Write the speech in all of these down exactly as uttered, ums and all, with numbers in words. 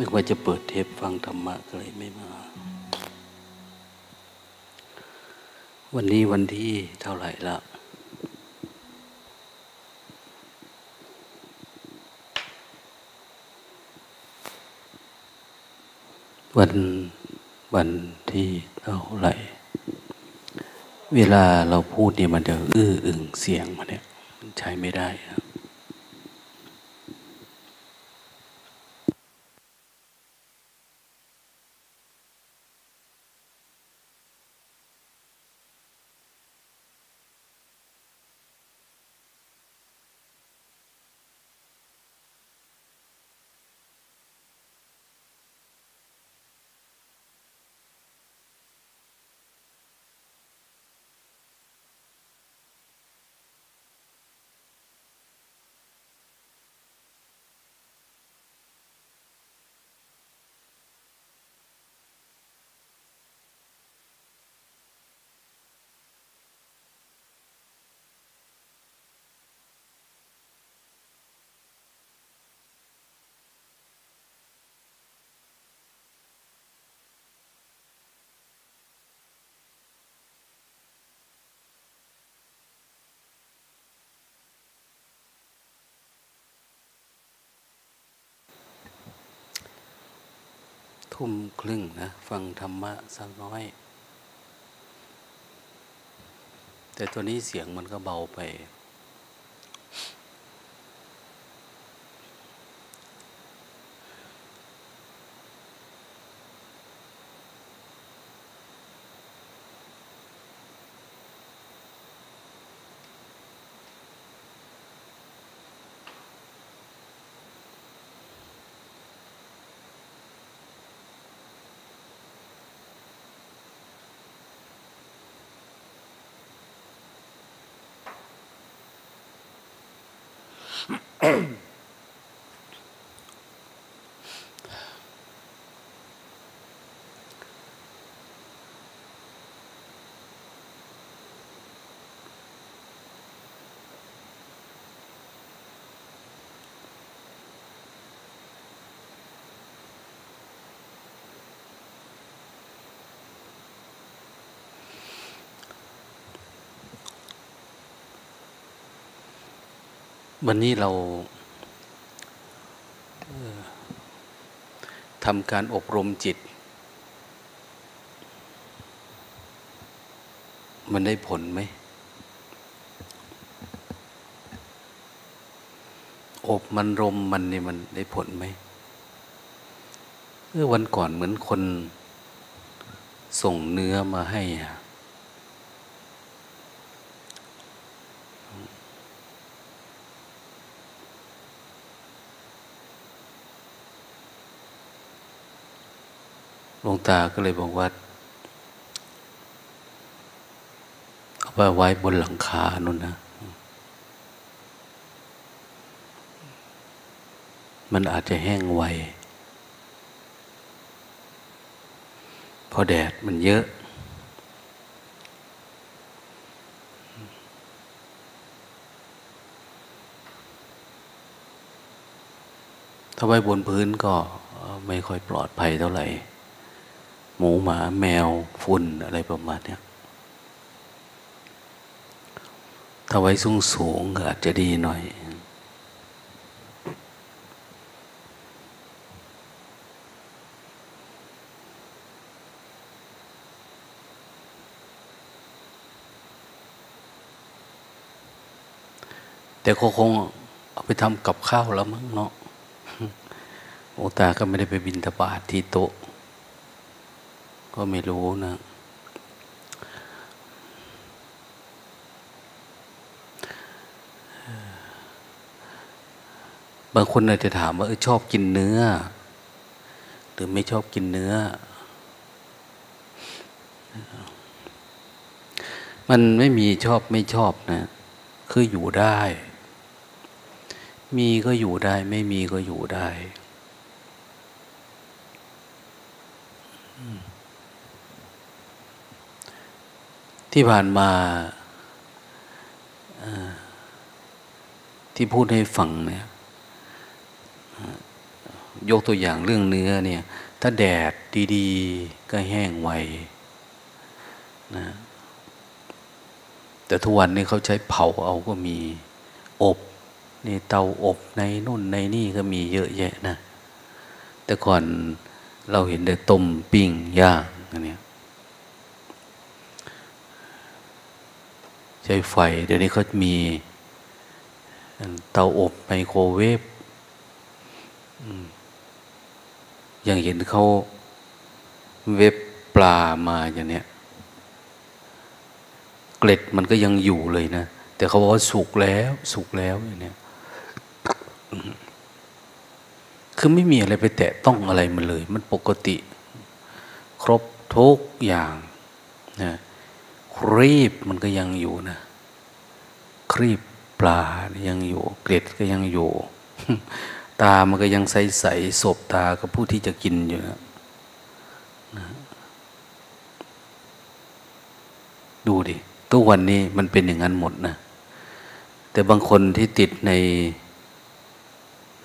นึกว่าจะเปิดเทปฟังธรรมะก็เลยไม่มาวันนี้วันที่เท่าไหร่ละวันวันที่เท่าไหร่เวลาเราพูดเนี่ยมันจะอื้ออึงเสียงมันเนี่ยมันใช้ไม่ได้นะทุ่มครึ่งนะฟังธรรมะสักน้อยแต่ตัวนี้เสียงมันก็เบาไปวันนี้เราทำการอบรมจิตมันได้ผลไหมอบมันรมมันนี่มันได้ผลไหมเมื่อวันก่อนเหมือนคนส่งเนื้อมาให้หลวงตาก็เลยบอกว่าเอาไปไว้บนหลังคานู่นนะ มันอาจจะแห้งไวพอแดดมันเยอะถ้าไว้บนพื้นก็ไม่ค่อยปลอดภัยเท่าไหร่หมูหมาแมวฝุ่นอะไรประมาณเนี้ยถ้าไว้สูงสูงก็อาจจะดีหน่อยแต่ก็คงเอาไปทำกับข้าวแล้วมั้งเนาะโอตาก็ไม่ได้ไปบิณฑบาตที่โต๊ะก็ไม่รู้นะบางคนอาจจะถามว่าชอบกินเนื้อหรือไม่ชอบกินเนื้อมันไม่มีชอบไม่ชอบนะคืออยู่ได้มีก็อยู่ได้ไม่มีก็อยู่ได้ที่ผ่านมาที่พูดให้ฟังเนี่ยยกตัวอย่างเรื่องเนื้อเนี่ยถ้าแดดดีๆก็แห้งไวนะแต่ทุกวันนี้เขาใช้เผาเอาก็มีอบในเตาอบในนู่นในนี่ก็มีเยอะแยะนะแต่ก่อนเราเห็นแต่ต้มปิ้งย่างอันเนี้ยใช้ไฟเดี๋ยวนี้เขามีเตาอบไมโครเวฟอย่างเห็นเขาเวฟปลามาอย่างเนี้ยเกล็ดมันก็ยังอยู่เลยนะแต่เขาบอกว่าสุกแล้วสุกแล้วอย่างเนี้ยคือไม่มีอะไรไปแตะต้องอะไรมันเลยมันปกติครบทุกอย่างนะครีบมันก็ยังอยู่นะครีบปลายังอยู่เกล็ดก็ยังอยู่ตามันก็ยังใสใสสบตากับผู้ที่จะกินอยู่นะดูดิทุกวันนี้มันเป็นอย่างนั้นหมดนะแต่บางคนที่ติดใน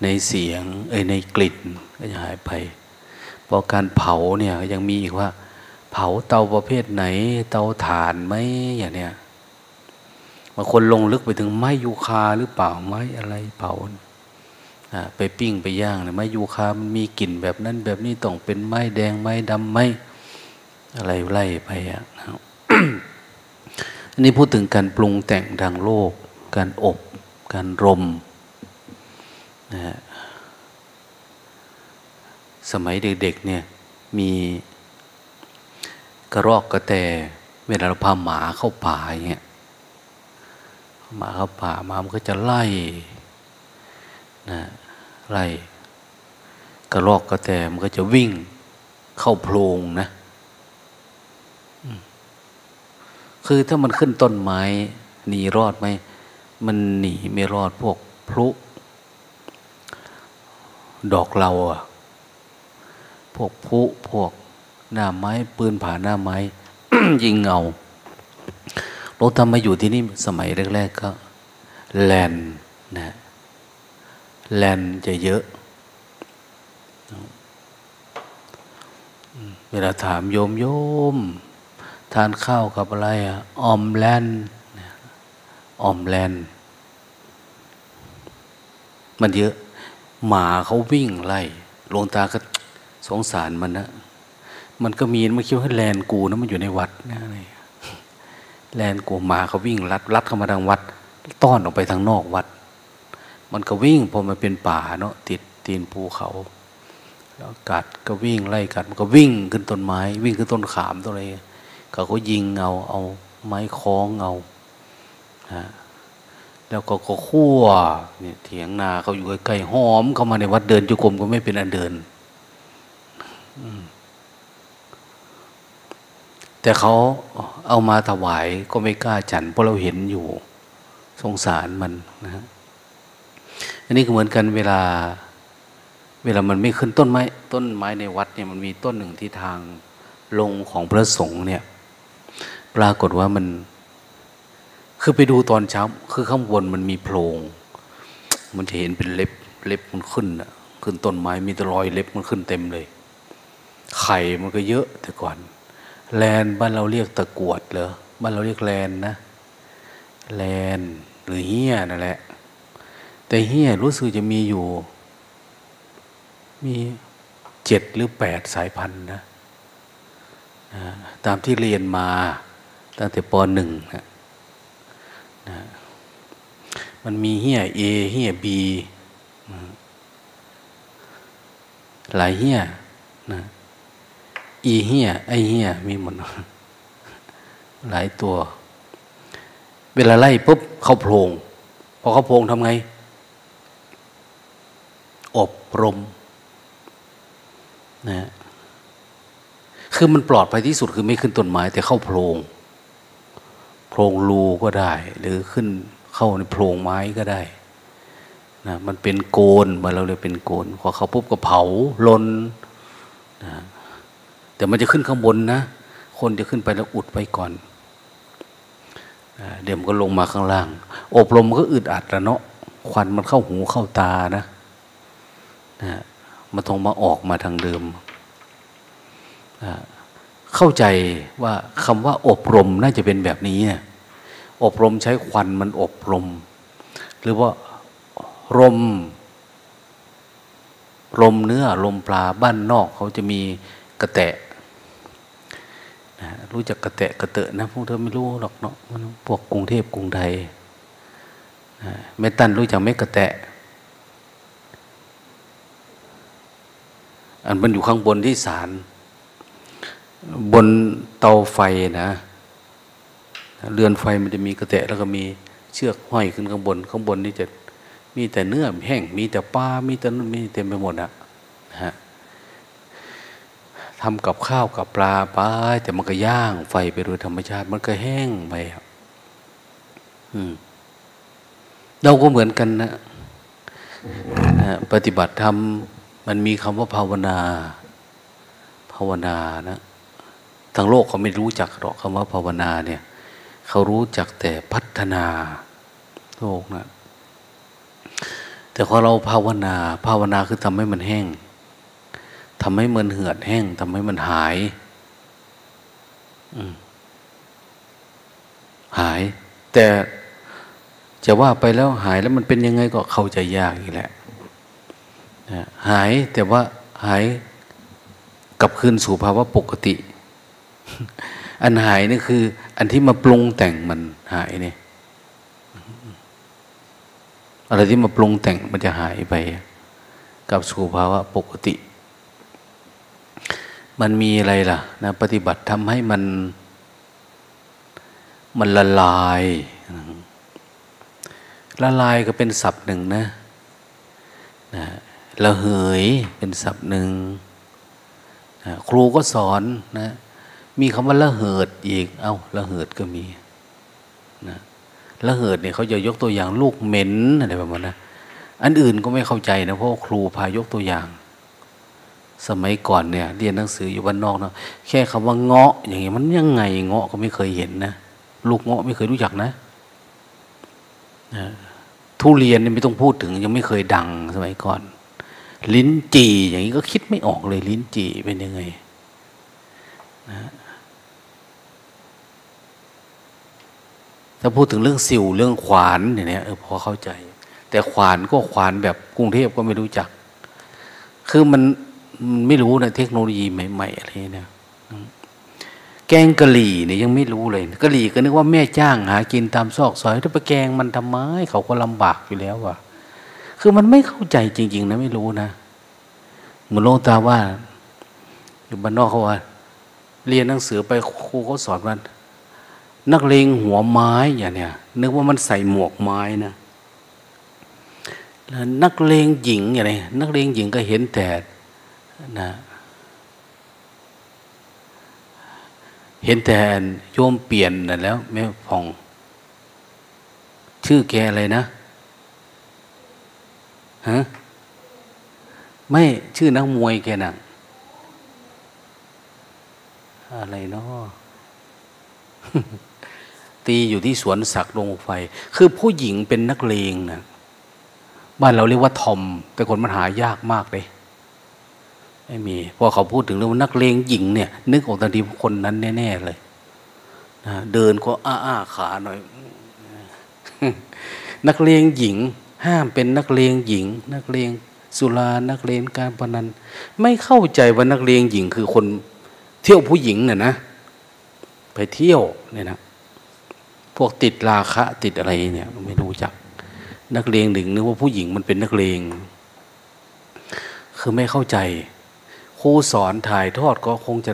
ในเสียงเอ้ยในกลิ่นก็จะหายไปเพราะการเผาเนี่ยยังมีอีกว่าเผาเตาประเภทไหนเตาถ่านไหมอย่างเนี้ยบางคนลงลึกไปถึงไม้ยูคาหรือเปล่าไม้อะไรเผาไปปิ้งไปย่างเนี่ยไม้ยูคามันมีกลิ่นแบบนั้นแบบนี้ต้องเป็นไม้แดงไม้ดำไม้อะไรไล่ไปอ่ะ อันนี้พูดถึงการปรุงแต่งทางโลกการอบการรมนะสมัยเด็กๆเนี่ยมีกระรอกกระแตเวลาเราพาหมาเข้าป่าอย่างเงี้ยหมาเข้าป่าหมามันก็จะไล่นะไล่กระรอกกระแตมันก็จะวิ่งเข้าโพรงนะคือถ้ามันขึ้นต้นไม้หนีรอดไหมมันหนีไม่รอดพวกพลุดอกเหลาอะพวกพลุพวกหน้าไม้ปืนผ่าหน้าไม้ ยิงเงาเราทำมาอยู่ที่นี่สมัยแรกๆก็แลนนะแลนจะเยอะเวลาถามโยมโยมทานข้าวกับอะไรอ่ะออมแลนออมแลนมันเยอะหมาเขาวิ่งไล่หลวงตาก็สงสารมันนะมันก็มีมันคิดว่าแลนกูนะมันอยู่ในวัดนะอะไรแลนกูหมาเขาวิ่งลัดลัดเข้ามาทางวัดต้อนออกไปทางนอกวัดมันก็วิ่งพอมันเป็นป่าเนาะติดตีนภูเขาแล้วกัดก็วิ่งไล่กัดมันก็วิ่งขึ้นต้นไม้วิ่งขึ้นต้นขามตัวอะไรเขาก็ยิงเอาเอาไม้คล้องเอานะแล้วก็ก็ขั่วเนี่ยเถียงนาเขาอยู่ใกล้ๆหอมเข้ามาในวัดเดินจุกรมก็ไม่เป็นอันเดินแต่เขาเอามาถวายก็ไม่กล้าฉันเพราะเราเห็นอยู่สงสารมันนะอันนี้ก็เหมือนกันเวลา เวลามันไม่ขึ้นต้นไม้ต้นไม้ในวัดเนี่ยมันมีต้นหนึ่งที่ทางลงของพระสงฆ์เนี่ยปรากฏว่ามันคือไปดูตอนเช้าคือข้างบนมันมีโพรงมันจะเห็นเป็นเล็บเล็บมันขึ้นอ่ะขึ้นต้นไม้มีแต่รอยเล็บมันขึ้นเต็มเลยไข่มันก็เยอะแต่ก่อนแลนบ้านเราเรียกตะกรวดเหรอบ้านเราเรียกแลนนะแลนหรือเหี้ยนั่นแหละแต่เหี้ยรู้สึกจะมีอยู่มีเจ็ดหรือแปดสายพันธุ์นะตามที่เรียนมาตั้งแต่ป .หนึ่ง นะนะมันมีเหี้ย A เหี้ย B นะหลายเหี้ยนะอีเหี้ยไอเหี้ยมีหมดหลายตัวเวลาไล่ปุ๊บเข้าโพรงพอเข้าโพรงทำไงอบรมนะคือมันปลอดภัยที่สุดคือไม่ขึ้นต้นไม้แต่เข้าโพรงโพรงรูก็ได้หรือขึ้นเข้าในโพรงไม้ก็ได้นะมันเป็นโกนมาเราเลยเป็นโกนพอเข้าปุ๊บก็เผาลนนะแต่มันจะขึ้นข้างบนนะคนจะขึ้นไปแล้วอุดไปก่อนนะเดี๋ยวมันก็ลงมาข้างล่างอบรมมันก็อึดอัดละเนาะควันมันเข้าหูเข้าตานะนะมันต้องมาออกมาทางเดิมนะเข้าใจว่าคำว่าอบรมน่าจะเป็นแบบนี้นะอบรมใช้ควันมันอบรมหรือว่ารมรมเนื้อรมปลาบ้านนอกเขาจะมีกระแตะนะรู้จักกระแตะกระเตะนะพวกเธอไม่รู้หรอกเนาะพวกกรุงเทพกรุงไทยนะแม่ตันรู้จักไหมกระแตะอันมันอยู่ข้างบนที่ศาลบนเตาไฟนะเรือนไฟมันจะมีกระแตะแล้วก็มีเชือกห้อยขึ้นข้างบนข้างบนนี่จะมีแต่เนื้อแห้งมีแต่ปลามีแต่นุ่นมีเต็มไปหมดนะฮะทำกับข้าวกับปลาไปแต่มันก็ย่างไฟไปโดยธรรมชาติมันก็แห้งไปอืมเราก็เหมือนกันนะปฏิบัติธรรมมันมีคำว่าภาวนาภาวนานะทางโลกเขาไม่รู้จักหรอกคำว่าภาวนาเนี่ยเขารู้จักแต่พัฒนาโลกนะแต่พอเราภาวนาภาวนาคือทำให้มันแห้งทำให้มันเหือดแห้งทำให้มันหายหายแต่จะว่าไปแล้วหายแล้วมันเป็นยังไงก็เข้าใจยากอีกแหละหายแต่ว่าหายกลับคืนสู่ภาวะปกติอันหายนี่คืออันที่มาปรุงแต่งมันหายเนี่ยอะไรที่มาปรุงแต่งมันจะหายไปกลับสู่ภาวะปกติมันมีอะไรล่ะนะปฏิบัติทำให้มันมันละลายละลายก็เป็นศัพท์หนึ่งนะนะละเหยเป็นศัพท์หนึ่งนะครูก็สอนนะมีคำว่าละเหิดอีกเอ้าละเหิดก็มีนะละเหิดเนี่ยเขาจะยกตัวอย่างลูกเหม็นอะไรประมาณนั้นอันอื่นก็ไม่เข้าใจนะเพราะครูพายกตัวอย่างสมัยก่อนเนี่ยเรียนหนังสืออยู่บ้านนอกเนาะแค่คำว่าเงาะอย่างเงี้ยมันยังไงเงาะก็ไม่เคยเห็นนะลูกเงาะไม่เคยรู้จักนะทุเรียนเนี่ยไม่ต้องพูดถึงยังไม่เคยดังสมัยก่อนลิ้นจี่อย่างนี้ก็คิดไม่ออกเลยลิ้นจี่เป็นยังไงนะถ้าพูดถึงเรื่องสิวเรื่องขวานอย่างเนี้ยเออพอเข้าใจแต่ขวานก็ขวานแบบกรุงเทพก็ไม่รู้จักคือมันไม่รู้นะเทคโนโลยีใหม่ๆอะไรเนี่ยแกงกะหรี่เนี่ยยังไม่รู้เลยกะหรี่ก็นึกว่าแม่จ้างหากินตามซอกซอยถ้าไปแกงมันทำไมเขาก็ลำบากอยู่แล้วว่ะคือมันไม่เข้าใจจริงๆนะไม่รู้นะเหมือนหลวงตาว่าอยู่บ้านนอกเขาว่าเรียนหนังสือไปครูเขาสอนว่านักเลงหัวไม้อย่างเนี้ยนึกว่ามันใส่หมวกไม้นะแล้วนักเลงหญิงอย่างไรนักเลงหญิงก็เห็นแต่นะเห็นแต่โยมเปลี่ยนน่ะแล้วแม่ผ่องชื่อแกอะไรนะฮะ ไม่ชื่อนักมวยแกน่ะอะไรเนาะ ตีอยู่ที่สวนสักลงไฟคือผู้หญิงเป็นนักเลงนะบ้านเราเรียกว่าทอมแต่คนมันหายากมากเลยไม่มีพอเขาพูดถึงเรื่องนักเลงหญิงเนี่ยนึกออกทันทีคนนั้นแน่ๆเลยนะเดินก็อ้าๆขาหน่อย นักเลงหญิงห้ามเป็นนักเลงหญิงนักเลงสุรานักเลงการพนันไม่เข้าใจว่านักเลงหญิงคือคนเที่ยวผู้หญิงเนี่ยนะไปเที่ยวเนี่ยนะพวกติดราคะติดอะไรเนี่ยไม่รู้จักนักเลงหนึ่งนึกว่าผู้หญิงมันเป็นนักเลงคือไม่เข้าใจครูสอนถ่ายทอดก็คงจะ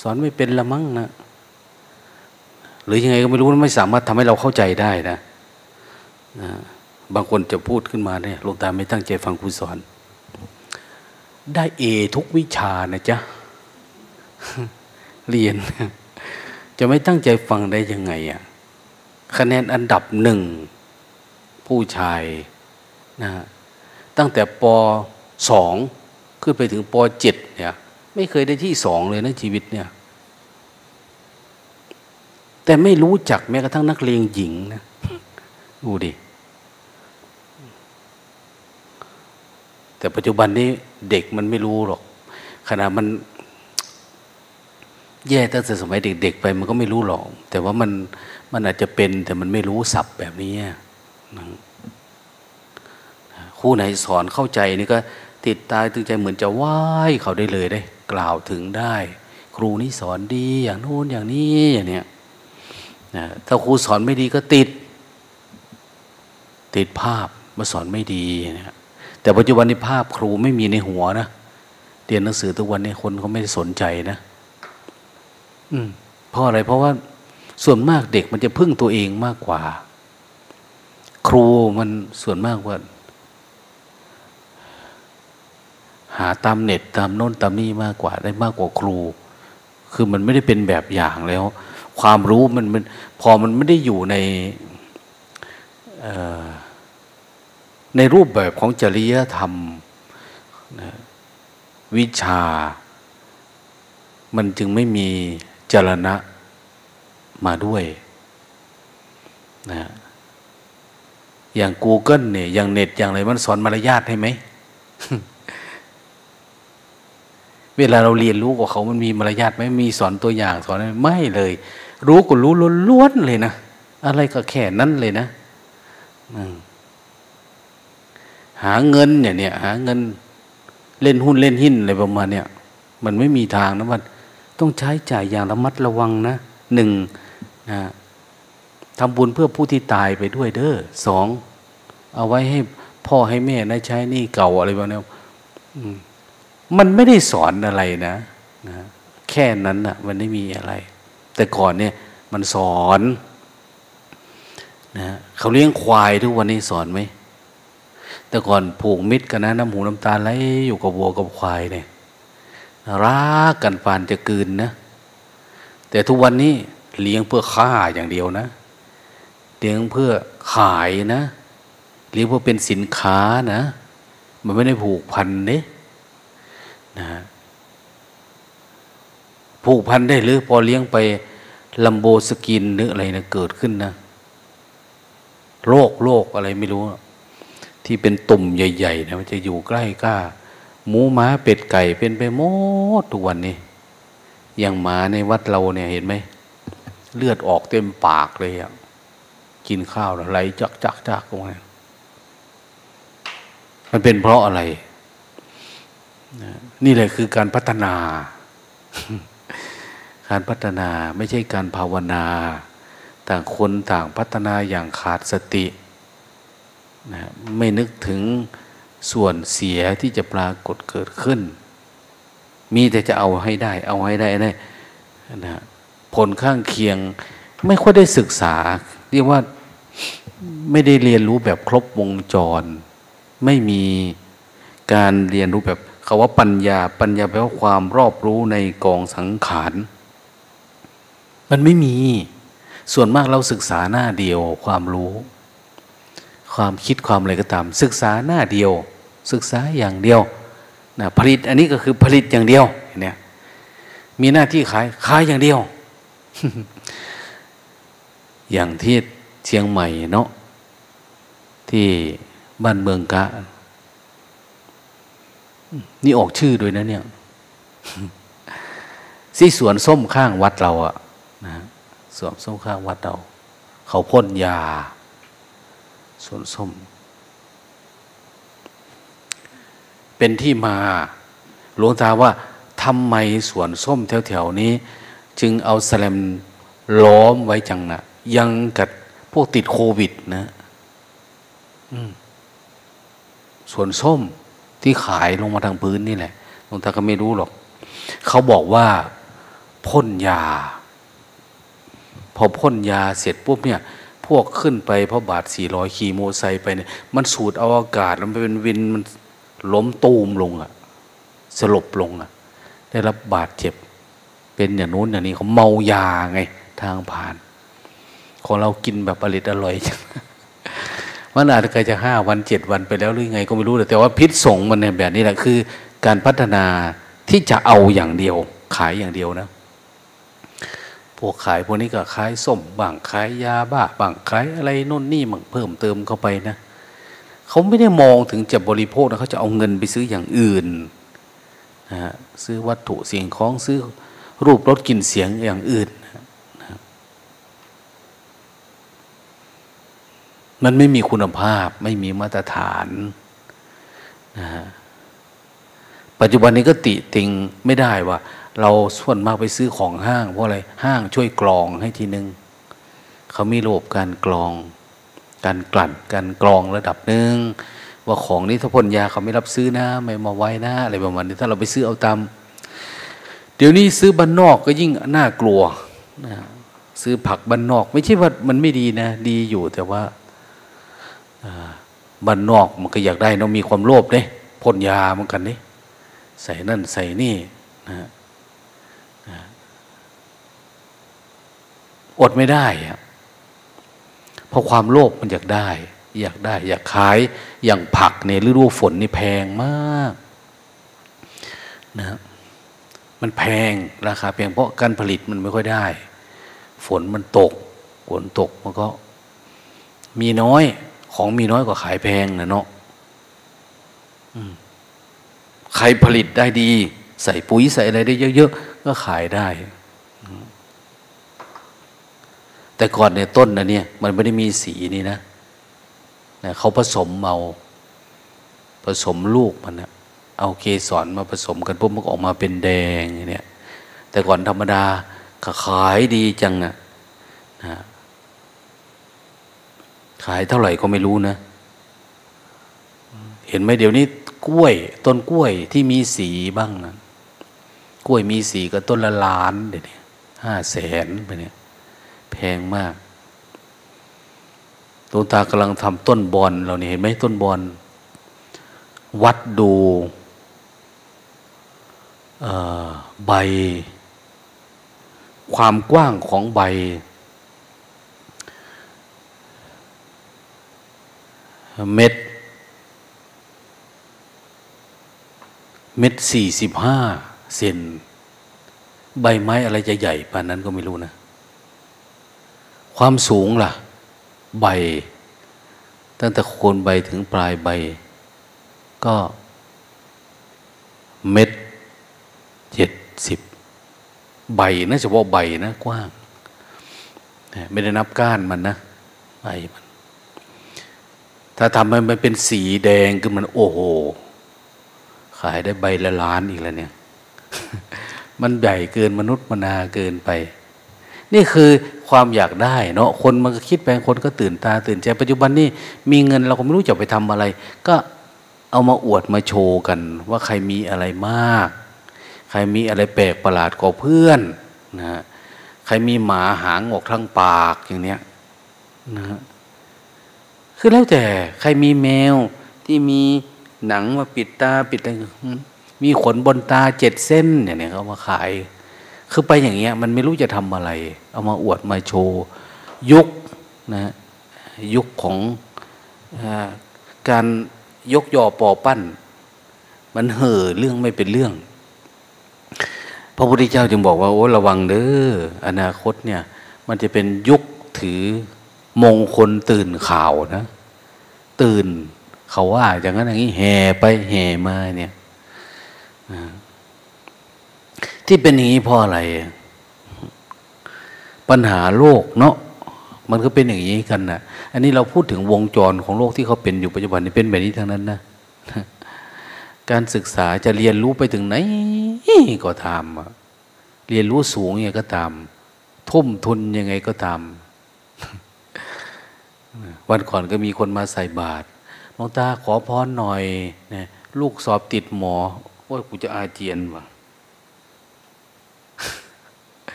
สอนไม่เป็นละมั้งนะหรือยังไงก็ไม่รู้ไม่สามารถทำให้เราเข้าใจได้นะนะบางคนจะพูดขึ้นมาเนี่ยหลวงตาไม่ตั้งใจฟังครูสอนได้เอทุกวิชานะจ๊ะเรียนจะไม่ตั้งใจฟังได้ยังไงอ่ะคะแนนอันดับหนึ่งผู้ชายนะตั้งแต่ป.สอง ขึ้นไปถึงป.เจ็ด เนี่ยไม่เคยได้ที่สองเลยนะชีวิตเนี่ยแต่ไม่รู้จักแม้กระทั่งนักเลงหญิงนะดูดิแต่ปัจจุบันนี้เด็กมันไม่รู้หรอกขนาดมันแย่ตั้งแต่สมัยเด็กๆไปมันก็ไม่รู้หรอกแต่ว่ามันมันอาจจะเป็นแต่มันไม่รู้ศัพท์แบบนี้นะครูไหนสอนเข้าใจนี่ก็ติดตาตึงใจเหมือนจะไหว้เขาได้เลยได้กล่าวถึงได้ครูนี่สอนดีอย่างโน้นอย่างนี้อย่างเนี้ยนะถ้าครูสอนไม่ดีก็ติดติดภาพมาสอนไม่ดีนะแต่ปัจจุบันนี้ภาพครูไม่มีในหัวนะเรียนหนังสือทุกวันนี้คนเขาไม่สนใจนะอืมเพราะอะไรเพราะว่าส่วนมากเด็กมันจะพึ่งตัวเองมากกว่าครูมันส่วนมากว่าหาตามเน็ตตามโน่นตามนี่มากกว่าได้มากกว่าครูคือมันไม่ได้เป็นแบบอย่างแล้วความรู้มันมันพอมันไม่ได้อยู่ในในรูปแบบของจริยธรรมวิชามันจึงไม่มีจรณะมาด้วยนะอย่าง Google เนี่ยอย่างเน็ตอย่างอะไรมันสอนมารยาทให้ไหม เวลาเราเรียนรู้กับเขามันมีมารยาทไหมมีสอนตัวอย่างสอนอะไรไม่เลยรู้ก็รู้ล้วนๆเลยนะอะไรก็แค่นั้นเลยนะหาเงินเนี่ยเนี่ยหาเงินเล่นหุ้นเล่นหิ้นอะไรประมาณเนี่ยมันไม่มีทางนะมันต้องใช้จ่ายอย่างระมัดระวังนะหนึ่งนะทำบุญเพื่อผู้ที่ตายไปด้วยเด้อสองเอาไว้ให้พ่อให้แม่นะใช้หนี้เก่าอะไรประมาณนี้มันไม่ได้สอนอะไรนะนะแค่นั้นนะมันไม่มีอะไรแต่ก่อนเนี่ยมันสอนนะเขาเลี้ยงควายทุกวันนี้สอนไหมแต่ก่อนผูกมิตรกันนะน้ำหูน้ำตาไหลอยู่กับวัวกับควายเนี่ยรักกันปานจะกลืนนะแต่ทุกวันนี้เลี้ยงเพื่อฆ่าอย่างเดียวนะเลี้ยงเพื่อขายนะเลี้ยงเพื่อเป็นสินค้านะมันไม่ได้ผูกพันเนี่ยนะผูกพันได้หรือพอเลี้ยงไปลัมโบสกินหรืออะไรนะเกิดขึ้นนะโรคโรคอะไรไม่รู้ที่เป็นตุ่มใหญ่ๆนะมันจะอยู่ใกล้ก้าหมูหมาเป็ดไก่เป็นไปหมดทุกวันนี้อย่างหมาในวัดเราเนี่ยเห็นไหมเลือดออกเต็มปากเลยอ่ะกินข้าวแล้วไหลจักๆๆตรงนั้นมันเป็นเพราะอะไรนี่แหละคือการพัฒนาการพัฒนาไม่ใช่การภาวนาต่างคนต่างพัฒนาอย่างขาดสตินะไม่นึกถึงส่วนเสียที่จะปรากฏเกิดขึ้นมีแต่จะเอาให้ได้เอาให้ได้นะนะผลข้างเคียงไม่ค่อยได้ศึกษาเรียกว่าไม่ได้เรียนรู้แบบครบวงจรไม่มีการเรียนรู้แบบเขาว่าปัญญาปัญญาแปลว่าความรอบรู้ในกองสังขารมันไม่มีส่วนมากเราศึกษาหน้าเดียวความรู้ความคิดความอะไรก็ตามศึกษาหน้าเดียว ศึกษาอย่างเดียวนะผลิตอันนี้ก็คือผลิตอย่างเดียวเนี่ยมีหน้าที่ขายขายอย่างเดียว อย่างที่เชียงใหม่เนาะที่บ้านเมืองกะนี่ออกชื่อด้วยนะเนี่ยที่สวนส้มข้างวัดเราอะนะสวนส้มข้างวัดเราเขาพ่นยาสวนส้มเป็นที่มาหลวงตาว่าทำไมสวนส้มแถวๆนี้จึงเอาแสลมล้อมไว้จังนะยังกับพวกติดโควิดนะสวนส้มที่ขายลงมาทางพื้นนี่แหละหลวงตาก็ไม่รู้หรอกเขาบอกว่าพ่นยาพอพ่นยาเสร็จปุ๊บเนี่ยพวกขึ้นไปพระบาทสี่ร้อยขี่มอเตอร์ไซค์ไปเนี่ยมันสูดเอาอากาศมันเป็นวินมันล้มตูมลงอะสลบลงอะได้รับบาดเจ็บเป็นอย่างนู้นอย่างนี้เขาเมายาไงทางผ่านของเรากินแบบอริดอร่อยมันอาจจะจะห้าวันเจ็ดวันไปแล้วหรือไงก็ไม่รู้แต่ว่าพิษสงมันเนี่ยแบบนี้แหละคือการพัฒนาที่จะเอาอย่างเดียวขายอย่างเดียวนะพวกขายพวกนี้ก็ขายส้มบ้างขายยาบ้าบ้างขายอะไรนู่นนี่มั่งเพิ่มเติมเข้าไปนะเขาไม่ได้มองถึงจะบริโภคนะเขาจะเอาเงินไปซื้ออย่างอื่นนะฮะซื้อวัตถุสิ่งของซื้อรูปรสกลิ่นเสียงอย่างอื่นนะมันไม่มีคุณภาพไม่มีมาตรฐานนะฮะปัจจุบันนี้ก็ติติงไม่ได้ว่าเราส่วนมากไปซื้อของห้างเพราะอะไรห้างช่วยกรองให้ทีนึงเขามีระบบการกรองการกลั่นการกรองระดับหนึ่งว่าของนี้ถ้าพ่นยาเขาไม่รับซื้อนะไม่มาไว้นะอะไรประมาณนี้ถ้าเราไปซื้อเอาตามเดี๋ยวนี้ซื้อบ้านนอกก็ยิ่งน่ากลัวนะซื้อผักบ้านนอกไม่ใช่ว่ามันไม่ดีนะดีอยู่แต่ว่าบ้านนอกมันก็อยากได้เนาะมีความโลภเลยพ่นยาเหมือนกันนี่ใส่นั่นใส่นี่นะอดไม่ได้เพราะความโลภมันอยากได้อยากได้อยากขายอย่างผักเนี่ยฤดูฝนนี่แพงมากนะมันแพงราคาแพงเพราะการผลิตมันไม่ค่อยได้ฝนมันตกฝนตกมันก็มีน้อยของมีน้อยกว่าขายแพงนะเนาะใครผลิตได้ดีใส่ปุ๋ยใส่อะไรได้เยอะๆก็ขายได้แต่ก่อนในต้นนะเนี่ยมันไม่ได้มีสีนี่นะนะเขาผสมเมาผสมลูกมันนะเอาเกสรมาผสมกันปุ๊บมันออกมาเป็นแดงเนี่ยแต่ก่อนธรรมดาขายดีจังนะนะขายเท่าไหร่ก็ไม่รู้นะเห็นไหมเดี๋ยวนี้กล้วยต้นกล้วยที่มีสีบ้างนะกล้วยมีสีก็ต้นละล้านเดี๋ยวนี้ห้าแสนไปเนี่ยแพงมากหลวงตากำลังทำต้นบอนเราเนี่ยเห็นไหมต้นบอนวัดดูใบความกว้างของใบเม็ดเม็ดสี่สิบห้าเซนใบไม้อะไรจะใหญ่ป่านนั้นก็ไม่รู้นะความสูงล่ะใบตั้งแต่โคนใบถึงปลายใบก็เม็ดเจ็ดสิบใบนะเฉพาะใบนะกว้างไม่ได้นับก้านมันนะใบมันถ้าทำให้มันเป็นสีแดงคือมันโอ้โหขายได้ใบละล้านอีกแล้วเนี่ย มันใหญ่เกินมนุษย์มนาเกินไปนี่คือความอยากได้เนาะคนมันก็คิดแปลงคนก็ตื่นตาตื่นใจปัจจุบันนี่มีเงินเราก็ไม่รู้จะไปทำอะไรก็เอามาอวดมาโชว์กันว่าใครมีอะไรมากใครมีอะไรแปลกประหลาดกว่าเพื่อนนะฮะใครมีหมาหางออกทั้งปากอย่างเนี้ยนะฮะคือแล้วแต่ใครมีแมวที่มีหนังมาปิดตาปิดอะไรมีขนบนตาเจ็ดเส้นอย่างเนี้ยเขามาขายคือไปอย่างเงี้ยมันไม่รู้จะทำอะไรเอามาอวดมาโชว์ยุคนะยุคของการ ยกยอปอปั้นมันเห่อเรื่องไม่เป็นเรื่องพระพุทธเจ้าจึงบอกว่าโอ้ระวังเด้ออนาคตเนี่ยมันจะเป็นยุคถือมงคลตื่นข่าวนะตื่นเขาว่าอย่างนั้นอย่างนี้แห่ไปแห่มาเนี่ยที่เป็นอย่างนี้เพราะอะไรปัญหาโลกเนาะมันก็เป็นอย่างนี้กันนะอันนี้เราพูดถึงวงจรของโลกที่เขาเป็นอยู่ปัจจุบันนี้เป็นแบบนี้ทั้งนั้นนะการศึกษาจะเรียนรู้ไปถึงไหนก็ตามเรียนรู้สูงยังไงก็ตามทุ่มทุนยังไงก็ตามวันก่อนก็มีคนมาใส่บาตรหลวงตาขอพรหน่อยนะลูกสอบติดหมอโอ้ยกูจะอาเจียนว่ะ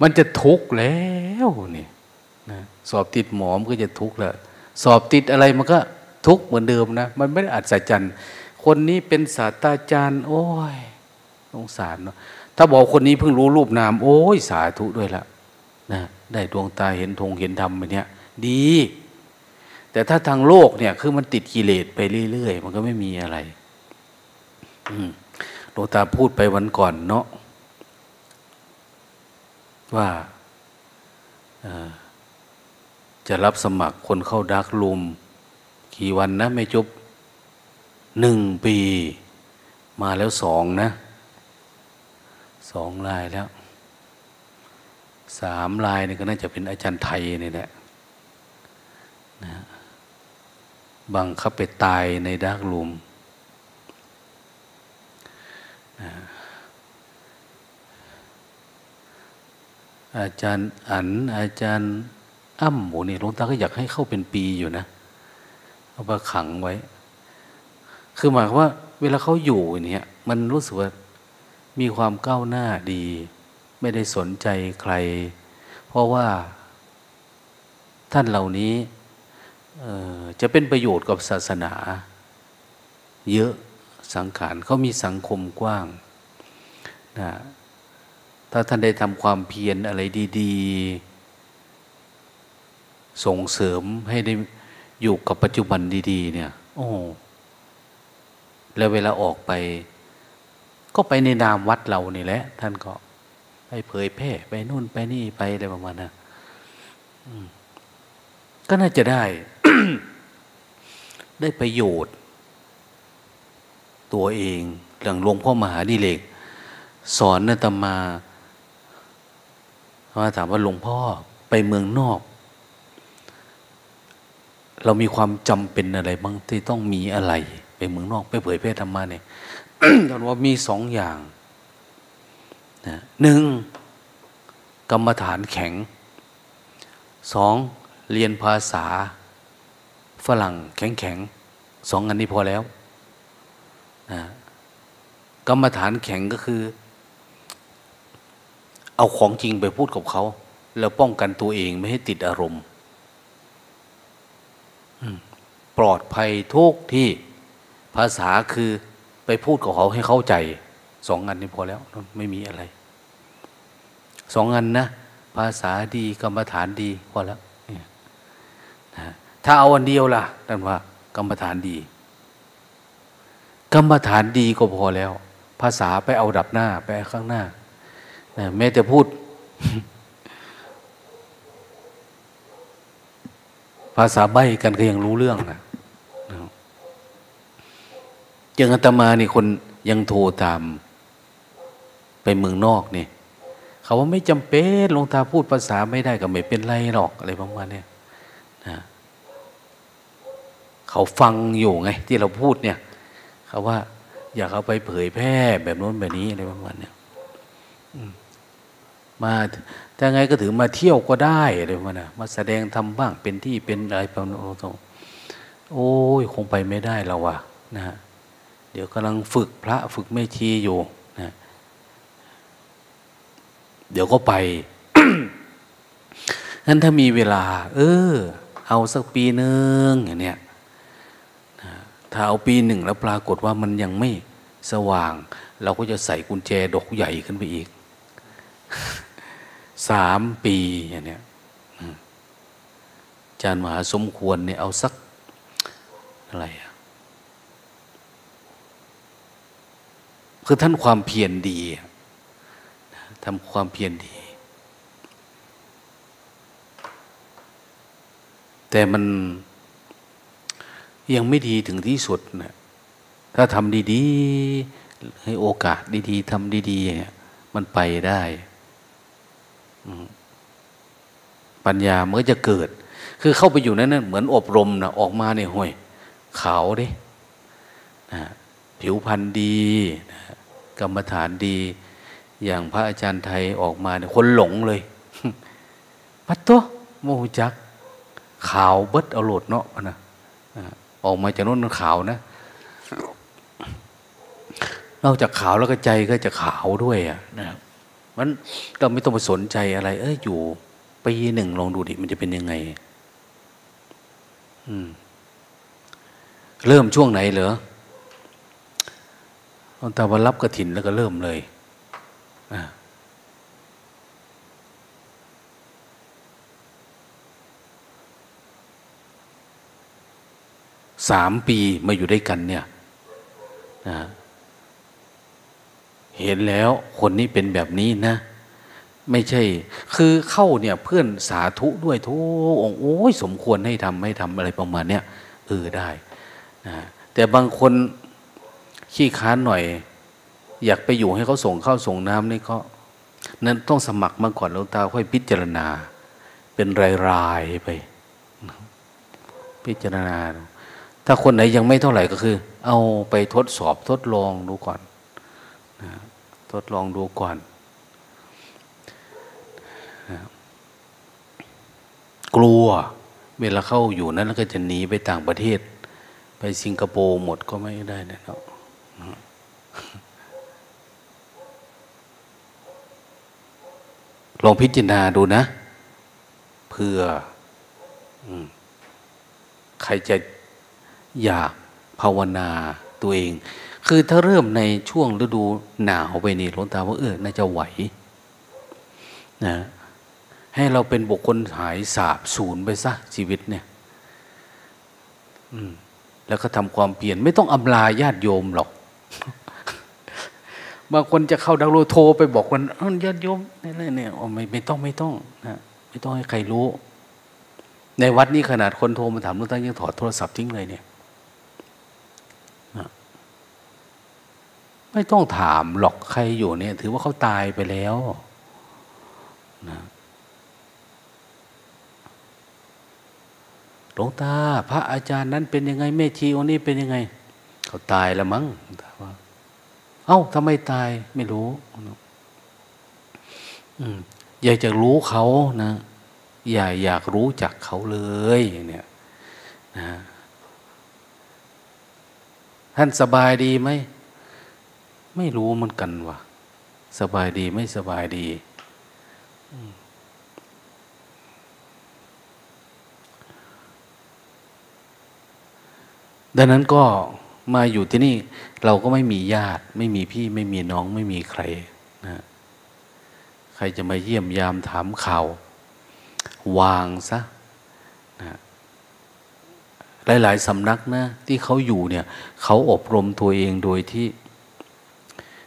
มันจะทุกข์แล้วนี่นะสอบติดหมอมันก็จะทุกข์แล้วสอบติดอะไรมันก็ทุกข์เหมือนเดิมนะมันไม่ได้อัศจรรย์คนนี้เป็นศาสตราจารย์โอ้ยสงสารเนาะถ้าบอกคนนี้เพิ่งรู้รูปนามโอ้ยสาธุด้วยละนะได้ดวงตาเห็นธงเห็นธรรมแบบเนี้ยดีแต่ถ้าทางโลกเนี่ยคือมันติดกิเลสไปเรื่อยๆมันก็ไม่มีอะไรหลวงตาพูดไปวันก่อนเนาะว่าจะรับสมัครคนเข้าดาร์กรูมกี่วันนะไม่จบหนึ่งปีมาแล้วสองนะสองรายแล้วสามรายนี่ก็น่าจะเป็นอาจารย์ไทยนี่แหละนะบังคับไปตายในดาร์กรูมนะอาจารย์อันอาจารย์อ้ำโหนี่หลวงตาก็อยากให้เข้าเป็นปีอยู่นะเอาไปขังไว้คือหมายความว่าเวลาเขาอยู่เนี่ยมันรู้สึกว่ามีความก้าวหน้าดีไม่ได้สนใจใครเพราะว่าท่านเหล่านี้เอ่อจะเป็นประโยชน์กับศาสนาเยอะสังขารเขามีสังคมกว้างนะถ้าท่านได้ทำความเพียรอะไรดีๆส่งเสริมให้ได้อยู่กับปัจจุบันดีๆเนี่ยโอ้แล้วเวลาออกไปก็ไปในนามวัดเรานี่แหละท่านก็ไปเผยแพร่ไปนู่นไปนี่ไปอะไรประมาณนั้นก็น่าจะได้ ได้ประโยชน์ตัวเองหลังหลวงพ่อมหาดิเรกสอนอาตมาว่าถามว่าหลวงพ่อไปเมืองนอกเรามีความจำเป็นอะไรบ้างที่ต้องมีอะไรไปเมืองนอกไปเผยแพร่ธรรมะเนี่ย ท่านว่ามีสองอย่างนะหนึ่งกรรมฐานแข็งสองเรียนภาษาฝรั่งแข็งแข็งสองอันนี้พอแล้วนะกรรมฐานแข็งก็คือเอาของจริงไปพูดกับเขาแล้วป้องกันตัวเองไม่ให้ติดอารมณ์ปลอดภัยทุกที่ภาษาคือไปพูดกับเขาให้เข้าใจสองอันนี้พอแล้วไม่มีอะไรสองอันนะภาษาดีกรรมฐานดีพอแล้วถ้าเอาอันเดียวล่ะนั่นว่ากรรมฐานดีกรรมฐานดีก็พอแล้วภาษาไปเอาดับหน้าไปข้างหน้าแม้แต่พูด ภาษาใบ้กันก็ยังรู้เรื่องนะยังอาตมานี่คนยังโทรตามไปเมืองนอกนี่เขาว่าไม่จำเป็นหลวงตาพูดภาษาไม่ได้ก็ไม่เป็นไรหรอกอะไรประมาณนี้นะเขาฟังอยู่ไงที่เราพูดเนี่ยเขาว่าอยากเอาไปเผยแพร่แบบโน้นแบบนี้อะไรประมาณเนี้ยมาแต่ไงก็ถือมาเที่ยวก็ได้อะไรประมาณน่ะมาแสดงทำบ้างเป็นที่เป็นอะไรประมาณนั้นโอ้ยคงไปไม่ได้แล้ววะนะเดี๋ยวกำลังฝึกพระฝึกแม่ชีอยู่นะเดี๋ยวก็ไป งั้นถ้ามีเวลาเออเอาสักปีนึงอย่างเนี้ยถ้าเอาปีหนึ่งแล้วปรากฏว่ามันยังไม่สว่างเราก็จะใส่กุญแจดอกใหญ่ขึ้นไปอีกสามปีอย่างเนี้ยอาจารย์มหาสมควรเนี่ยเอาสัก อะไรคือท่านความเพียรดีทำความเพียรดีแต่มันยังไม่ดีถึงที่สุดนะถ้าทำดีๆให้โอกาสดีๆทำดีๆมันไปได้ปัญญาเมื่อจะเกิดคือเข้าไปอยู่นั้นเหมือนอบรมนะออกมาเนี่ยห่วยขาวดินะผิวพรรณดีนะกรรมฐานดีอย่างพระอาจารย์ไทยออกมาเนี่ยคนหลงเลยปัตโตโมหุจักขาวเบิดเอาโหลดเนาะนะออกมาจากนู้นขาวนะนอกจากขาวแล้วก็ใจก็จะขาวด้วยอ่ะนะครับมันเราไม่ต้องไปสนใจอะไรเอ้ยอยู่ปีหนึ่งลองดูดิมันจะเป็นยังไงอืมเริ่มช่วงไหนเหรอตอนตะวันรับกฐินแล้วก็เริ่มเลยอ่าสามปีมาอยู่ด้วยกันเนี่ยนะเห็นแล้วคนนี้เป็นแบบนี้นะไม่ใช่คือเข้าเนี่ยเพื่อนสาธุด้วยทุกองโอ้ยสมควรให้ทำให้ทำอะไรประมาณเนี้ยเออได้นะแต่บางคนขี้ค้านหน่อยอยากไปอยู่ให้เขาส่งข้าวส่งน้ำนี่ก็นั้นต้องสมัครมาก่อนแล้วตาค่อยพิจารณาเป็นรายๆไปพิจารณาถ้าคนไหนยังไม่เท่าไหร่ก็คือเอาไปทดสอบทดลองดูก่อนนะทดลองดูก่อนนะกลัวเวลาเข้าอยู่นั้นแล้วก็จะหนีไปต่างประเทศไปสิงคโปร์หมดก็ไม่ได้นะเนาะลองพิจารณาดูนะเพื่อใครจะอยากภาวนาตัวเองคือถ้าเริ่มในช่วงฤดูหนาวไปนี่หลวงตาว่าเออน่าจะไหวนะให้เราเป็นบุคคลหายสาบสูญไปซะชีวิตเนี่ยแล้วก็ทำความเปลี่ยนไม่ต้องอำลาญาติโยมหรอก บางคนจะเข้าดักโลโทรไปบอกว่าญาติโยมนี่เนี่ยไม่ไม่ต้องไม่ต้องนะไม่ต้องให้ใครรู้ในวัดนี้ขนาดคนโทรมาถามหลวงตายังถอดโทรศัพท์ทิ้งเลยเนี่ยไม่ต้องถามหรอกใครอยู่เนี่ยถือว่าเขาตายไปแล้วนะหลวงตาพระอาจารย์นั้นเป็นยังไงแม่ชีองค์นี้เป็นยังไงเขาตายแล้วมั้งถามว่าเอ้าทำไมตายไม่รู้อืมอยากจะรู้เขานะอย่าอยากรู้จักเขาเลยเนี่ยนะท่านสบายดีไหมไม่รู้เหมือนกันว่ะสบายดีไม่สบายดีดังนั้นก็มาอยู่ที่นี่เราก็ไม่มีญาติไม่มีพี่ไม่มีน้องไม่มีใครนะใครจะมาเยี่ยมยามถามข่าววางซะนะหลายๆสำนักนะที่เขาอยู่เนี่ยเขาอบรมตัวเองโดยที่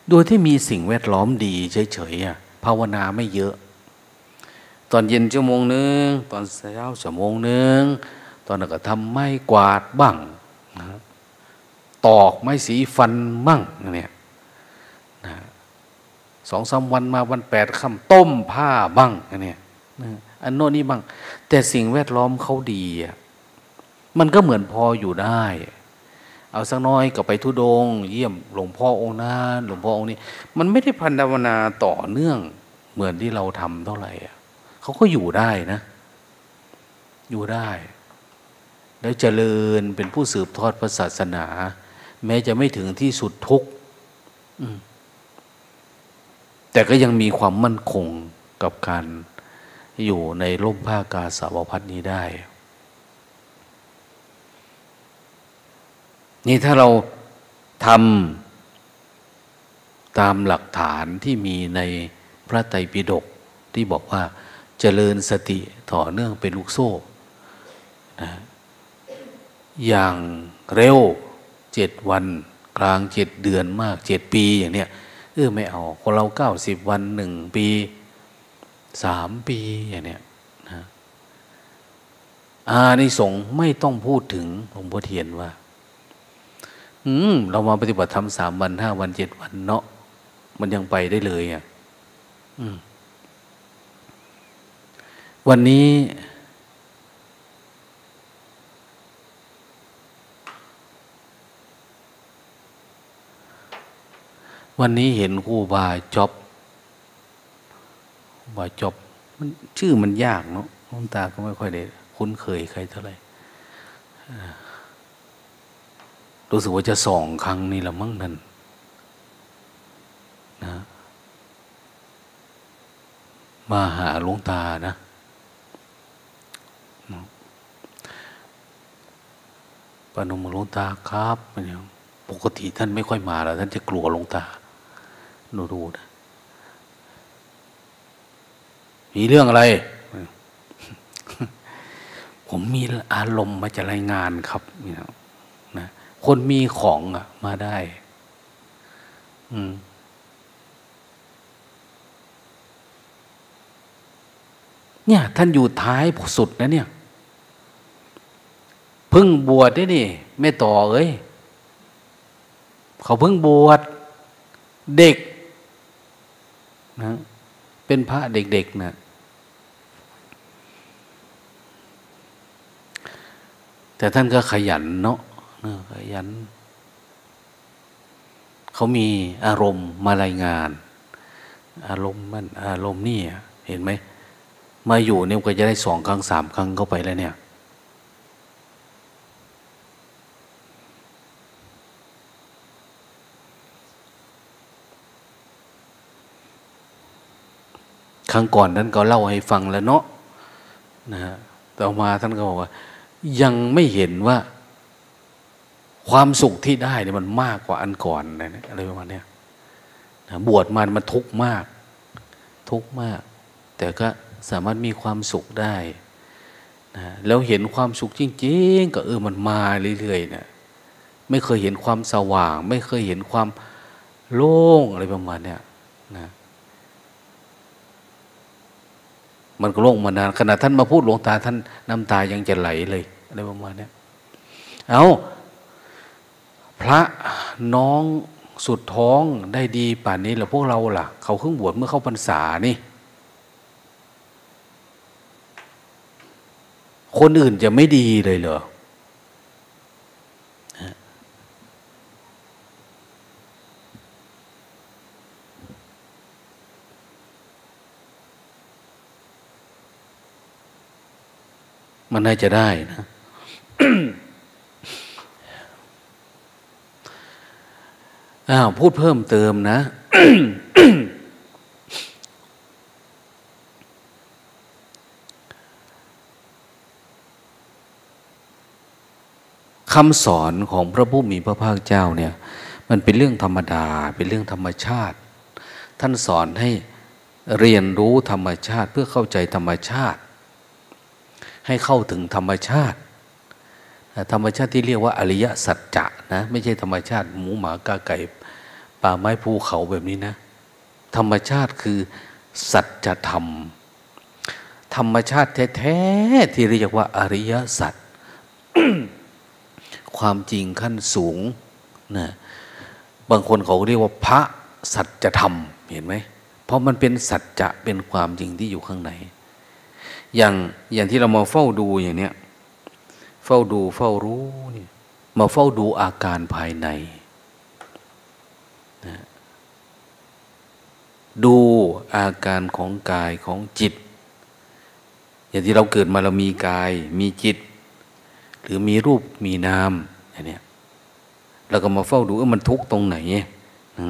โดยที่มีสิ่งแวดล้อมดีเฉยๆภาวนาไม่เยอะตอนเย็นชั่วโมงนึงตอนเช้าชั่วโมงนึงตอนนั้นก็ทำไม้กวาดบ้างนะตอกไม้สีฟันมั่งเนี่ยนะสองสามวันมาวันแปดค่ำต้มผ้าบ้างเนี่ยนะอันโน่นนี่บ้างแต่สิ่งแวดล้อมเขาดีมันก็เหมือนพออยู่ได้เอาสักน้อยก็ไปทุดงเยี่ยมหลวงพ่อองค์นั้นหลวงพ่อองค์นี้มันไม่ได้พันธนาต่อเนื่องเหมือนที่เราทำเท่าไหร่เขาก็อยู่ได้นะอยู่ได้แล้วเจริญเป็นผู้สืบทอดพระศาสนาแม้จะไม่ถึงที่สุดทุกแต่ก็ยังมีความมั่นคงกับการอยู่ในร่มผ้ากาสาวพัสนี้ได้นี่ถ้าเราทำตามหลักฐานที่มีในพระไตรปิฎกที่บอกว่าเจริญสติต่อเนื่องเป็นลูกโซ่นะอย่าง เร็วเจ็ดวันกลางเจ็ดเดือนมากเจ็ดปีอย่างเนี้ยเออไม่เอาคนเราเก้าสิบวันหนึ่งปีสามปีอย่างเนี้ยนะอานิสงส์ไม่ต้องพูดถึงหลวงพ่อเทียนว่าอืมเรามาปฏิบัติธรรมสามวันห้าวันเจ็ดวันเนาะมันยังไปได้เลยอ่ะอืมวันนี้วันนี้เห็นครูบาจ๊อบบาจ๊อบมันชื่อมันยากเนาะน้องตาก็ไม่ค่อยได้คุ้นเคยใครเท่าไหร่รู้สึกว่าจะสองครั้งนี่ละมั่งนั่นนะมาหาหลวงตานะปนมหลวงตาครับปกติท่านไม่ค่อยมาแล้วท่านจะกลัวหลวงตาหนูดูนะมีเรื่องอะไร ผมมีอารมณ์มาจะรายงานครับนะคนมีของอะมาได้อืมเนี่ยท่านอยู่ท้ายสุดนะเนี่ยเพิ่งบวชได้นี่ไม่ต่อเอ้ยเขาเพิ่งบวชเด็กนะเป็นพระเด็กๆนะแต่ท่านก็ขยันเนาะขยันเขามีอารมณ์มารายงานอารมณ์มันอารมณ์นี่เห็นไหมมาอยู่เนี่ยก็จะได้สองครั้งสามครั้งเข้าไปแล้วเนี่ยครั้งก่อนนั้นก็เล่าให้ฟังแล้วเนาะนะฮะต่อมาท่านก็บอกว่ายังไม่เห็นว่าความสุขที่ได้เนี่ยมันมากกว่าอันก่อนอะไรประมาณนี้นะบวชมันมันทุกข์มากทุกข์มากแต่ก็สามารถมีความสุขได้นะแล้วเห็นความสุขจริงๆก็เออมันมาเรื่อยๆนะไม่เคยเห็นความสว่างไม่เคยเห็นความโล่งอะไรประมาณนี้นะมันก็โล่งมานานขณะท่านมาพูดหลวงตาท่านน้ำตายังจะไหลเลยอะไรประมาณนี้เอาพระน้องสุดท้องได้ดีป่านนี้แล้วพวกเราล่ะเขาเพิ่งบวชเมื่อเข้าพรรษานี่คนอื่นจะไม่ดีเลยเหรอมันน่าจะได้นะ อ้าวพูดเพิ่มเติมนะ คำสอนของพระผู้มีพระภาคเจ้าเนี่ยมันเป็นเรื่องธรรมดาเป็นเรื่องธรรมชาติท่านสอนให้เรียนรู้ธรรมชาติเพื่อเข้าใจธรรมชาติให้เข้าถึงธรรมชาติธรรมชาติที่เรียกว่าอริยสัจจะนะไม่ใช่ธรรมชาติหมูหมากาไก่ป่าไม้ภูเขาแบบนี้นะธรรมชาติคือสัจธรรมธรรมชาติแท้ๆที่เรียกว่าอริยสัจ ความจริงขั้นสูงนะบางคนเขาเรียกว่าพระสัจธรรมเห็นไหมเพราะมันเป็นสัจจะเป็นความจริงที่อยู่ข้างในอย่างอย่างที่เรามาเฝ้าดูอย่างเนี้ยเฝ้าดูเฝ้ารู้เนี่ยมาเฝ้าดูอาการภายในนะดูอาการของกายของจิตอย่างที่เราเกิดมาเรามีกายมีจิตหรือมีรูปมีนามอย่างเนี้ยเราก็มาเฝ้าดูว่ามันทุกข์ตรงไหนน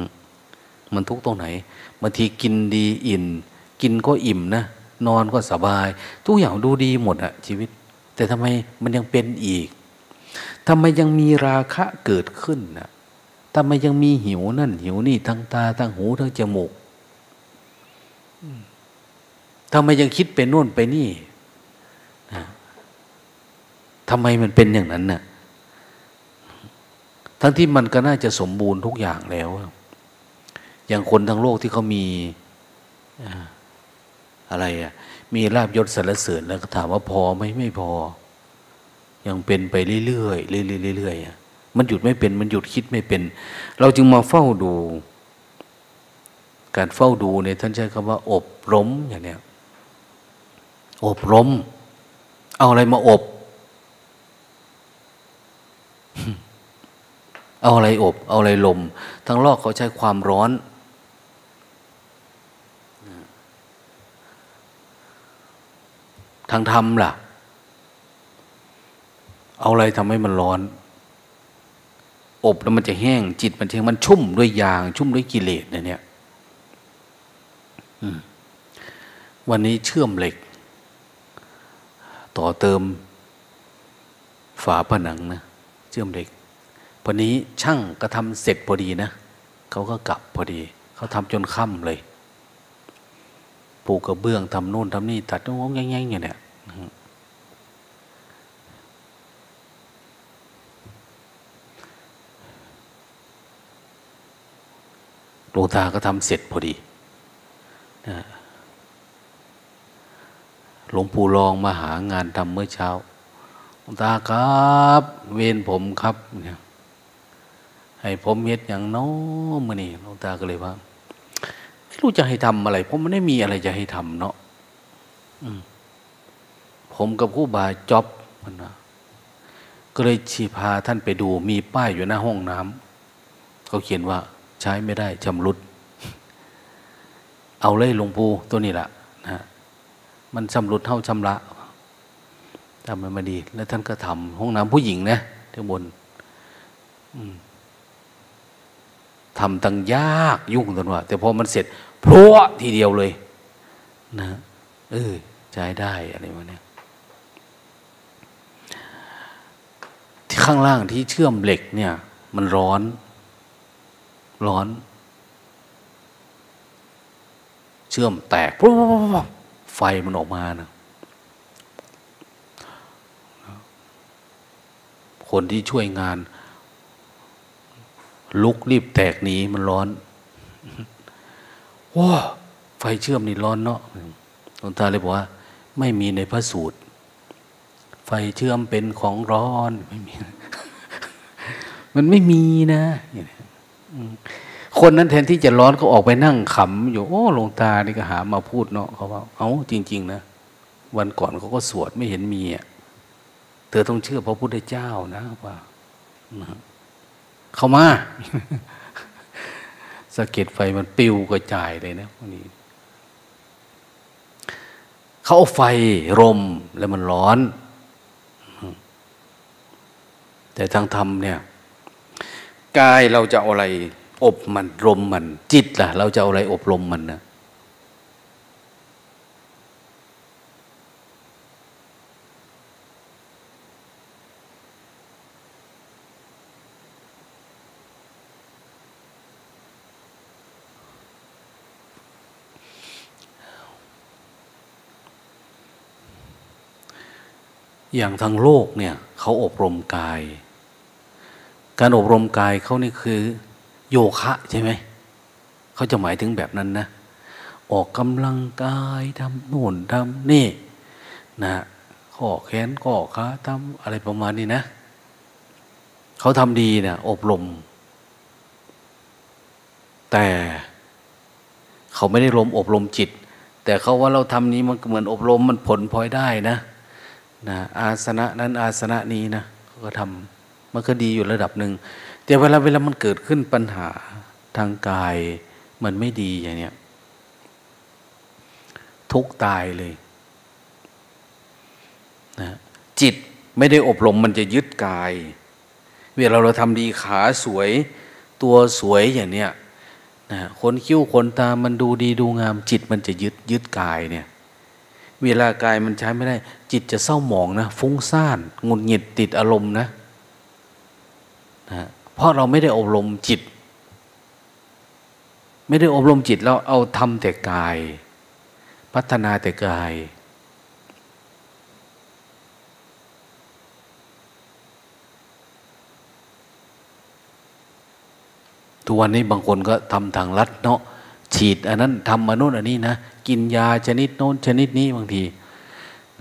ะมันทุกข์ตรงไหนบางทีกินดีอิ่มกินก็อิ่มนะนอนก็สบายทุกอย่างดูดีหมดอะชีวิตแต่ทำไมมันยังเป็นอีกทำไมยังมีราคะเกิดขึ้นนะทำไมยังมีหิวนั่นหิวนี่ทั้งตาทั้งหูทั้งจมูกทำไมยังคิดไปโน่นไปนี่นะทำไมมันเป็นอย่างนั้นนะ ทั้งที่มันก็น่าจะสมบูรณ์ทุกอย่างแล้วอย่างคนทั้งโลกที่เขามีอะไรอะมีลาภยศสรรเสริญแล้วก็ถามว่าพอไหมไม่พอยังเป็นไปเรื่อยๆเรื่อยๆเรื่อยๆมันหยุดไม่เป็นมันหยุดคิดไม่เป็นเราจึงมาเฝ้าดูการเฝ้าดูเนี่ยท่านใช้คำว่าอบรมอย่างเนี้ยอบรมเอาอะไรมาอบเอาอะไรอบเอาอะไรลมทางโลกเขาใช้ความร้อนทางธรรมล่ะเอาอะไรทำให้มันร้อนอบแล้วมันจะแห้งจิตมันจะมันชุ่มด้วยยางชุ่มด้วยกิเลสเนี่ยวันนี้เชื่อมเหล็กต่อเติมฝาผนังนะเชื่อมเหล็กพอนี้ช่างก็ทำเสร็จพอดีนะเขาก็กลับพอดีเขาทำจนค่ำเลยปูกระเบื้องทำโน่นทำนี่ตัดงงแง่ๆอย่างเนี้ยหลวงตาก็ทำเสร็จพอดีหลวงปู่รองมาหางานทำเมื่อเช้าหลวงตาครับเวรผมครับให้ผมเฮ็ดอย่างน้อเมื่อนี้หลวงตาก็เลยว่าไม่รู้จะให้ทำอะไรผมไม่ได้มีอะไรจะให้ทำเนาะผมกับผู้บาจ็อบมันนะก็เลยชี้พาท่านไปดูมีป้ายอยู่หน้าห้องน้ำเขาเขียนว่าใช้ไม่ได้ชำรุดเอาเลยหลวงปู่ตัวนี้ละนะมันชำรุดเท่าชำระทำมันมาดีแล้วท่านก็ทำห้องน้ำผู้หญิงนะที่บนทำตั้งยากยุ่งตนว่าแต่พอมันเสร็จพลัวทีเดียวเลยนะเออใช้ได้อะไรวะเนี่ยที่ข้างล่างที่เชื่อมเหล็กเนี่ยมันร้อนร้อนเชื่อมแตกปุ๊บไฟมันออกมานะคนที่ช่วยงานลุกรีบแตกหนีมันร้อนว้าไฟเชื่อมนี่ร้อนเนาะหลวงตาเลยบอกว่าไม่มีในพระสูตรไฟเชื่อมเป็นของร้อนไม่มี มันไม่มีนะคนนั้นแทนที่จะร้อนก็ออกไปนั่งขำอยู่โอ้หลวงตานี่ก็หามาพูดเนาะเขาว่าเอ้าจริงๆนะวันก่อนเขาก็สวดไม่เห็นมีอ่ะเธอต้องเชื่อพระพุทธเจ้านะว่าเข้ามาสะเก็ดไฟมันปิวกระจายเลยนะพวกนี้เขาเอาไฟรมแล้วมันร้อนแต่ทางธรรมเนี่ยกายเราจะเอาอะไรอบมันรมมันจิตล่ะเราจะเอาอะไรอบรมมันนะอย่างทางโลกเนี่ยเขาอบรมกายการอบรมกายเขานี่คือโยคะใช่ไหมเขาจะหมายถึงแบบนั้นนะออกกำลังกายทำโน่นทำนี่นะข้อแขนข้อขาทำอะไรประมาณนี้นะเขาทำดีนะอบรมแต่เขาไม่ได้รมอบรมจิตแต่เขาว่าเราทำนี้มันเหมือนอบรมมันผลพลอยได้นะนะอาสนะนั้นอาสนะนี้นะเขาก็ทำมันก็ดีอยู่ระดับหนึ่งแต่เวลาเวลามันเกิดขึ้นปัญหาทางกายมันไม่ดีอย่างเนี้ยทุกตายเลยนะจิตไม่ได้อบรมมันจะยึดกายเวลาเราทำดีขาสวยตัวสวยอย่างเนี้ยนะขนคิ้วขนตามันดูดีดูงามจิตมันจะยึดยึดกายเนี่ยเวลากายมันใช้ไม่ได้จิตจะเศร้าหมองนะฟุ้งซ่านหงุดหงิดติดอารมณ์นะนะเพราะเราไม่ได้อบรมจิตไม่ได้อบรมจิตเราเอาทำแต่กายพัฒนาแต่กาย ทุกวันนี้บางคนก็ทำทางลัดเนาะฉีดอันนั้นทำมาโน่นอันนี้นะกินยาชนิดโน้นชนิดนี้บางที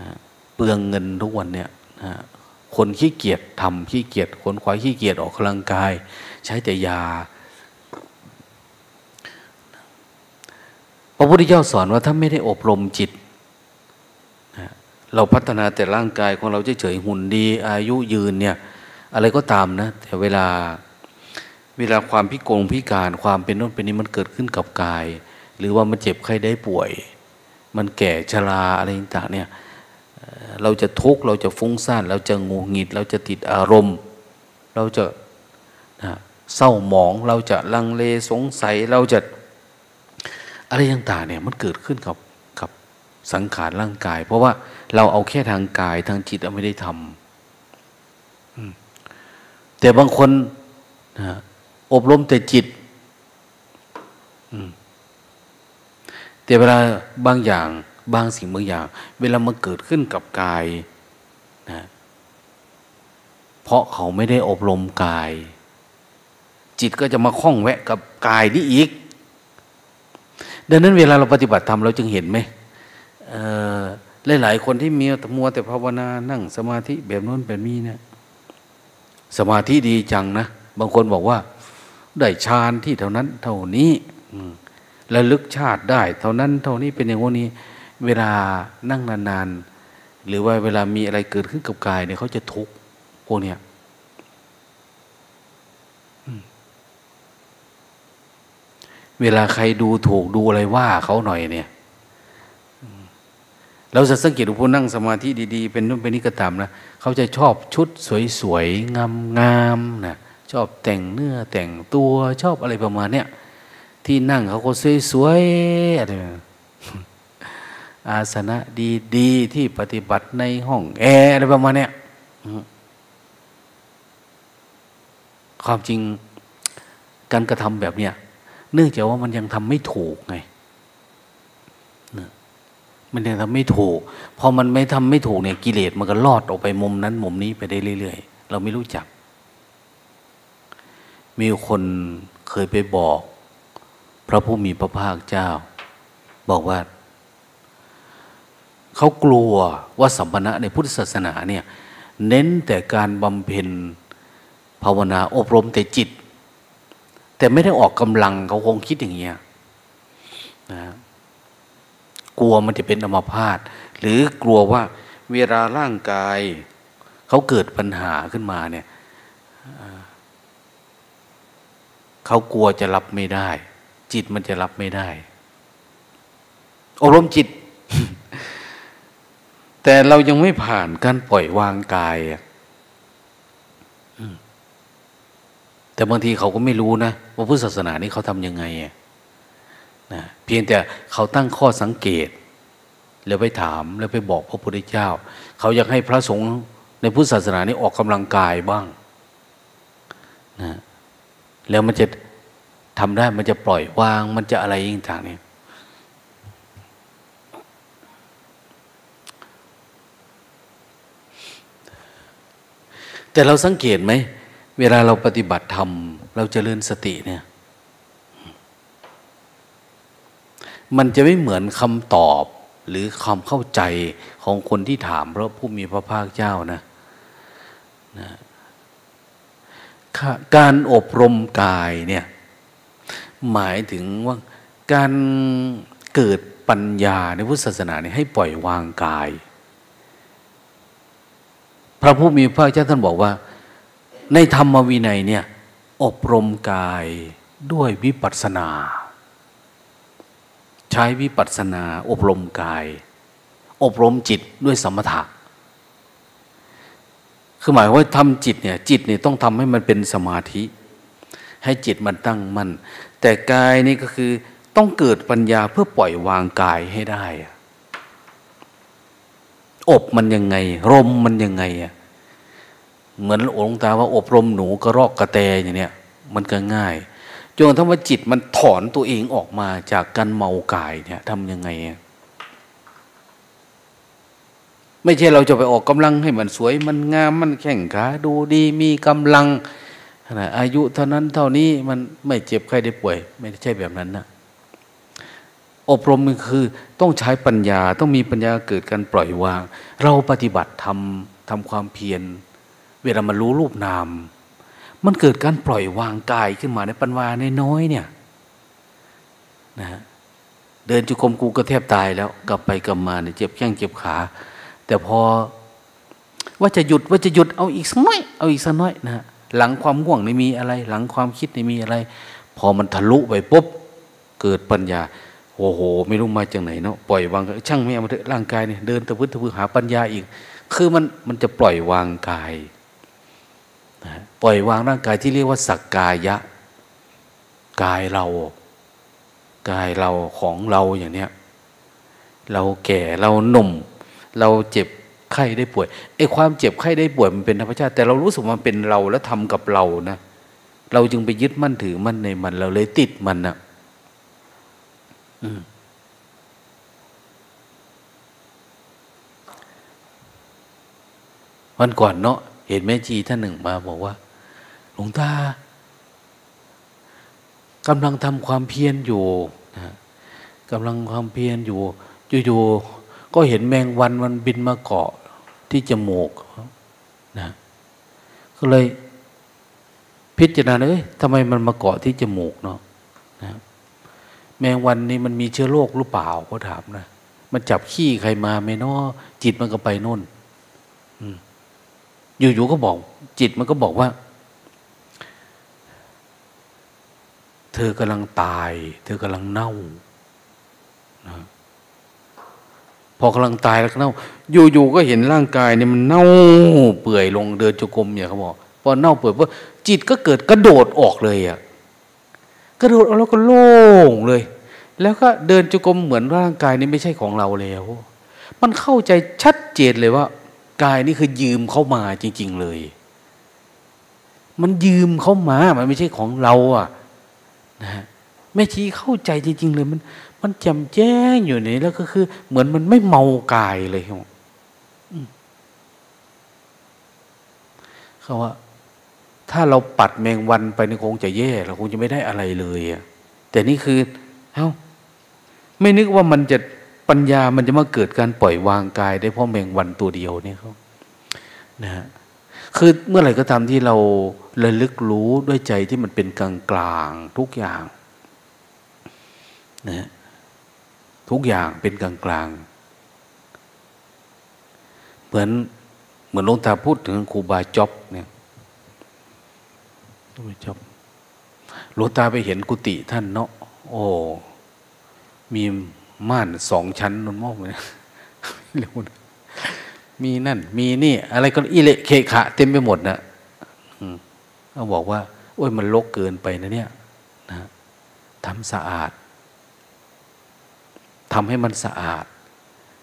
นะเปลืองเงินทุกวันเนี่ยนะคนขี้เกียจทำขี้เกียจขวนขวายขี้เกียจออกกำลังกายใช้แต่ยาพระพุทธเจ้าสอนว่าถ้าไม่ได้อบรมจิตนะเราพัฒนาแต่ร่างกายของเราเฉยๆหุ่นดีอายุยืนเนี่ยอะไรก็ตามนะแต่เวลาเวลาความพิกลพิการความเป็นโน่นเป็นนี้มันเกิดขึ้นกับกายหรือว่ามันเจ็บไข้ได้ป่วยมันแก่ชราอะไรต่างๆเนี่ยเราจะทุกข์เราจะฟุ้งซ่านเราจะหงุดหงิดเราจะติดอารมณ์เราจะเศร้าหมองเราจะลังเลสงสัยเราจะอะไรต่างๆเนี่ยมันเกิดขึ้นกับกับสังขารร่างกายเพราะว่าเราเอาแค่ทางกายทางจิตเราไม่ได้ทำแต่บางคนนะอบรมแต่จิตแต่เวลาบางอย่างบางสิ่งบางอย่างเวลามันเกิดขึ้นกับกายนะเพราะเขาไม่ได้อบรมกายจิตก็จะมาคล้องแวะกับกายนี้อีกดังนั้นเวลาเราปฏิบัติธรรมเราจึงเห็นไหมหลายๆคนที่มีมัวแต่ภาวนานั่งสมาธิแบบโน้นแบบนี้เนี่ยสมาธิดีจังนะบางคนบอกว่าได้ฌานที่เท่านั้นเท่านี้ระลึกชาติได้เท่านั้นเท่านี้เป็นอย่างนี้เวลานั่งนานๆหรือว่าเวลามีอะไรเกิดขึ้นกับกายเนี่ยเขาจะทุกข์พวกเนี้ยเวลาใครดูถูกดูอะไรว่าเขาหน่อยเนี่ยเราจะสังเกตผู้นั่งสมาธิดีๆเป็นนู่นเป็นนี่ก็ตามนะเขาจะชอบชุดสวยๆงามๆนะชอบแต่งเนื้อแต่งตัวชอบอะไรประมาณเนี้ยที่นั่งเขาก็สวยๆอะไรอาสนะดีๆที่ปฏิบัติในห้องแอร์อะไรประมาณเนี้ยความจริงการกระทำแบบเนี้ยเนื่องจากว่ามันยังทำไม่ถูกไงมันยังทำไม่ถูกพอมันไม่ทำไม่ถูกเนี่ยกิเลสมันก็ลอดออกไปมุมนั้นมุมนี้ไปได้เรื่อยๆเราไม่รู้จักมีคนเคยไปบอกพระผู้มีพระภาคเจ้าบอกว่าเขากลัวว่าสัมปนะในพุทธศาสนาเนี่ยเน้นแต่การบำเพ็ญภาวนาอบรมแต่จิตแต่ไม่ได้ออกกำลังเขาคงคิดอย่างเงี้ยนะกลัวมันจะเป็นอัมพาตหรือกลัวว่าเวลาร่างกายเขาเกิดปัญหาขึ้นมาเนี่ยเขากลัวจะรับไม่ได้จิตมันจะรับไม่ได้อบรมจิต แต่เรายังไม่ผ่านการปล่อยวางกายแต่บางทีเขาก็ไม่รู้นะว่าพุทธศาสนานี่เขาทำยังไงนะเพียงแต่เขาตั้งข้อสังเกตแล้วไปถามแล้วไปบอกพระพุทธเจ้าเขาอยากให้พระสงฆ์ในพุทธศาสนานี่ออกกำลังกายบ้างนะแล้วมันจะทำได้มันจะปล่อยวางมันจะอะไรอย่างต่างเนี่ยแต่เราสังเกตไหมเวลาเราปฏิบัติธรรมเราเจริญสติเนี่ยมันจะไม่เหมือนคำตอบหรือความเข้าใจของคนที่ถามพระผู้มีพระภาคเจ้านะนะการอบรมกายเนี่ยหมายถึงว่าการเกิดปัญญาในพุทธศาสนาเนี่ยให้ปล่อยวางกายพระผู้มีพระภาคเจ้าท่านบอกว่าในธรรมวินัยเนี่ยอบรมกายด้วยวิปัสสนาใช้วิปัสสนาอบรมกายอบรมจิตด้วยสมถะคือหมายว่าทำจิตเนี่ยจิตเนี่ยต้องทำให้มันเป็นสมาธิให้จิตมันตั้งมั่นแต่กายนี่ก็คือต้องเกิดปัญญาเพื่อปล่อยวางกายให้ได้อบมันยังไงรมมันยังไงอะเหมือนหลวงตาว่าอบรมหนูกระรอกกระแตอย่างเนี้ยมันก็ง่ายจนทั้งว่าจิตมันถอนตัวเองออกมาจากการเมากายเนี่ยทำยังไงไม่ใช่เราจะไปออกกำลังให้มันสวยมันงามมันแข็งขาดูดีมีกำลัง ขณะอายุเท่านั้นเท่านี้มันไม่เจ็บใครได้ป่วยไม่ใช่แบบนั้นนะอบรมมันคือต้องใช้ปัญญาต้องมีปัญญาเกิดการปล่อยวางเราปฏิบัติทำทำความเพียรเวลามันรู้รูปนามมันเกิดการปล่อยวางกายขึ้นมาในปัญญาในน้อยเนี่ยนะฮะเดินจุกมกูก็แทบตายแล้วกลับไปกลับมาเนี่ยเจ็บแข้งเจ็บขาแต่พอว่าจะหยุดว่าจะหยุดเอาอีกสักน้อยเอาอีกสักน้อยนะฮะหลังความง่วงนี่มีอะไรหลังความคิดนี่มีอะไรพอมันทะลุไปปุ๊บเกิดปัญญาโอ้โหไม่รู้มาจากไหนเนาะปล่อยวางช่างไม่เอามาเถอะร่างกายเนี่ยเดินตะพื้นตะพื้นหาปัญญาอีกคือมันมันจะปล่อยวางกายนะปล่อยวางร่างกายที่เรียกว่าสักกายะกายเรากายเราของเราอย่างเนี้ยเราแก่เราหนุ่มเราเจ็บไข้ได้ป่วยไอ้ความเจ็บไข้ได้ป่วยมันเป็นธรรมชาติแต่เรารู้สึกมันเป็นเราแล้วทำกับเรานะเราจึงไปยึดมั่นถือมั่นในมันเราเลยติดมันนะวันก่อนเนาะเห็นแม่ชีท่านหนึ่งมาบอกว่าหลวงตากำลังทำความเพียรอยู่นะกำลังความเพียรอยู่อยู่ๆก็เห็นแมงวันมันบินมาเกาะที่จมูกนะก็เลยพิจารณาเลยทำไมมันมาเกาะที่จมูกเนาะนะแมงวันนี้มันมีเชื้อโรคหรือเปล่าก็ถามนะมันจับขี้ใครมาไม่น้อจิตมันก็ไปโน่นอยู่ๆก็บอกจิตมันก็บอกว่าเธอกำลังตายเธอกำลังเน่านะพอกำลังตายแล้วเน่าอยู่ๆก็เห็นร่างกายเนี่ยมันเน่าเปื่อยลงเดินจงกรมอย่างเขาบอกพอเน่าเปื่อยปุ๊บจิตก็เกิดกระโดดออกเลยอะกระโดดแล้วก็โล่งเลยแล้วก็เดินจุกมเหมือนร่างกายนี้ไม่ใช่ของเราแล้วมันเข้าใจชัดเจนเลยว่ากายนี้คือยืมเข้ามาจริงๆเลยมันยืมเข้ามามันไม่ใช่ของเราอ่ะนะฮะแม่ชีเข้าใจจริงๆเลยมันมันแจ่มแจ้งอยู่นี่แล้วก็คือเหมือนมันไม่เมากายเลยครับเขาว่าถ้าเราปัดแมงวันไปนี่คงจะแย่เราคงจะไม่ได้อะไรเลยแต่นี่คือเอ้าไม่นึกว่ามันจะปัญญามันจะมาเกิดการปล่อยวางกายได้เพราะแมงวันตัวเดียวเนี่ยครับนะฮะคือเมื่อไหร่ก็ตามที่เราระลึกรู้ด้วยใจที่มันเป็นกลางกลางทุกอย่างนะทุกอย่างเป็นกลางกลางเหมือนเหมือนหลวงตาพูดถึงครูบาจ๊อบเนี่ยหลวงตาไปเห็นกุฏิท่านเนาะโอ้มีม่านสองชั้นนอนมอกเลยมีนั่นมีนี่อะไรก็อิเละเคขะเต็มไปหมดนะเขาบอกว่าโอ้ยมันรกเกินไปนะเนี่ยนะทำสะอาดทำให้มันสะอาด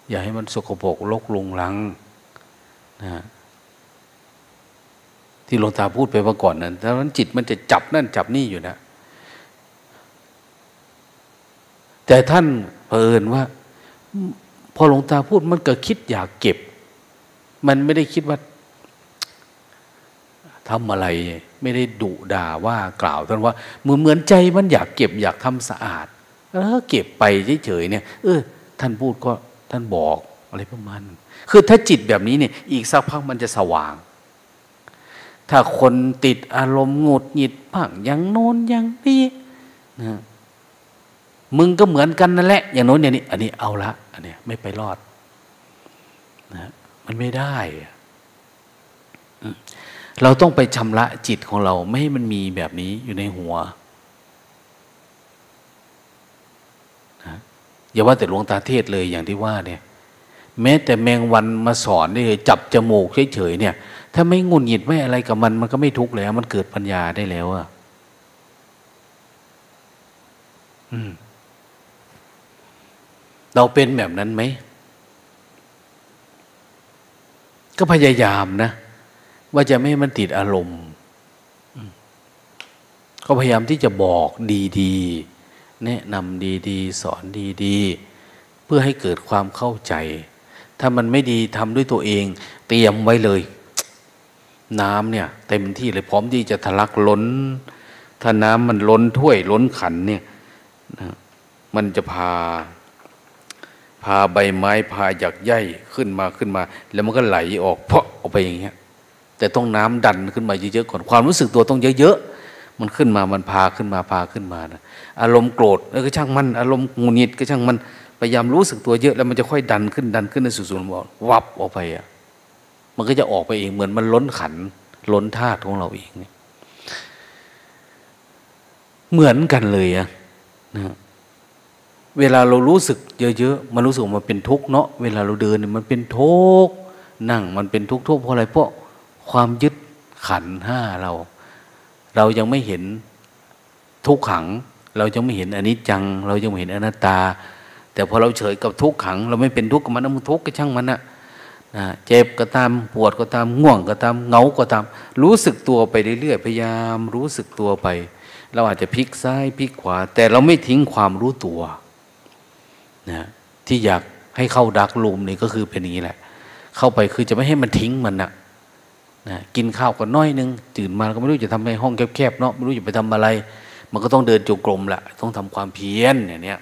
อย่าให้มันสกปรกรกรุงรังนะที่หลวงตาพูดไปเมื่อก่อนนั้นดังนั้นจิตมันจะจับนั่นจับนี่อยู่นะแต่ท่านเผอิญว่าพอหลวงตาพูดมันก็คิดอยากเก็บมันไม่ได้คิดว่าทำอะไรไม่ได้ดุด่าว่ากล่าวท่านว่าเหมือนเหมือนใจมันอยากเก็บอยากทำสะอาดแล้วเก็บไปเฉยๆเนี่ยเออท่านพูดก็ท่านบอกอะไรประมาณนั้นคือถ้าจิตแบบนี้เนี่ยอีกสักพักมันจะสว่างถ้าคนติดอารมณ์หงุดหงิดผังอย่างโน้นอย่างนี้นะมึงก็เหมือนกันนั่นแหละอย่างโน้นอย่างนี้อันนี้เอาละอันนี้ไม่ไปรอดนะมันไม่ได้เราต้องไปชำระจิตของเราไม่ให้มันมีแบบนี้อยู่ในหัวนะอย่าว่าแต่หลวงตาเทศเลยอย่างที่ว่าเนี่ยแม้แต่แมงวันมาสอนนี่จับจมูกเฉยๆเนี่ยถ้าไม่งุนหงิดไม่อะไรกับมันมันก็ไม่ทุกข์แล้วมันเกิดปัญญาได้แล้วอ่ะอืมเราเป็นแบบนั้นไหมก็พยายามนะว่าจะไม่ให้มันติดอารมณ์ก็พยายามที่จะบอกดีๆแนะนำดีๆสอนดีๆเพื่อให้เกิดความเข้าใจถ้ามันไม่ดีทำด้วยตัวเองเตรียมไว้เลย น้ำเนี่ยเต็มที่เลยพร้อมที่จะทะลักล้นถ้าน้ำมันล้นถ้วยล้นขันเนี่ยนะมันจะพาพาใบไม้พาหยักไย่ขึ้นมาขึ้นมาแล้วมันก็ไหลออกเพาะออกไปอย่างเงี้ยแต่ต้องน้ำดันขึ้นมาเยอะๆก่อนความรู้สึกตัวต้องเยอะๆมันขึ้นมามันพาขึ้นมาพาขึ้นมานะอารมณ์โกรธเออก็ช่างมันอารมณ์หงุดหงิดก็ช่างมันพยายามรู้สึกตัวเยอะแล้วมันจะค่อยดันขึ้นดันขึ้นในสุดๆมันวับออกไปอ่ะมันก็จะออกไปเองเหมือนมันล้นขันล้นธาตุของเราเองเนี่ยเหมือนกันเลยอ่ะนะเวลาเรารู้สึกเยอะๆมันรู้สึกมันเป็นทุกข์เนาะเวลาเราเดินมันเป็นทุกข์นั่งมันเป็นทุกข์ทุกข์เพราะอะไรเพราะความยึดขันห้าเราเรายังไม่เห็นทุกขังเรายังไม่เห็นอนิจจังเรายังไม่เห็นอนัตตาแต่พอเราเฉยกับทุกขังเราไม่เป็นทุกข์กับมันมันทุกข์ก็ช่างมันนะนะเจ็บก็ตามปวดก็ตามง่วงก็ตามเหงาก็ตามรู้สึกตัวไปเรื่อยๆพยายามรู้สึกตัวไปเราอาจจะพลิกซ้ายพลิกขวาแต่เราไม่ทิ้งความรู้ตัวนะที่อยากให้เข้าดักลุมนี่ก็คือเป็นอย่างนี้แหละเข้าไปคือจะไม่ให้มันทิ้งมันนะนะกินข้าวก็น้อยนึงตื่นมาก็ไม่รู้จะทำในห้องแคบๆเนาะไม่รู้จะไปทำอะไรมันก็ต้องเดินจงกรมละต้องทำความเพียรอย่างเนี้ย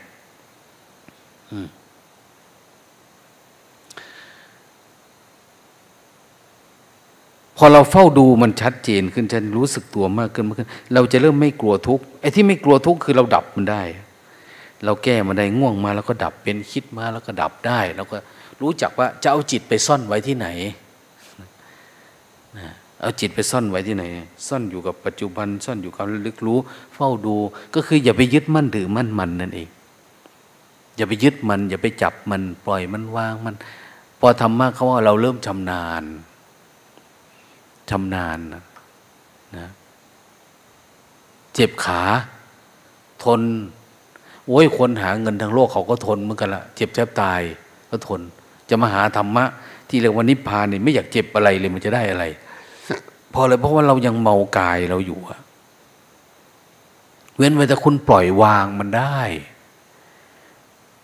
พอเราเฝ้าดูมันชัดเจนขึ้นฉันรู้สึกตัวมากขึ้นมากขึ้นเราจะเริ่มไม่กลัวทุกข์ไอ้ที่ไม่กลัวทุกข์คือเราดับมันได้เราแก้มันได้ง่วงมาแล้วก็ดับเป็นคิดมาแล้วก็ดับได้แล้วก็รู้จักว่าจะเอาจิตไปซ่อนไว้ที่ไหนเอาจิตไปซ่อนไว้ที่ไหนซ่อนอยู่กับปัจจุบันซ่อนอยู่กับลึกรู้เฝ้าดูก็คืออย่าไปยึดมั่นถือมั่นมันนั่นเองอย่าไปยึดมันอย่าไปจับมันปล่อยมันวางมันพอทำมากเขาว่าเราเริ่มชำนาญชำนาญนะนะเจ็บขาทนโอ้ยคนหาเงินทั้งโลกเขาก็ทนเหมือนกันละเจ็บแทบตายก็ทนจะมาหาธรรมะที่เรียกว่านิพพานนี่ไม่อยากเจ็บอะไรเลยมันจะได้อะไรพอเลยเพราะว่าเรายังเมากายเราอยู่อะเว้นไว้แต่คุณปล่อยวางมันได้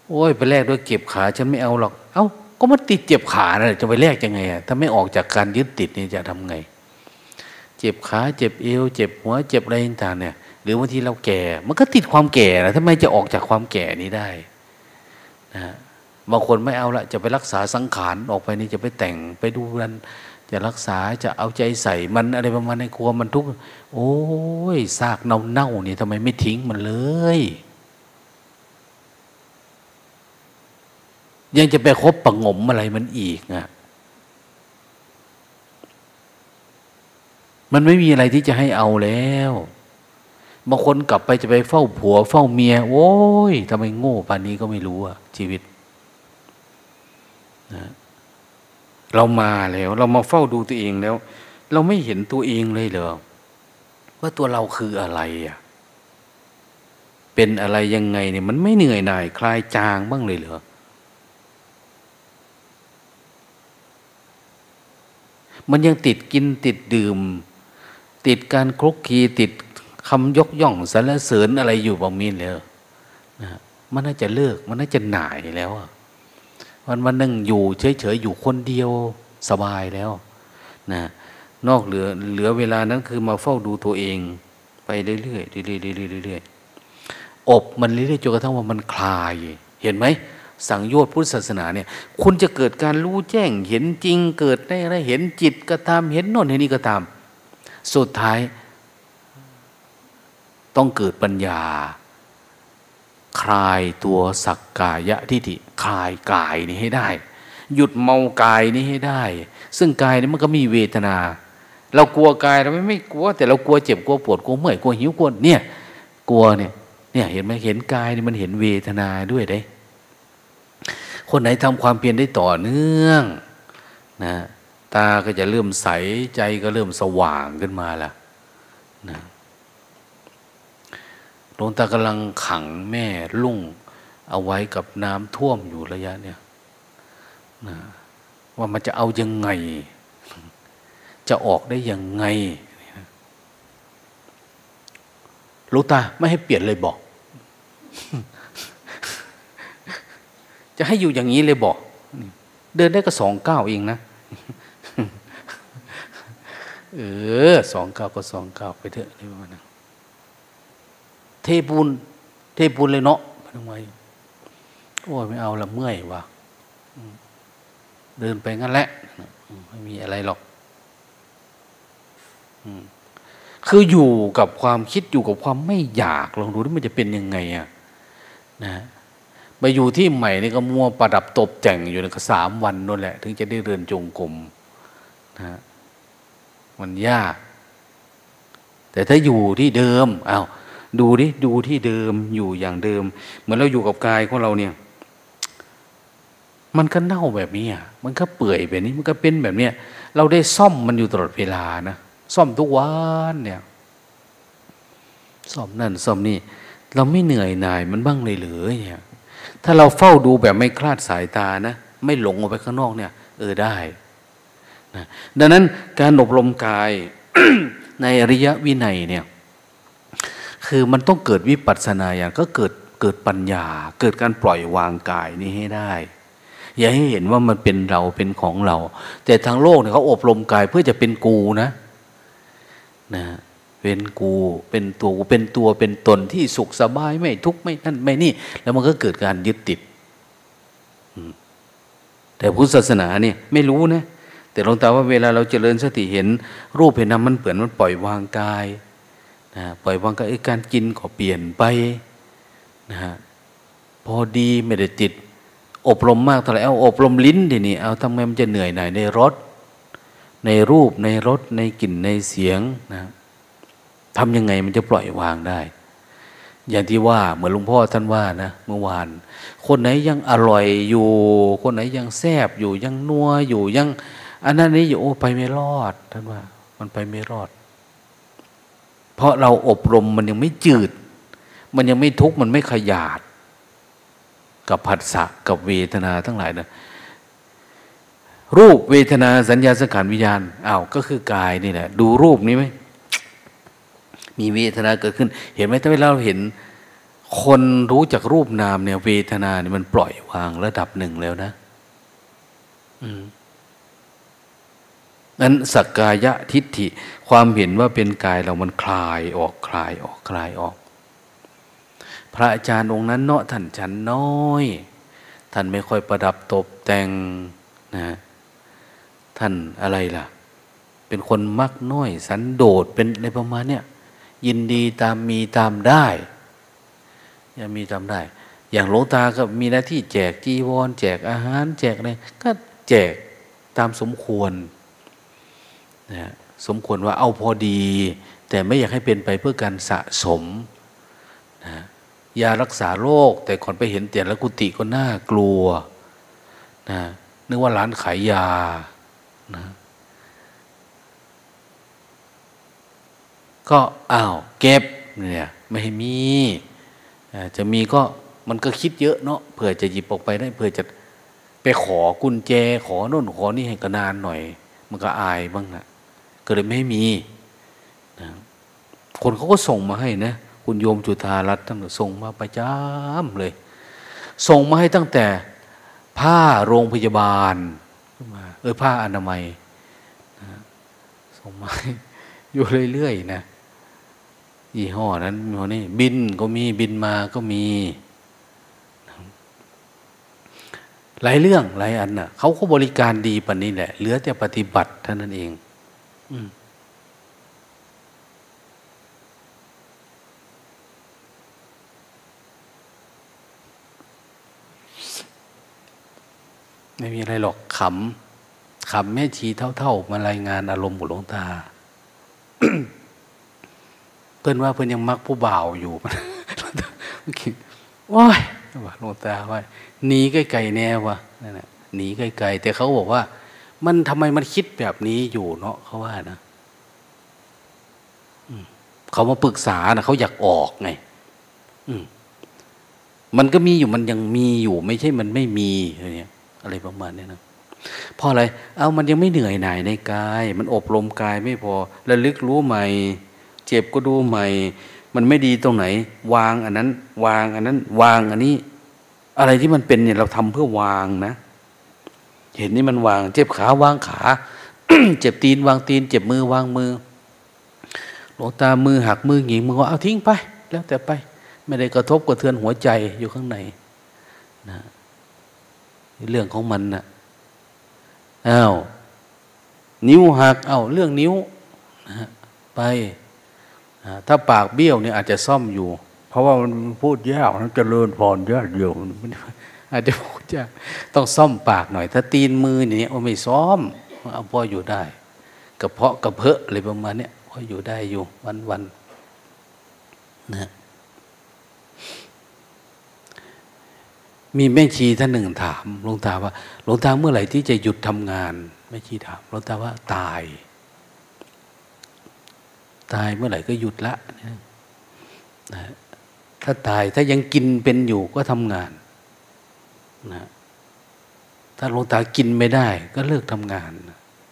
โอ้ยไปแลกด้วยเก็บขาฉันไม่เอาหรอกเอ้าก็มันติดเจ็บขานะจะไปแลกยังไงอะถ้าไม่ออกจากการยึดติดนี่จะทำไงเจ็บขาเจ็บเอวเจ็บหัวเจ็บอะไรต่างเนี่ยหรือบางทีเราแก่มันก็ติดความแก่นะทำไมจะออกจากความแก่นี้ได้นะบางคนไม่เอาละจะไปรักษาสังขารออกไปนี่จะไปแต่งไปดูรันจะรักษาจะเอาใจใส่มันอะไรประมาณในครัวมันทุกโอ้ยซากเน่าเน่านี่ทำไมไม่ทิ้งมันเลยยังจะไปคบประงมอะไรมันอีกอ่ะมันไม่มีอะไรที่จะให้เอาแล้วบางคนกลับไปจะไปเฝ้าผัวเฝ้าเมียโอ้ยทำไมโง่ป่านนี้ก็ไม่รู้อ่ะชีวิตนะเรามาแล้วเรามาเฝ้าดูตัวเองแล้วเราไม่เห็นตัวเองเลยเหรอว่าตัวเราคืออะไรอ่ะเป็นอะไรยังไงเนี่ยมันไม่เหนื่อยหน่ายคลายจางบ้างเลยเหรอมันยังติดกินติดดื่มติดการคลุกคลีติดคำยกย่องสรรเสริญอะไรอยู่บางมีเลยนะมันน่าจะเลิกมันน่าจะหน่ายแล้ววันวันหนึ่งอยู่เฉยๆอยู่คนเดียวสบายแล้วนะนอกเหลือเหลือเวลานั้นคือมาเฝ้าดูตัวเองไปเรื่อยๆเรื่อยๆเรื่อยๆอบมันเรื่อยๆจนกระทั่งว่ามันคลายเห็นไหมสังโยชน์พุทธศาสนาเนี่ยคุณจะเกิดการรู้แจ้งเห็นจริงเกิดได้อะไรเห็นจิตก็ตามเห็นโน่นเห็นนี่ก็ตามสุดท้ายต้องเกิดปัญญาคลายตัวสักกายทิฏฐิคลายกายนี้ให้ได้หยุดเมากายนี้ให้ได้ซึ่งกายนี้มันก็มีเวทนาเรากลัวกายเราไม่ไม่กลัวแต่เรากลัวเจ็บกลัวปวดกลัวเมื่อยกลัวหิวกลัวเนี่ยกลัวเนี่ยเนี่ยเห็นไหมเห็นกายนี่มันเห็นเวทนาด้วยได้คนไหนทำความเพียรได้ต่อเนื่องนะตาก็จะเริ่มใสใจก็เริ่มสว่างขึ้นมาละนะหลวงตากำลังขังแม่ลุ่งเอาไว้กับน้ำท่วมอยู่ระยะเนี่ยนะว่ามันจะเอายังไงจะออกได้ยังไงหลวงตาไม่ให้เปลี่ยนเลยบอก จะให้อยู่อย่างนี้เลยบอกเดินได้ก็สองเก้าเองนะ เออสองเก้าก็สองเก้าไปเถอะนี่ประมาณนั้นเทปูนเทปูนเลยเนาะทำไมโอ้ยไม่เอาละเมื่อยวะเดินไปงั้นแหละไม่มีอะไรหรอกคืออยู่กับความคิดอยู่กับความไม่อยากลองดูดิมันจะเป็นยังไงอะนะไปอยู่ที่ใหม่นี่ก็มัวประดับตบแต่งอยู่ในสามวันนั่นแหละถึงจะได้เดินจงกรมนะมันยากแต่ถ้าอยู่ที่เดิมอ้าวดูดิดูที่เดิมอยู่อย่างเดิมเหมือนเราอยู่กับกายของเราเนี่ยมันก็เน่าแบบนี้อ่ะมันก็เปื่อยแบบนี้มันก็เป็นแบบเนี้ยเราได้ซ่อมมันอยู่ตลอดเวลานะซ่อมทุกวันเนี่ยซ่อมนั่นซ่อมนี่เราไม่เหนื่อยหน่ายมันบ้างเลยหรือเนี่ยถ้าเราเฝ้าดูแบบไม่คลาดสายตานะไม่หลงออกไปข้างนอกเนี่ยเออได้นะดังนั้นการอบรมกาย ในอริยวินัยเนี่ยคือมันต้องเกิดวิปัสสนาญาณก็เกิดเกิดปัญญาเกิดการปล่อยวางกายนี้ให้ได้อย่าให้เห็นว่ามันเป็นเราเป็นของเราแต่ทางโลกเนี่ยเขาอบรมกายเพื่อจะเป็นกูนะนะเป็นกูเป็นตัวกูเป็นตัวเป็นตนที่สุขสบายไม่ทุกข์ไม่นั่นไม่นี่แล้วมันก็เกิดการยึดติดแต่พุทธศาสนาเนี่ยไม่รู้นะแต่หลวงตาว่าเวลาเราเจริญสติเห็นรูปเห็นนามมันเปลี่ยนมันปล่อยวางกายนะปล่อยวางกายการกินก็เปลี่ยนไปนะฮะพอดีไม่ได้ติดอบรมมากเท่าไหร่เอาอบรมลิ้นทีนี้เอาทำไงมันจะเหนื่อยหน่ายในรสในรูปในรสในกลิ่นในเสียงนะทำยังไงมันจะปล่อยวางได้อย่างที่ว่าเหมือนหลวงพ่อท่านว่านะเมื่อวานคนไหนยังอร่อยอยู่คนไหนยังแซ่บอยู่ยังนัวอยู่ยังอันนั้นนี่อยู่โอ้ไปไม่รอดท่านว่ามันไปไม่รอดเพราะเราอบรมมันยังไม่จืดมันยังไม่ทุกข์มันไม่ขยาดกับผัสสะกับเวทนาทั้งหลายนะรูปเวทนาสัญญาสังขารวิญญาณอ้าวก็คือกายนี่แหละดูรูปนี้ไหมมีเวทนาเกิดขึ้นเห็นไหมถ้าเราเห็นคนรู้จักรูปนามเนี่ยเวทนาเนี่ยมันปล่อยวางระดับหนึ่งแล้วนะนั้นสักกายทิฏฐิความเห็นว่าเป็นกายเรามันคลายออกคลายออกคลายออกพระอาจารย์องค์นั้นเนาะท่านฉันน้อยท่านไม่ค่อยประดับตกแต่งนะท่านอะไรล่ะเป็นคนมักน้อยสันโดษเป็นอะไรประมาณเนี้ยยินดีตามมีตามได้อย่ามีตามได้อย่างหลวงตาก็มีหน้าที่แจกจีวรแจกอาหารแจกอะไรก็แจกตามสมควรนะสมควรว่าเอาพอดีแต่ไม่อยากให้เป็นไปเพื่อการสะสมนะยารักษาโรคแต่ก่อนไปเห็นเตียนและกุฏิก็น่ากลัวนะนึกว่าร้านขายยานะก็อ้าวเก็บเนี่ยไม่ให้มีจะมีก็มันก็คิดเยอะเนาะเผื่อจะหยิบออกไปได้เผื่อจะไปขอกุญแจขอโน่นขอนี่ให้ก็นานหน่อยมันก็อายบ้างนะก็เลยไม่มีนะคนเขาก็ส่งมาให้นะคุณโยมจุฑารัตน์ท่านก็ส่งมาประจำเลยส่งมาให้ตั้งแต่ผ้าโรงพยาบาลเออผ้าอนามัยนะส่งมาอยู่เรื่อยๆนะยี่ห้อนั้นยี่ห้อนี้บินก็มีบินมาก็มีหลายเรื่องหลายอันน่ะเขาก็บริการดีปานนี้แหละเหลือแต่ปฏิบัติเท่านั้นเองอืมไม่มีอะไรหรอกขำขำแม่ชีเท่าๆมารายงานอารมณ์ของหลวงตา เพื่อนว่าเพื่อนยังมักผู้บ่าวอยู่ โอ้ยหลวงตาว่าหนีไกลๆแน่วะนั่นแหละหนีไกลๆแต่เขาบอกว่ามันทำไมมันคิดแบบนี้อยู่เนาะเขาว่านะเขามาปรึกษานะเขาอยากออกไงมันก็มีอยู่มันยังมีอยู่ไม่ใช่มันไม่มีอะไรเนี้ยอะไรประมาณนี้นะเพราะอะไรเอามันยังไม่เหนื่อยหน่ายในกายมันอบรมกายไม่พอระลึกรู้ใหม่เจ็บก็ดูใหม่มันไม่ดีตรงไหนวางอันนั้นวางอันนั้นวางอันนี้อะไรที่มันเป็นเนี่ยเราทำเพื่อวางนะเห็นนี่มันวางเจ็บขาวางขา เจ็บตีนวางตีนเจ็บมือวางมือหลวงตามือหักมือหงิกมือเอาทิ้งไปแล้วแต่ไปไม่ได้กระทบกระเทือนหัวใจอยู่ข้างในนะเรื่องของมันนะอ้าวนิ้วหักเอาเรื่องนิ้วนะไปถ้าปากเบี้ยวเนี่ยอาจจะซ่อมอยู่เพราะว่ามันพูดยากมันเจริญพรยากเดียวอาจจะพูดยากต้องซ่อมปากหน่อยถ้าตีนมืออย่างเนี้ยว่าไม่ซ่อมเอาพออยู่ได้กระเพาะกระเพาะอะไรประมาณเนี้ยพออยู่ได้อยู่วันวันนะมีแม่ชีท่านหนึ่งถามหลวงตาว่าหลวงตาเมื่อไหร่ที่จะหยุดทำงานแม่ชีถามหลวงตาว่าตายตายเมื่อไหร่ก็หยุดละนะถ้าตายถ้ายังกินเป็นอยู่ก็ทำงานนะถ้าหลวงตากินไม่ได้ก็เลิกทำงาน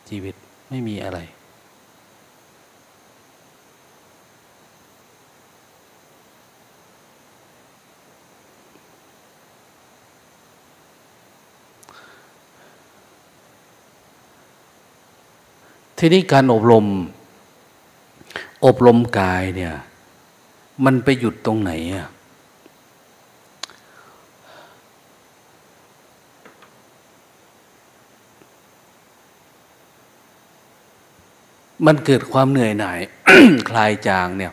ชีวิตไม่มีอะไรทีนี้การอบรมอบรมกายเนี่ยมันไปหยุดตรงไหนอ่ะมันเกิดความเหนื่อยหน่าย คลายจางเนี่ย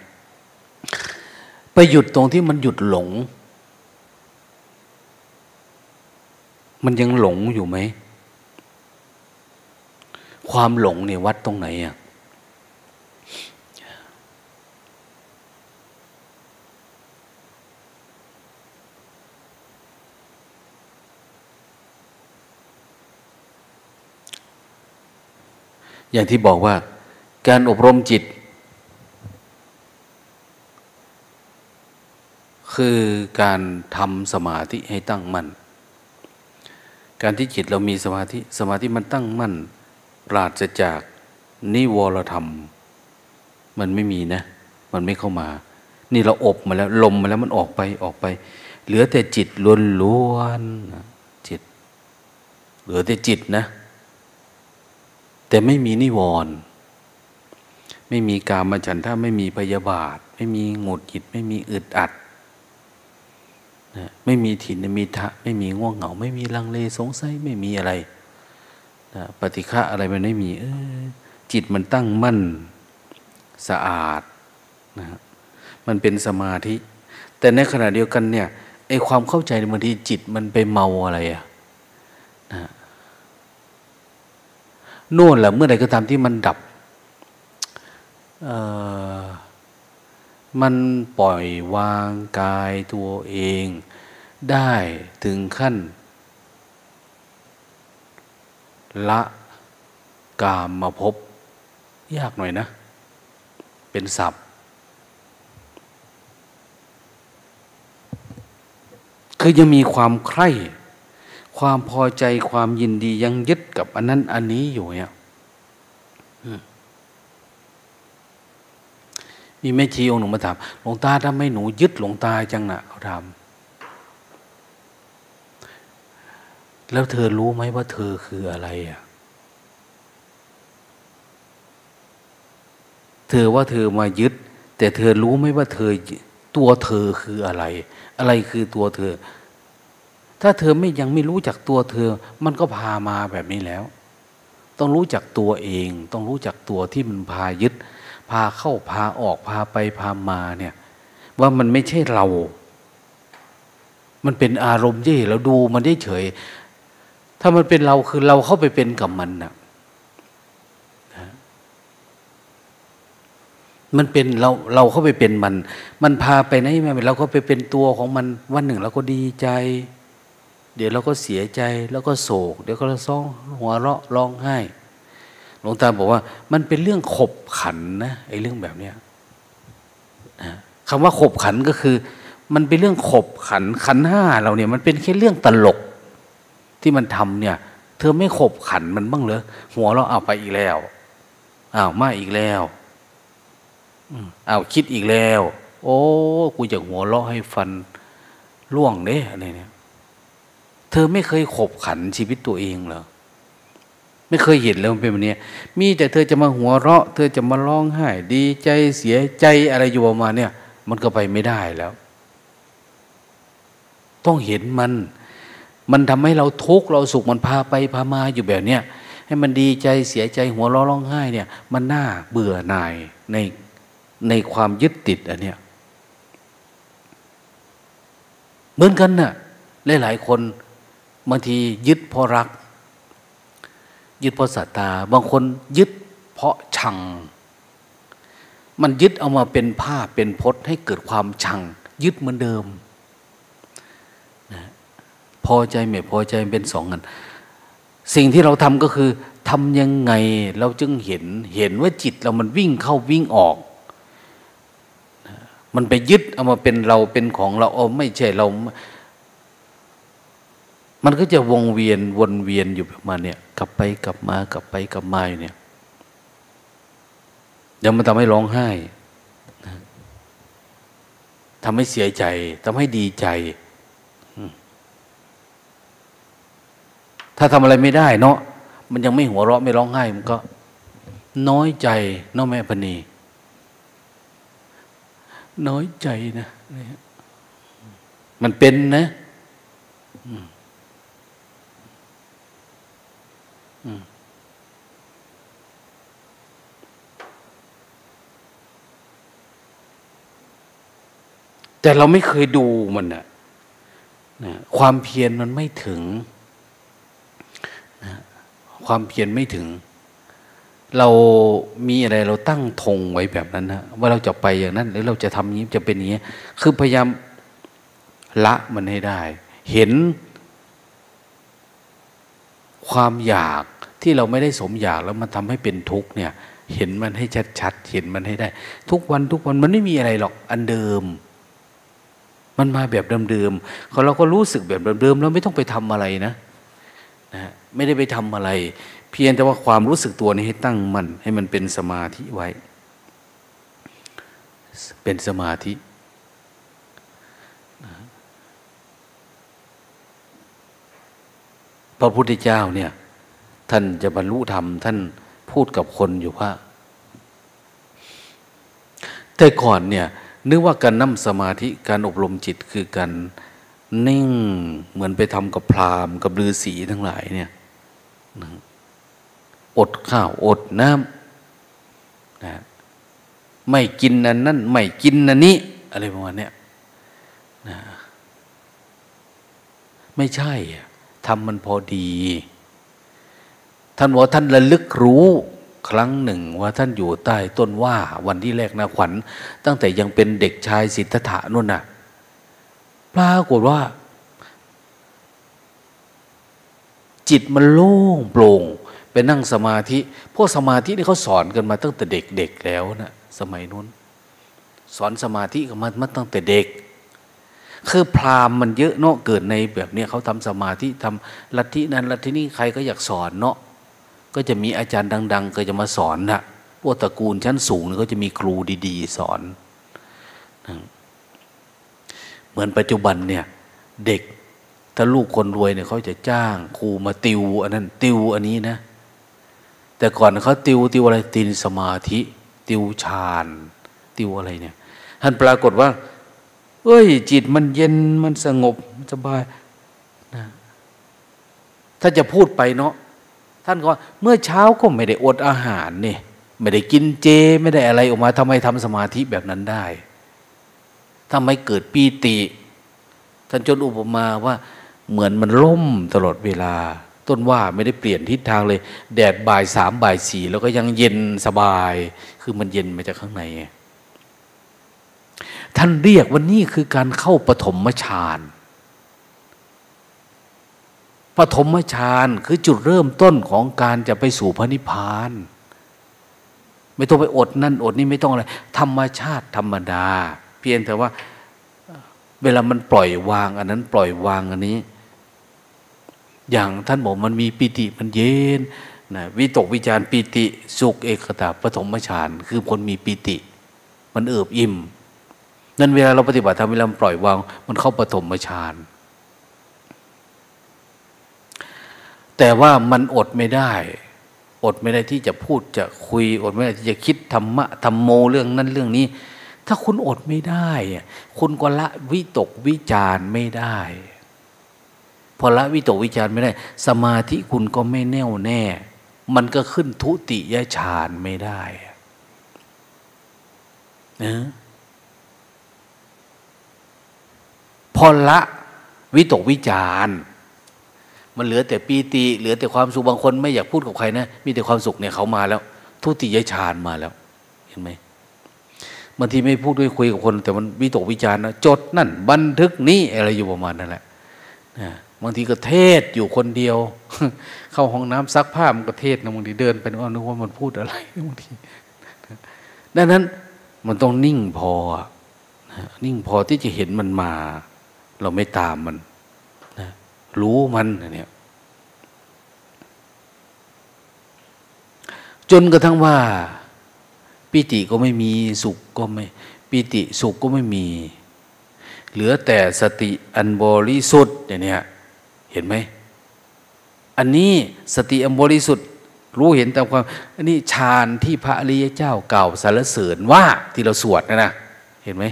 ไปหยุดตรงที่มันหยุดหลงมันยังหลงอยู่ไหมความหลงเนี่ยวัดตรงไหนอ่ะอย่างที่บอกว่าการอบรมจิตคือการทำสมาธิให้ตั้งมั่นการที่จิตเรามีสมาธิสมาธิมันตั้งมั่นปราศจากนิวรธรรมมันไม่มีนะมันไม่เข้ามานี่เราอบมาแล้วลมมาแล้วมันออกไปออกไปเหลือแต่จิตล้วนๆจิตเหลือแต่จิตนะแต่ไม่มีนิวรณ์ไม่มีกามฉันทะไม่มีพยาบาทไม่มีหงุดหงิดไม่มีอึดอัดนะไม่มีถินมิทะไม่มีง่วงเหงาไม่มีลังเลสงสัยไม่มีอะไรนะปฏิฆะอะไรมันไม่มีจิตมันตั้งมั่นสะอาดนะมันเป็นสมาธิแต่ในขณะเดียวกันเนี่ยไอ้ความเข้าใจบางทีจิตมันไปเมาอะไรอะนะโน่นแหละเมื่อใดก็ตามที่มันดับมันปล่อยวางกายตัวเองได้ถึงขั้นละกามภพยากหน่อยนะเป็นศัพท์คือยังมีความใคร่ความพอใจความยินดียังยึดกับอันนั้นอันนี้อยู่เนี่ยมีแม่ชีองค์หนึ่งมาถามหลวงตาทำไมหนูยึดหลวงตาจังน่ะเขาถามแล้วเธอรู้ไหมว่าเธอคืออะไรอ่ะเธอว่าเธอมายึดแต่เธอรู้ไหมว่าเธอตัวเธอคืออะไรอะไรคือตัวเธอถ้าเธอไม่ยังไม่รู้จักตัวเธอมันก็พามาแบบนี้แล้วต้องรู้จักตัวเองต้องรู้จักตัวที่มันพายึดพาเข้าพาออกพาไปพามาเนี่ยว่ามันไม่ใช่เรามันเป็นอารมณ์ที่เราดูมันได้เฉยถ้ามันเป็นเราคือเราเข้าไปเป็นกับมันน่ะมันเป็นเราเราเข้าไปเป็นมันมันพาไปไหนไม่เป็นเราก็ไปเป็นตัวของมันวันหนึ่งเราก็ดีใจเดี๋ยวเราก็เสียใจแล้วก็โศกเดี๋ยวก็เราซ้องหัวเราะร้องไห้หลวงตาบอกว่ามันเป็นเรื่องขบขันนะไอ้เรื่องแบบเนี้ยคำว่าขบขันก็คือมันเป็นเรื่องขบขันขันห้าเราเนี่ยมันเป็นแค่เรื่องตลกที่มันทำเนี่ยเธอไม่ขบขันมันบ้างเหรอหัวเราเอาไปอีกแล้วอ้าวมาอีกแล้วอ้าวคิดอีกแล้วโอ้กูอยากหัวเราะให้ฟันร่วงเด้อะไรเนี่ยเธอไม่เคยขบขันชีวิตตัวเองเหรอ ไม่เคยเห็นเลยมันเป็นแบบนี้มีแต่เธอจะมาหัวเราะเธอจะมาร้องไห้ดีใจเสียใจอะไรอยู่ประมาณเนี่ยมันก็ไปไม่ได้แล้วต้องเห็นมันมันทำให้เราทุกข์เราสุขมันพาไปพามาอยู่แบบเนี้ยให้มันดีใจเสียใจหัวเราะร้องไห้เนี่ยมันน่าเบื่อหน่ายในในความยึดติดอันเนี้ยเหมือนกันน่ะหลายๆคนบางทียึดเพราะรักยึดเพราะศรัทธาบางคนยึดเพราะชังมันยึดเอามาเป็นผ้าเป็นพจน์ให้เกิดความชังยึดเหมือนเดิมนะพอใจไม่พอใจเป็นสองอันสิ่งที่เราทำก็คือทำยังไงเราจึงเห็นเห็นว่าจิตเรามันวิ่งเข้าวิ่งออกมันไปยึดเอามาเป็นเราเป็นของเราเอาไม่ใช่เรามันก็จะวงเวียนวนเวียนอยู่ประมาณเนี้ยกลับไปกลับมากลับไปกลับมาอยู่เนี่ยเดี๋ยวมันทำให้ร้องไห้ทำให้เสียใจทำให้ดีใจถ้าทำอะไรไม่ได้เนาะมันยังไม่หัวเราะไม่ร้องไห้มันก็น้อยใจเนาะแม่พนีน้อยใจนะมันเป็นนะแต่เราไม่เคยดูมันนะความเพียรมันไม่ถึงความเพียรไม่ถึงเรามีอะไรเราตั้งธงไว้แบบนั้นนะว่าเราจะไปอย่างนั้นหรือเราจะทำนี้จะเป็นอย่างนี้คือพยายามละมันให้ได้เห็นความอยากที่เราไม่ได้สมอยากแล้วมันทำให้เป็นทุกข์เนี่ยเห็นมันให้ชัดๆเห็นมันให้ได้ทุกวันทุกวันมันไม่มีอะไรหรอกอันเดิมมันมาแบบเดิมๆเขาเราก็รู้สึกแบบเดิมๆแล้วไม่ต้องไปทำอะไรนะนะไม่ได้ไปทำอะไรเพียงแต่ว่าความรู้สึกตัวนี้ให้ตั้งมันให้มันเป็นสมาธิไว้เป็นสมาธิพระพุทธเจ้าเนี่ยท่านจะบรรลุธรรมท่านพูดกับคนอยู่ว่าแต่ก่อนเนี่ยนึกว่าการนั่งสมาธิการอบรมจิตคือการนิ่งเหมือนไปทำกับพราหมณ์กับฤาษีทั้งหลายเนี่ยอดข้าวอดน้ำนะไม่กินนั่นนั่นไม่กินนั่นนี้อะไรประมาณเนี้ยนะไม่ใช่ทำมันพอดีท่านบอกท่านระลึกรู้ครั้งหนึ่งว่าท่านอยู่ใต้ต้นว่าวันที่แรกนะขวัญตั้งแต่ยังเป็นเด็กชายสิทธัตถะนู่นน่ะปรากฏว่าจิตมันโล่งโปร่งไปนั่งสมาธิพวกสมาธินี่เขาสอนกันมาตั้งแต่เด็กๆแล้วนะสมัยนู้นสอนสมาธิกันมาตั้งแต่เด็กคือพราหมณ์มันเยอะเนาะเกิดในแบบนี้เขาทำสมาธิทำลัทธินั้นลัทธินี้ใครก็อยากสอนเนาะก็จะมีอาจารย์ดังๆก็จะมาสอนนะพวกตระกูลชั้นสูงก็จะมีครูดีๆสอนเหมือนปัจจุบันเนี่ยเด็กถ้าลูกคนรวยเนี่ยเขาจะจ้างครูมาติวอันนั้นติวอันนี้นะแต่ก่อนเขาติวติวอะไรติวสมาธิติวฌานติวอะไรเนี่ยท่านปรากฏว่าเอ้ยจิตมันเย็นมันสงบสบายนะถ้าจะพูดไปเนาะท่านก็ว่าเมื่อเช้าก็ไม่ได้อดอาหารนี่ไม่ได้กินเจไม่ได้อะไรออกมาทำไมทำสมาธิแบบนั้นได้ทำไมเกิดปีติท่านจนอุปมาว่าเหมือนมันล่มตลอดเวลาต้นว่าไม่ได้เปลี่ยนทิศทางเลยแดดบ่ายสามบ่ายสี่แล้วก็ยังเย็นสบายคือมันเย็นมาจากข้างในท่านเรียกว่านี่คือการเข้าปฐมฌานปฐมฌานคือจุดเริ่มต้นของการจะไปสู่พระนิพพานไม่ต้องไปอดนั่นอดนี่ไม่ต้องอะไรธรรมชาติธรรมดาเพียงแต่ว่าเวลามันปล่อยวางอันนั้นปล่อยวางอันนี้อย่างท่านบอกมันมีปิติมันเย็นนะวิตกวิจารปิติสุขเอกตาปฐมฌานคือคนมีปิติมันเอิบอิ่มนั่นเวลาเราปฏิบัติทำเวลาปล่อยวางมันเข้าปฐมฌานแต่ว่ามันอดไม่ได้ อดไม่ได้ที่จะพูดจะคุยอดไม่ได้ที่จะคิดธรรมะธรรมโมเรื่องนั้นเรื่องนี้ถ้าคุณอดไม่ได้คุณก็ละวิตกวิจารไม่ได้พอละวิตกวิจารไม่ได้สมาธิคุณก็ไม่แน่วแน่มันก็ขึ้นทุติยฌานไม่ได้นะพอละวิตกวิจารมันเหลือแต่ปีติเหลือแต่ความสุขบางคนไม่อยากพูดกับใครนะมีแต่ความสุขเนี่ยเขามาแล้วทุติยฌานมาแล้วเห็นไหมบางทีไม่พูดด้วยคุยกับคนแต่มันวิตกวิจารนะจดนั่นบันทึกนี้อะไรอยู่ประมาณนั่นแหละนะบางทีก็เทศอยู่คนเดียว เข้าห้องน้ำซักผ้ามันก็เทศนะบางทีเดินไปนึกว่านึกว่ามันพูดอะไรบางทีดังนั้นมันต้องนิ่งพอนะนิ่งพอที่จะเห็นมันมาเราไม่ตามมันนะรู้มันเนี่ยจนกระทั่งว่าปิติก็ไม่มีสุขก็ไม่ปิติสุขก็ไม่มีเหลือแต่สติอันบริสุทธิ์เนี่ยเห็นไหมอันนี้สติอันบริสุทธิ์รู้เห็นตามความอันนี้ฌานที่พระอริยเจ้าเก่าสรรเสริญว่าที่เราสวดนะนะเห็นไหม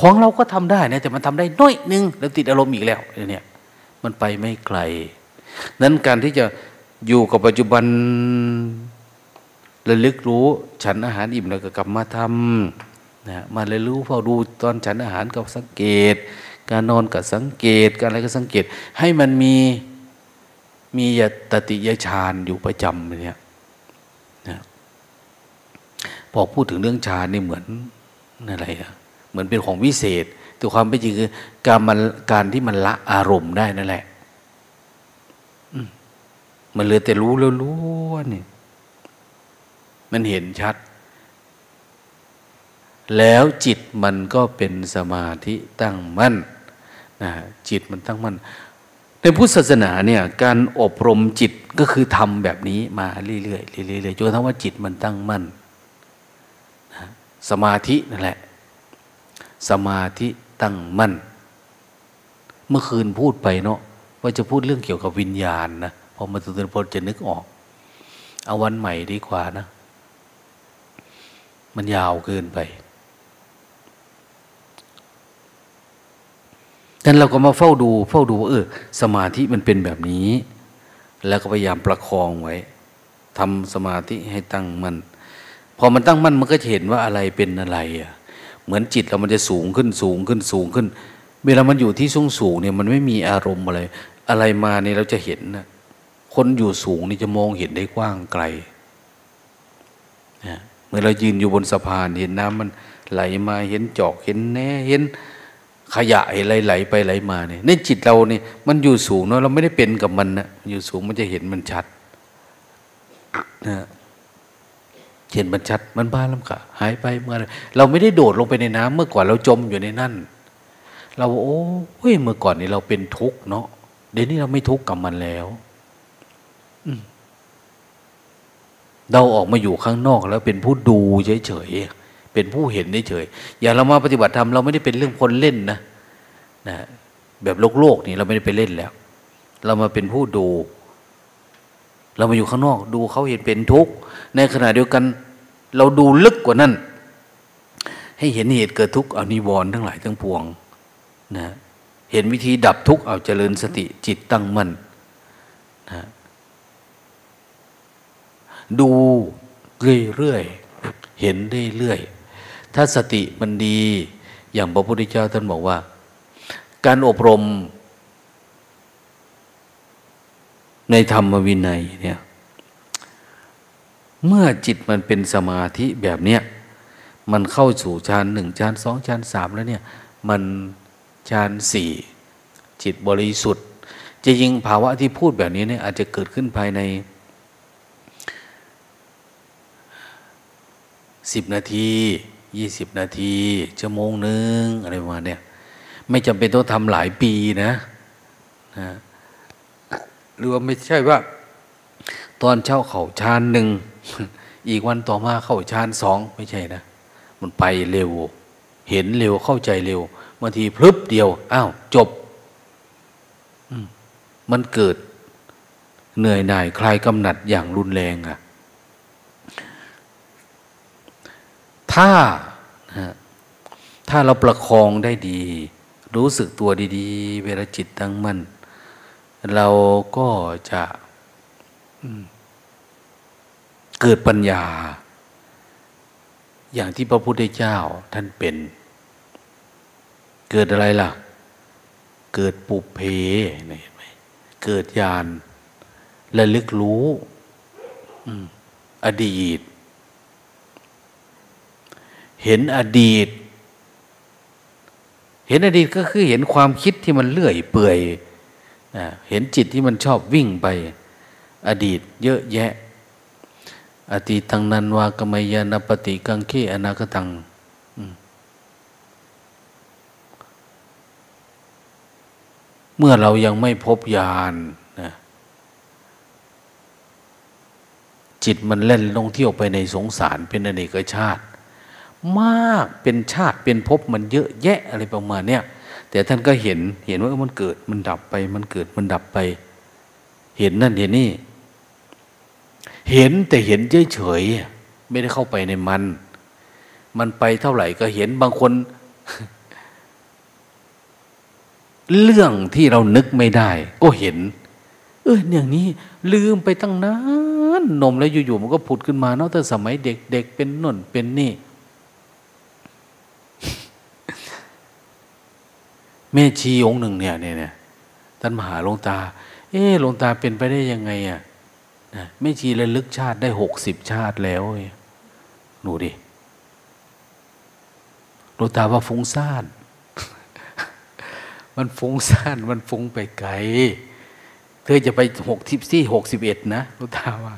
ของเราก็ทำได้นะแต่มันทำได้น้อยนึงแล้วติดอารมณ์อีกแล้วเนี่ยมันไปไม่ไกลนั้นการที่จะอยู่กับปัจจุบันระลึกรู้ฉันอาหารอิ่มแล้วก็กลับมาทำนะมาเลยรู้พอดูตอนฉันอาหารก็สังเกตการนอนก็สังเกตการอะไรก็สังเกตให้มันมีมียตติยฌานอยู่ประจำเนี่ยนะพอพูดถึงเรื่องฌานนี่เหมือนอะไรนะเหมือนเป็นของวิเศษแต่ความเป็นจริงคือการมันการที่มันละอารมณ์ได้นั่นแหละมันเหลือแต่รู้แล้วรู้นี่มันเห็นชัดแล้วจิตมันก็เป็นสมาธิตั้งมั่นนะจิตมันตั้งมั่นในพุทธศาสนาเนี่ยการอบรมจิตก็คือทำแบบนี้มาเรื่อยๆเรื่อยๆจนกระทั่งว่าจิตมันตั้งมั่นนะสมาธินั่นแหละสมาธิตั้งมั่นเมื่อคืนพูดไปเนาะว่าจะพูดเรื่องเกี่ยวกับวิญญาณนะพอมาตื่นพอจะนึกออกเอาวันใหม่ดีกว่านะมันยาวเกินไปดังนั้นเราก็มาเฝ้าดูเฝ้าดูว่าเออสมาธิมันเป็นแบบนี้แล้วก็พยายามประคองไว้ทำสมาธิให้ตั้งมั่นพอมันตั้งมั่นมันก็จะเห็นว่าอะไรเป็นอะไรอ่ะเหมือนจิตเรามันจะสูงขึ้นสูงขึ้นสูงขึ้นเวลามันอยู่ที่สูงสูงเนี่ยมันไม่มีอารมณ์อะไรอะไรมาเนี่ยเราจะเห็นนะคนอยู่สูงนี่จะมองเห็นได้กว้างไกลนะเมื่อเรายืนอยู่บนสะพานเห็นน้ำมันไหลมาเห็นจอกเห็นแหนเห็นขยะอะไรไหลไปไหลมาเนี่ยในจิตเราเนี่ยมันอยู่สูงเนาะเราไม่ได้เป็นกับมันนะอยู่สูงมันจะเห็นมันชัดนะเห็นมันชัดมันบ้าแล้วค่ะหายไปเมื่อเราไม่ได้โดดลงไปในน้ำเมื่อก่อนเราจมอยู่ในนั่นเราโอ้เฮ้ยเมื่อก่อนนี่เราเป็นทุกข์เนาะเดี๋ยวนี้เราไม่ทุกข์กับมันแล้วเราออกมาอยู่ข้างนอกแล้วเป็นผู้ดูเฉยๆเป็นผู้เห็นเฉยๆอย่างเรามาปฏิบัติธรรมเราไม่ได้เป็นเรื่องคนเล่นนะนะแบบโลกโลกนี่เราไม่ได้ไปเล่นแล้วเรามาเป็นผู้ดูเรามาอยู่ข้างนอกดูเขาเห็นเป็นทุกข์ในขณะเดียวกันเราดูลึกกว่านั้นให้เห็นเหตุเกิดทุกข์เอานิวรณ์ทั้งหลายทั้งปวงนะเห็นวิธีดับทุกข์เอาเจริญสติจิตตั้งมั่นนะดูเรื่อยๆเห็นเรื่อยๆถ้าสติมันดีอย่างพระพุทธเจ้าท่านบอกว่าการอบรมในธรรมวินัยเนี่ยเมื่อจิตมันเป็นสมาธิแบบเนี้ยมันเข้าสู่ฌานหนึ่งฌานสองฌานสามแล้วเนี่ยมันฌานสี่จิตบริสุทธิ์จะยิงภาวะที่พูดแบบนี้เนี่ยอาจจะเกิดขึ้นภายในสิบนาทียี่สิบนาทีชั่วโมงหนึ่งอะไรประมาณเนี่ยไม่จำเป็นต้องทำหลายปีนะนะหรือว่าไม่ใช่ว่าตอนเช้าเข้าฌานหนึ่งอีกวันต่อมาเข้าฌานสองไม่ใช่นะมันไปเร็วเห็นเร็วเข้าใจเร็วบางทีพรึบเดียวอ้าวจบมันเกิดเหนื่อยหน่ายคลายกำหนัดอย่างรุนแรงอะ ถ้าถ้าเราประคองได้ดีรู้สึกตัวดีๆเวลาจิตตั้งมั่นเราก็จะเกิดปัญญาอย่างที่พระพุทธเจ้าท่านเป็นเกิดอะไรล่ะเกิดปุเพเนี่ยเกิดญาณระลึกรู้อดีตเห็นอดีตเห็นอดีตก็คือเห็นความคิดที่มันเลื่อยเปื่อยเห็นจิตที่มันชอบวิ่งไปอดีตเยอะแยะอติตังนันวากมยานปฏิกังเขอนาคตังเมื่อเรายังไม่พบญาณนะจิตมันเล่นลงเที่ยวไปในสงสารเป็นอเนกชาติมากเป็นชาติเป็นภพมันเยอะแยะอะไรประมาณเนี้ยแต่ท่านก็เห็นเห็นว่ามันเกิดมันดับไปมันเกิดมันดับไปเห็นนั่นเห็นนี่เห็นแต่เห็นเฉยๆไม่ได้เข้าไปในมันมันไปเท่าไหร่ก็เห็นบางคนเรื่องที่เรานึกไม่ได้ก็เห็นเอออย่างนี้ลืมไปตั้งนานนมแล้วอยู่ๆมันก็ผุดขึ้นมาเนาะแต่สมัยเด็กๆเป็นน่นเป็นนี่แม่ชีองค์หนึ่งเนี่ยเนี่ยท่านมหาหลวงตาเออหลวงตาเป็นไปได้ยังไงอ่ะแม่ชีระลึกชาติได้หกสิบชาติแล้วหนูดิหลวงตาว่าฟุ้งซ่านมันฟุ้งซ่านมันฟุ้งไปไกลเธอจะไปหกทิพซี่หกสิบเอ็ดนะรู้ตาว่า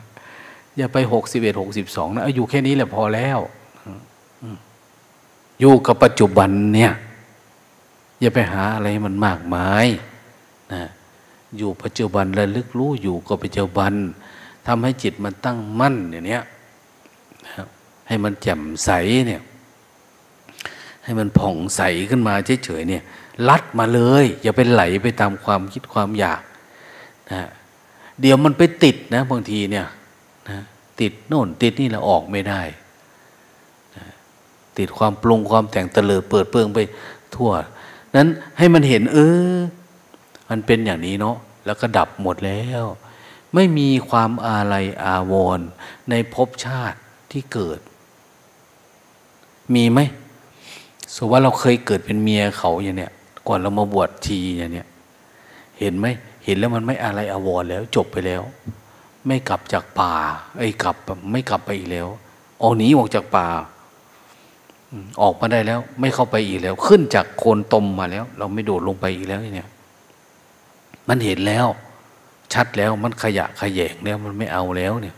อย่าไปหกสิบเอ็ดหกสิบสองนะอยู่แค่นี้แหละพอแล้วอยู่กับปัจจุบันเนี่ยอย่าไปหาอะไรมันมากมายนะอยู่ปัจจุบันระลึกรู้อยู่กับปัจจุบันทำให้จิตมันตั้งมั่นอย่างเนี้ยให้มันแจ่มใสเนี่ยให้มันผ่องใสขึ้นมาเฉยๆเนี่ยลัดมาเลยอย่าไปไหลไปตามความคิดความอยากนะเดี๋ยวมันไปติดนะบางทีเนี่ยนะติดโน่นติดนี่เราออกไม่ได้นะติดความปรุงความแต่งเตลิดเปิดเปิงไปทั่วนั้นให้มันเห็นเออมันเป็นอย่างนี้เนาะแล้วก็ดับหมดแล้วไม่มีความอาลัยอาวรณ์ในภพชาติที่เกิดมีไหมสมมุติว่าเราเคยเกิดเป็นเมียเขาอย่างเนี้ยก่อนเรามาบวชทีอย่างเนี้ยเห็นไหมเห็นแล้วมันไม่อะไรอวรแล้วจบไปแล้วไม่กลับจากป่าไอ้กลับไม่กลับไปอีกแล้วออกหนีออกจากป่าออกมาได้แล้วไม่เข้าไปอีกแล้วขึ้นจากโคนตมมาแล้วเราไม่โดดลงไปอีกแล้วเนี่ยมันเห็นแล้วชัดแล้วมันขยะขยแยงแล้วมันไม่เอาแล้วเนี่ย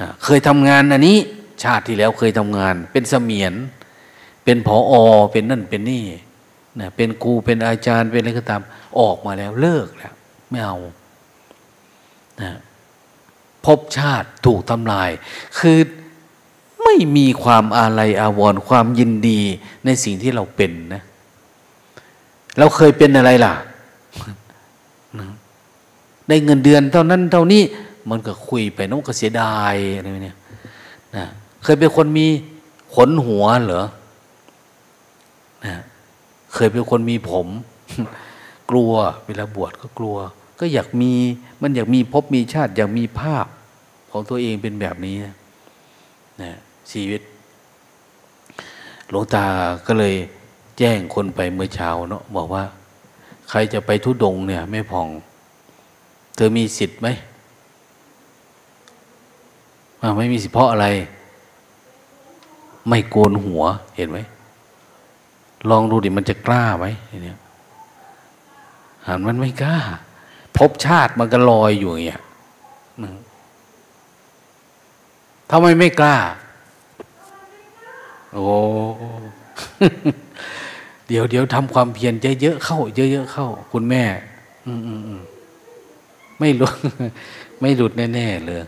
นะเคยทำงานอันนี้ชาติที่แล้วเคยทำงานเป็นเสมียนเป็นผอ.เป็นนั่นเป็นนี่นะเป็นครูเป็นอาจารย์เป็นอะไรก็ตามออกมาแล้วเลิกแล้วไม่เอานะภพชาติถูกทำลายคือไม่มีความอาลัยอาวรณ์ความยินดีในสิ่งที่เราเป็นนะเราเคยเป็นอะไรล่ะได้เงินเดือนเท่านั้นเท่านี้มันก็คุยไปน้องก็เสียดายอะไรเนี่ยนะเคยเป็นคนมีขนหัวเหรอนะเคยเป็นคนมีผมกลัวเวลาบวชก็กลัวก็อยากมีมันอยากมีภพมีชาติอยากมีภาพของตัวเองเป็นแบบนี้นะชีวิตหลวงตาก็เลยแจ้งคนไปเมื่อเช้าเนาะบอกว่าใครจะไปธุดงค์เนี่ยแม่ผ่องเธอมีสิทธิ์ไหมไม่มีสิทธิ์เพราะอะไรไม่โกนหัวเห็นไหมลองดูดิมันจะกล้าไหมเนี่ยหันมันไม่กล้าภพชาติมันก็ลอยอยู่อย่างเงี้ยทำไมไม่กล้าโอ้ เดี๋ยวเดี๋ยวทำความเพียรเยอะๆเข้าเยอะๆเข้าคุณแม่อืมๆไม่หลุด ไม่หลุดแน่ๆเลย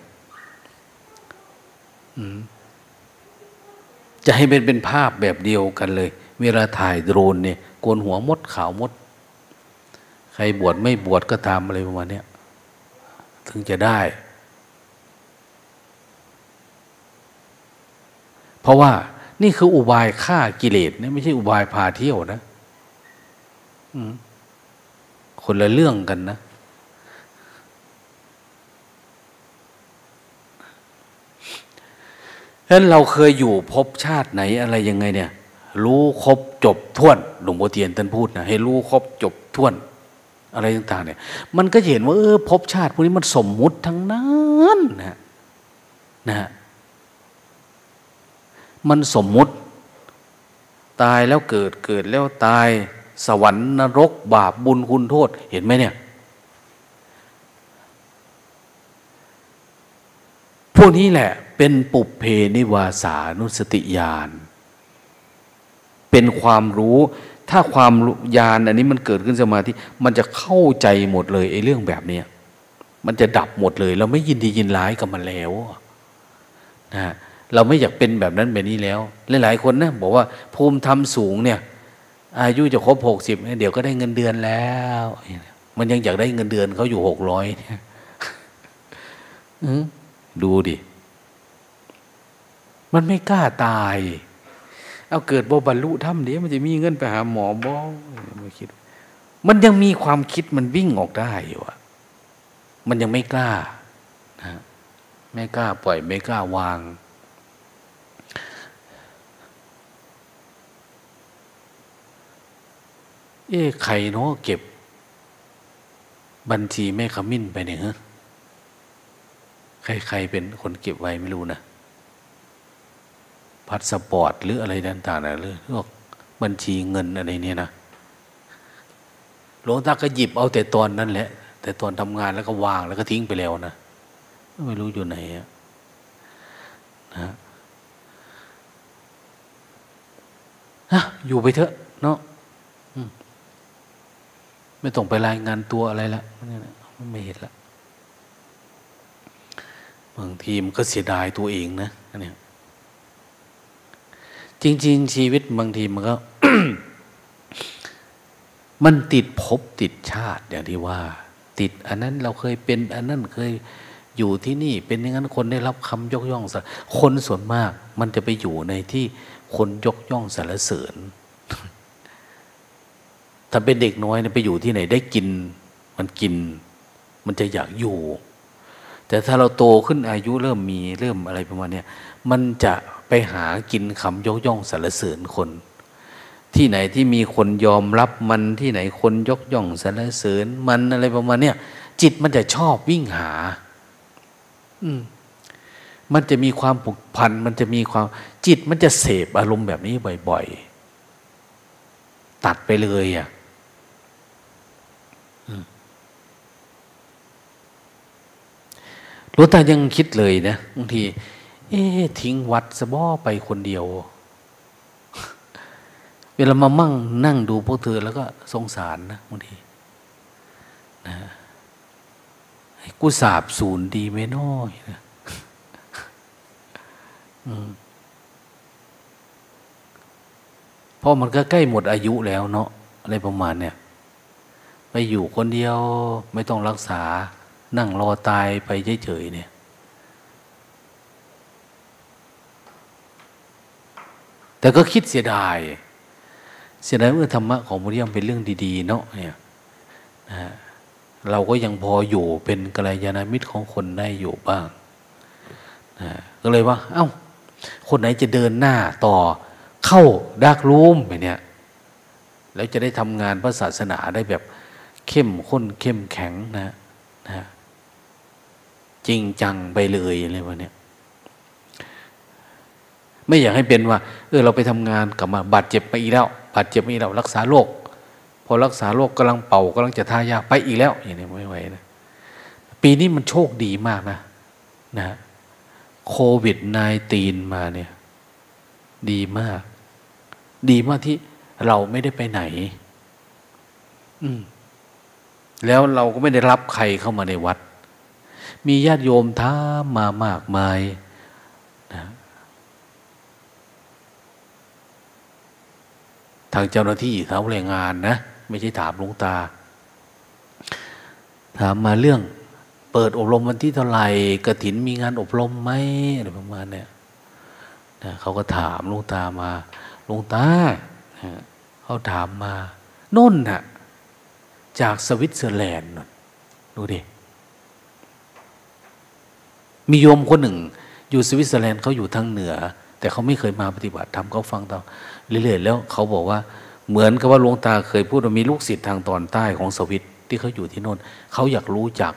จะให้เป็นเป็นภาพแบบเดียวกันเลยเวลาถ่ายโดรนเนี่ยโกนหัวมดขาวมดใครบวชไม่บวชก็ทำอะไรประมาณเนี้ยถึงจะได้ เพราะว่านี่คืออุบายฆ่ากิเลสนะไม่ใช่อุบายพาเที่ยวนะคนละเรื่องกันนะเพราะเราเคยอยู่พบชาติไหนอะไรยังไงเนี่ยรู้ครบจบท่วนหลวงพ่อเทียนท่านพูดนะให้รู้ครบจบท่วนอะไรต่างๆเนี่ยมันก็เห็นว่าเออพบชาติพวกนี้มันสมมุติทั้งนั้นนะนะฮะมันสมมุติตายแล้วเกิดเกิดแล้วตายสวรรค์นรกบาปบุญคุณโทษเห็นไหมเนี่ยพวกนี้แหละเป็นปุพเพนิวาสานุสติญาณเป็นความรู้ถ้าความญาณอันนี้มันเกิดขึ้นสมาธิมันจะเข้าใจหมดเลยไอ้เรื่องแบบนี้มันจะดับหมดเลยเราไม่ยินดียินร้ายกับมันแล้วนะเราไม่อยากเป็นแบบนั้นแบบนี้แล้วหลายๆคนนะบอกว่าภูมิธรรมสูงเนี่ยอายุจะครบหกสิบเดี๋ยวก็ได้เงินเดือนแล้วมันยังอยากได้เงินเดือนเขาอยู่หกร้อยดูดิมันไม่กล้าตายเอาเกิดบ่บรรลุธรรมเดี๋ยวมันจะมีเงินไปหาหมอบ่ไม่คิดมันยังมีความคิดมันวิ่งออกได้อยู่อะมันยังไม่กล้านะไม่กล้าปล่อยไม่กล้าวางเอ๊ะใครเนาะเก็บบัญชีแม่ขมิ้นไปเนี่ยฮะใครๆเป็นคนเก็บไว้ไม่รู้นะพาสปอร์ตหรืออะไรต่างๆนะหรือพวกบัญชีเงินอะไรเนี่ยนะหลวงตาก็หยิบเอาแต่ตอนนั้นแหละแต่ตอนทำงานแล้วก็วางแล้วก็ทิ้งไปแล้วนะไม่รู้อยู่ไหนนะฮะอยู่ไปเถอะเนาะไม่ต้องไปรายงานตัวอะไรละไม่เห็นละบางทีมันก็เสียดายตัวเองนะเนี่ยจริงๆชีวิตบางทีมันก็ มันติดภพติดชาติอย่างที่ว่าติดอันนั้นเราเคยเป็นอันนั้นเคยอยู่ที่นี่เป็นอย่างนั้นคนได้รับคำยกย่องสรรเสริญคนส่วนมากมันจะไปอยู่ในที่คนยกย่องสรรเสริญ ถ้าเป็นเด็กน้อยเนี่ยไปอยู่ที่ไหนได้กินมันกินมันจะอยากอยู่แต่ถ้าเราโตขึ้นอายุเริ่มมีเริ่มอะไรประมาณนี้มันจะไปหากินคำยกย่องสรรเสริญคนที่ไหนที่มีคนยอมรับมันที่ไหนคนยกย่องสรรเสริญมันอะไรประมาณนี้จิตมันจะชอบวิ่งหาอืมมันจะมีความผูกพันมันจะมีความจิตมันจะเสพอารมณ์แบบนี้บ่อยๆตัดไปเลยอ่ะหลวงตายังคิดเลยนะบางทีเอ๊ะทิ้งวัดสะบ้อไปคนเดียวเวลามามั่งนั่งดูพวกเธอแล้วก็สงสารนะบางทีนะกูสาบสูญดีไหมน้อยนะเพราะมันก็ใกล้หมดอายุแล้วเนาะอะไรประมาณเนี่ยไปอยู่คนเดียวไม่ต้องรักษานั่งรอตายไปเฉยๆเนี่ยแต่ก็คิดเสียดายเสียดายเมื่อธรรมะของพระเจ้าเป็นเรื่องดีๆเนาะเนี่ยนะเราก็ยังพออยู่เป็นกัลยาณมิตรของคนได้อยู่บ้างนะก็เลยว่าเอ้าคนไหนจะเดินหน้าต่อเข้าดาร์กรูมไปเนี่ยแล้วจะได้ทำงานพระศาสนาได้แบบเข้มข้นเข้มแข็งนะนะจริงจังไปเลยอะไรวะเนี่ยไม่อยากให้เป็นว่าเออเราไปทำงานกลับมาบาดเจ็บไปอีกแล้วบาดเจ็บไปอีกแล้วรักษาโรคพอรักษาโรคกำลังเป่ากำลังจะทายาไปอีกแล้วอย่างนี้ไม่ไหวนะปีนี้มันโชคดีมากนะนะโควิดสิบเก้า มาเนี่ยดีมากดีมากที่เราไม่ได้ไปไหนอืมแล้วเราก็ไม่ได้รับใครเข้ามาในวัดมีญาติโยมท้ามามากมายนะทางเจ้าหน้าที่เขารายงานนะไม่ใช่ถามหลวงตาถามมาเรื่องเปิดอบรมวันที่เท่าไหร่กฐินมีงานอบรมไหมอะไรประมาณเนี้ย เขาก็ถามหลวงตามาหลวงตาเขาถามมาโน่นน่ะจากสวิตเซอร์แลนด์ดูดิมีโยมคนหนึ่งอยู่สวิตเซอร์แลนด์เขาอยู่ทางเหนือแต่เขาไม่เคยมาปฏิบัติธรรมเขาฟังเราเรื่อยๆแล้วเขาบอกว่าเหมือนกับว่าหลวงตาเคยพูดว่ามีลูกศิษย์ทางตอนใต้ของสวิตที่เขาอยู่ที่โน่นเขาอยากรู้จัก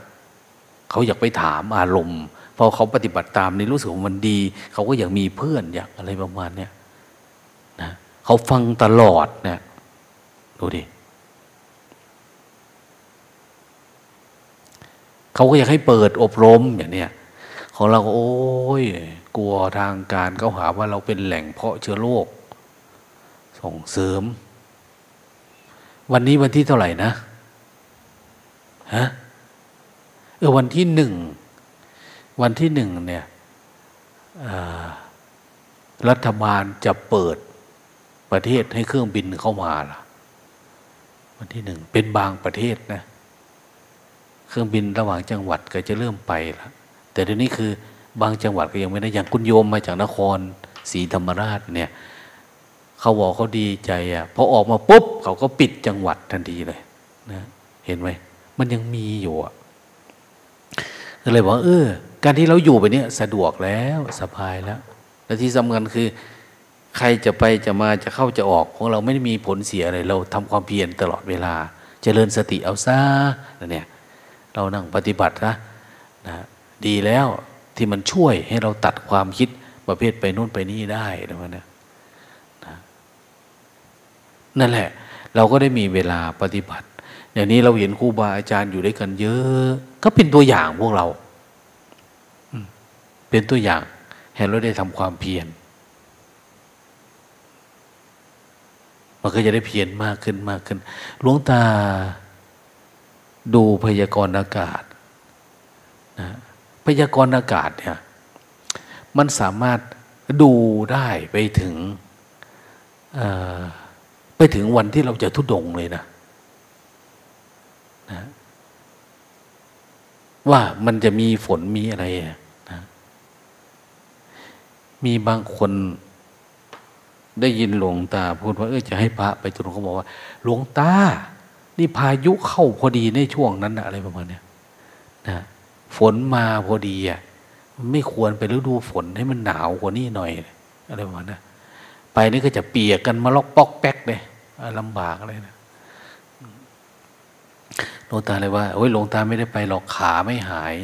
เขาอยากไปถามอารมณ์พอเขาปฏิบัติตามนี่รู้สึกว่ามันดีเขาก็อยากมีเพื่อนอยากอะไรประมาณเนี้ยนะเขาฟังตลอดเนี่ยดูดิเขาก็อยากให้เปิดอบรมอย่างเนี้ยของเราโอ้ยกลัวทางการเขาหาว่าเราเป็นแหล่งเพาะเชื้อโรคส่งเสริมวันนี้วันที่เท่าไหร่นะฮะเออวันที่หนึ่งวันที่หนึ่งเนี่ยรัฐบาลจะเปิดประเทศให้เครื่องบินเข้ามาล่ะวันที่หนึ่งเป็นบางประเทศนะเครื่องบินระหว่างจังหวัดก็จะเริ่มไปละแต่เดี๋ยวนี้คือบางจังหวัดก็ยังไม่ได้อย่างคุณโยมมาจากนครศรีธรรมราชเนี่ยเขาบอกเขาดีใจอ่ะพอออกมาปุ๊บเขาก็ปิดจังหวัดทันทีเลยนะเห็นไหมมันยังมีอยู่อ่ะก็เลยบอกเออการที่เราอยู่ไปเนี่ยสะดวกแล้วสบายแล้วและที่สำคัญคือใครจะไปจะมาจะเข้าจะออกของเราไม่ได้มีผลเสียอะไรเราทำความเพียรตลอดเวลาเจริญสติเอาซะเนี่ยเรานั่งปฏิบัตินะนะดีแล้วที่มันช่วยให้เราตัดความคิดประเภทไปนู่นไปนี่ได้นะว่านะนั่นแหละเราก็ได้มีเวลาปฏิบัติอย่างนี้เราเห็นครูบาอาจารย์อยู่ด้วยกันเยอะก็เป็นตัวอย่างพวกเราเป็นตัวอย่างให้เราได้ทำความเพียรมันก็จะได้เพียรมากขึ้นมากขึ้นหลวงตาดูพยากรณ์อากาศนะพยากรณ์อากาศเนี่ยมันสามารถดูได้ไปถึงไปถึงวันที่เราจะธุดงค์เลยนะนะว่ามันจะมีฝนมีอะไรนะมีบางคนได้ยินหลวงตาพูดว่าเออจะให้พระไปธุดงค์เขาบอกว่าหลวงตานี่พายุเข้าพอดีในช่วงนั้นนะอะไรประมาณเนี้ยนะฝนมาพอดีอ่ะไม่ควรไปฤดูฝนให้มันหนาวกว่านี้หน่อยอะไรประมาณนั้นไปนี่ก็จะเปียกกันมาล็อกปอกแป๊กเลยลำบากเลยนะหลวงตาเลยว่าโอ้ยหลวงตาไม่ได้ไปหรอกขาไม่หาย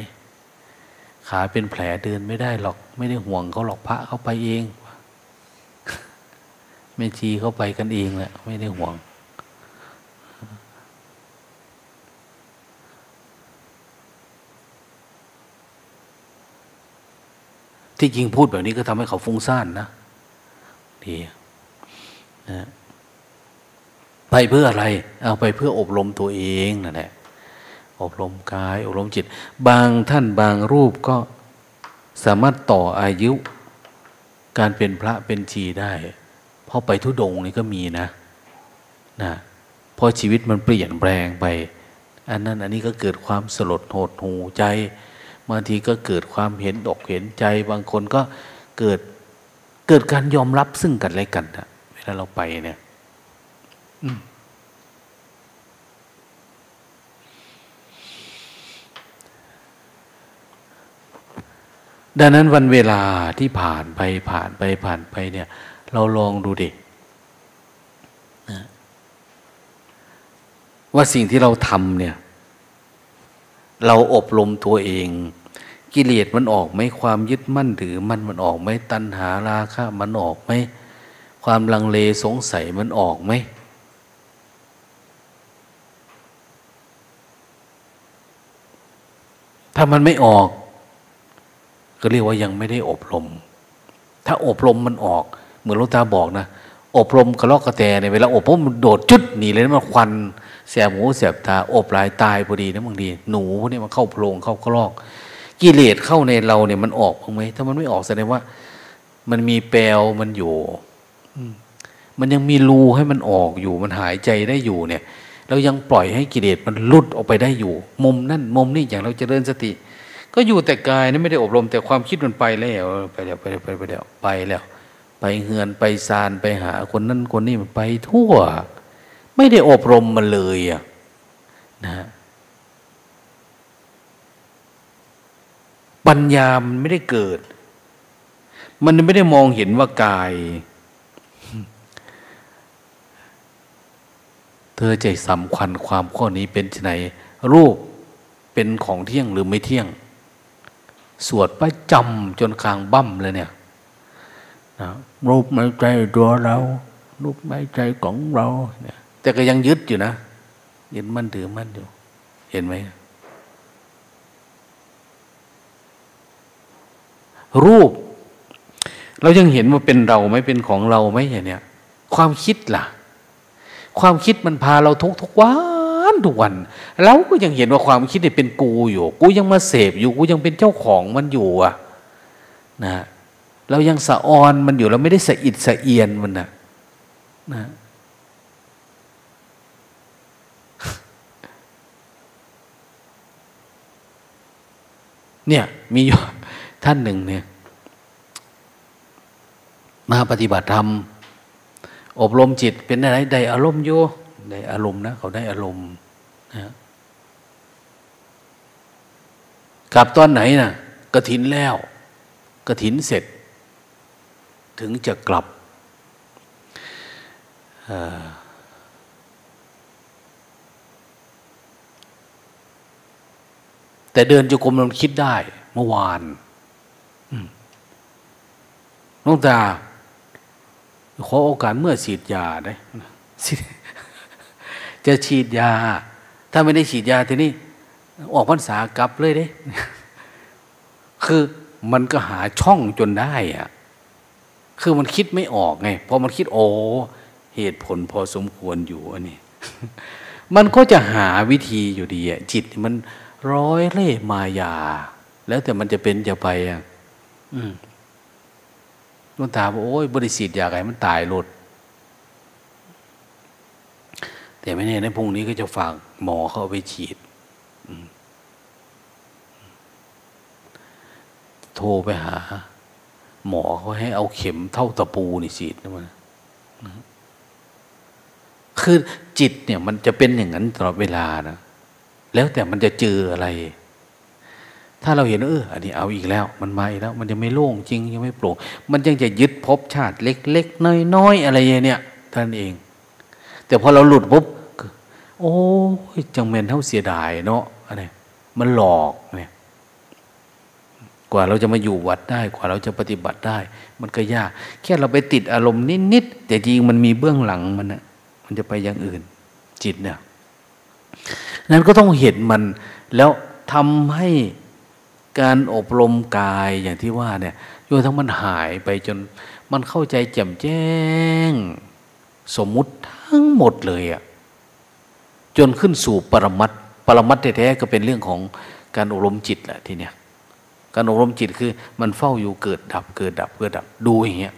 ขาเป็นแผลเดินไม่ได้หรอกไม่ได้ห่วงเขาหรอกพระเขาไปเองแม่ชีเขาไปกันเองแหละไม่ได้ห่วงที่จริงพูดแบบนี้ก็ทำให้เขาฟุ้งซ่านนะดีนะไปเพื่ออะไรเอาไปเพื่ออบรมตัวเองนั่นแหละอบรมกายอบรมจิตบางท่านบางรูปก็สามารถต่ออายุการเป็นพระเป็นชีได้พอไปธุดงค์นี่ก็มีนะนะพอชีวิตมันเปลี่ยนแปลงไปอันนั้นอันนี้ก็เกิดความสลดหดหู่ใจบางทีก็เกิดความเห็นอกเห็นใจบางคนก็เกิดเกิดการยอมรับซึ่งกันและกันนะเวลาเราไปเนี่ยดังนั้นวันเวลาที่ผ่านไปผ่านไปผ่านไปเนี่ยเราลองดูดินะว่าสิ่งที่เราทำเนี่ยเราอบรมตัวเองกิเลสมันออกไหมความยึดมั่นถือมั่นมันออกไหมตัณหาราคะมันออกไหมความลังเลสงสัยมันออกไหมถ้ามันไม่ออกก็เรียกว่ายังไม่ได้อบรมถ้าอบรมมันออกเหมือนหลวงตาบอกนะอบรมกระลอกกระแตเนี่ยเวลาอบปุ๊บมันโดดจุดหนีเลยนะมันควันแสบหูแสบตาอบลายตายพอดีนะบางทีหนูพวกนี้มันเข้าโพรงเข้ากระลอกกิเลสเข้าในเราเนี่ยมันออกบ้างไหมถ้ามันไม่ออกแสดงว่ามันมีแปลวมันอยู่มันยังมีรูให้มันออกอยู่มันหายใจได้อยู่เนี่ยเรายังปล่อยให้กิเลสมันลุดออกไปได้อยู่มุมนั่นมุมนี่อย่างเราเจริญสติก็อยู่แต่กายนี่ไม่ได้อบรมแต่ความคิดมันไปแล้วไปแล้วไปแล้วไปแล้วไปแล้ว ไปเฮือนไปซานไปหาคนนั้นคนนี้มันไปทั่วไม่ได้อบรมมันเลยอ่ะนะปัญญามันไม่ได้เกิดมันไม่ได้มองเห็นว่ากายเธอใจสำคัญความข้อนี้เป็นไฉนรูปเป็นของเที่ยงหรือไม่เที่ยงสวดประจำจนคางบั้มเลยเนี่ยนะรูปไม่ใจตัวเรารูปไม่ใจของเราเนี่ยแต่ก็ยังยึดอยู่นะยึดมั่นถือมั่นอยู่เห็นไหมรูปเรายังเห็นว่าเป็นเราไหมเป็นของเราไหมอย่างเนี้ยความคิดล่ะความคิดมันพาเราทุกทุกวันทุกวันเราก็ยังเห็นว่าความคิดเนี่ยเป็นกูอยู่กูยังมาเสพอยู่กูยังเป็นเจ้าของมันอยู่อะนะเรายังสะออนมันอยู่เราไม่ได้สะอิดสะเอียนมันนะนะเนี่ยมีอยู่ท่านหนึ่งเนี่ยมาปฏิบัติธรรมอบรมจิตเป็นอะไรได้อารมณ์อยู่ได้อารมณ์นะเขาได้อารมณ์นะกลับตอนไหนนะกฐินแล้วกฐินเสร็จถึงจะกลับแต่เดินจงกรมเราคิดได้เมื่อวานน้องตาขอโอกาสเมื่อฉีดยาได้จะฉีดยาถ้าไม่ได้ฉีดยาทีนี้ออกพรรษากลับเลยเด้คือมันก็หาช่องจนได้อะคือมันคิดไม่ออกไงพอมันคิดโอ้เหตุผลพอสมควรอยู่อันนี้มันก็จะหาวิธีอยู่ดีอะจิตมันร้อยเล่ห์มายาแล้วแต่มันจะเป็นจะไปอ่ะอืมหลวงตาบอกโอ้ยบริสิทธิ์อยากให้มันตายหลุดแต่ไม่แน่ในพรุ่งนี้ก็จะฝากหมอเขาเอาไปฉีดโทรไปหาหมอเขาให้เอาเข็มเท่าตะปูนี่ฉีดนะมันคือจิตเนี่ยมันจะเป็นอย่างนั้นตลอดเวลานะแล้วแต่มันจะเจออะไรถ้าเราเห็นเอออันนี้เอาอีกแล้วมันมาอีกแล้วมันยังไม่โล่งจริงยังไม่โปร่งมันยังจะยึดภพชาติเล็กๆน้อยๆอะไรเนี่ยท่านเองแต่พอเราหลุดปุ๊บโอ้ยจังเมนเท่าเสียดายเนาะอะไรมันหลอกเนี่ยกว่าเราจะมาอยู่วัดได้กว่าเราจะปฏิบัติได้มันก็ยากแค่เราไปติดอารมณ์นิดๆแต่จริงมันมีเบื้องหลังมันนะมันจะไปอย่างอื่นจิตเนี่ยนั้นก็ต้องเห็นมันแล้วทำให้การอบรมกายอย่างที่ว่าเนี่ยโยทั้งมันหายไปจนมันเข้าใจแจ่มแจ้งสมมุติทั้งหมดเลยอ่ะจนขึ้นสู่ปรมัตถ์ปรมัตถ์แท้ๆก็เป็นเรื่องของการอบรมจิตแหละทีเนี้ยการอบรมจิตคือมันเฝ้าอยู่เกิดดับเกิดดับเกิดดับดูอย่างเงี้ย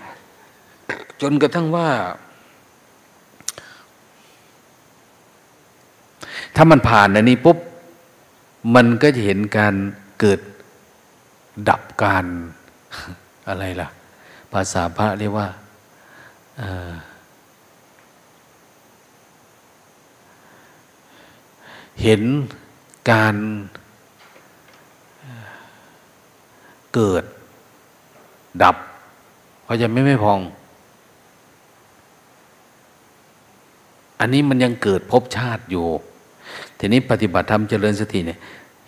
จนกระทั่งว่าถ้ามันผ่านอันนี้ปุ๊บมันก็จะเห็นการเกิดดับการอะไรล่ะภาษาพระเรียกว่าเห็นการเกิดดับเพราะจะไม่ไม่พองอันนี้มันยังเกิดภพชาติอยู่ทีนี้ปฏิบัติธรรมเจริญสติเนี่ย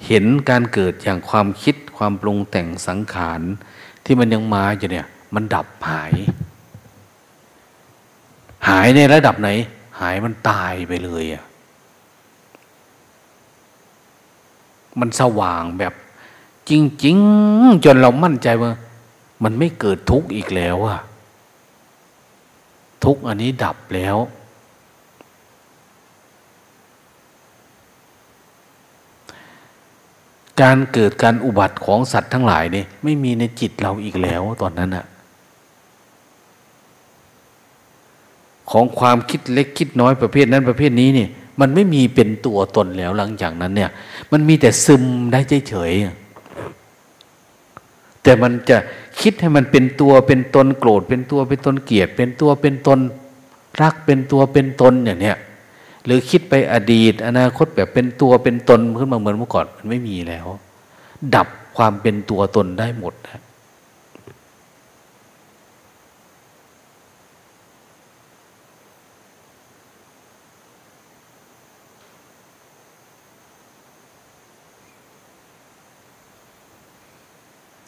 เห็นการเกิดอย่างความคิดความปรุงแต่งสังขารที่มันยังมาอยู่เนี่ยมันดับหายหายในระดับไหนหายมันตายไปเลยอ่ะมันสว่างแบบจริงๆจนเรามั่นใจว่ามันไม่เกิดทุกข์อีกแล้วอ่ะทุกข์อันนี้ดับแล้วการเกิดการอุบัติของสัตว์ทั้งหลายนี่ไม่มีในจิตเราอีกแล้วตอนนั้นน่ะของความคิดเล็กคิดน้อยประเภทนั้นประเภทนี้นี่มันไม่มีเป็นตัวตนแล้วหลังจากนั้นเนี่ยมันมีแต่ซึมได้เฉยๆแต่มันจะ คิดให้มันเป็นตัวเป็นตนโกรธเป็นตัวเป็นตนเกลียดเป็นตัวเป็นตนรักเป็นตัวเป็นตนอย่างเนี้ยหรือคิดไปอดีตอนาคตแบบเป็นตัวเป็นตนขึ้นมาเหมือนเมื่อก่อนมันไม่มีแล้วดับความเป็นตัวตนได้หมดนะ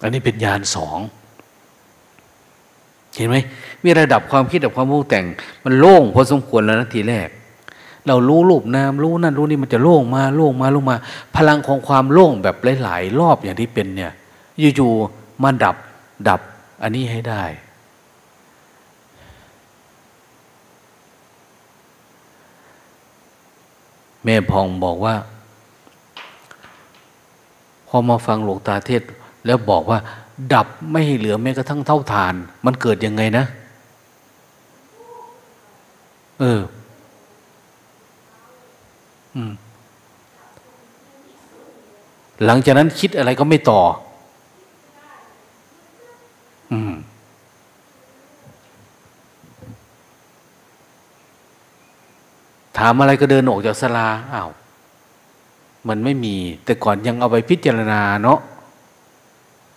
อันนี้เป็นญาณสองเห็นไหมมีระดับความคิดระดับความรู้แต่งมันโล่งพอสมควรแล้วนะทีแรกเรารู้รูปนามรู้นั่นรู้นี่มันจะโล่งมาโล่งมาโล่งมาพลังของความโล่งแบบหลายๆรอบอย่างที่เป็นเนี่ยอยู่ๆมาดับดับอันนี้ให้ได้แม่พองบอกว่าพอมาฟังหลวงตาเทศแล้วบอกว่าดับไม่ให้เหลือแม้กระทั่งเท่าฐานมันเกิดยังไงนะเออหลังจากนั้นคิดอะไรก็ไม่ต่ออืมถามอะไรก็เดินออกจากศาลาอ้าวมันไม่มีแต่ก่อนยังเอาไปพิจารณาเนาะ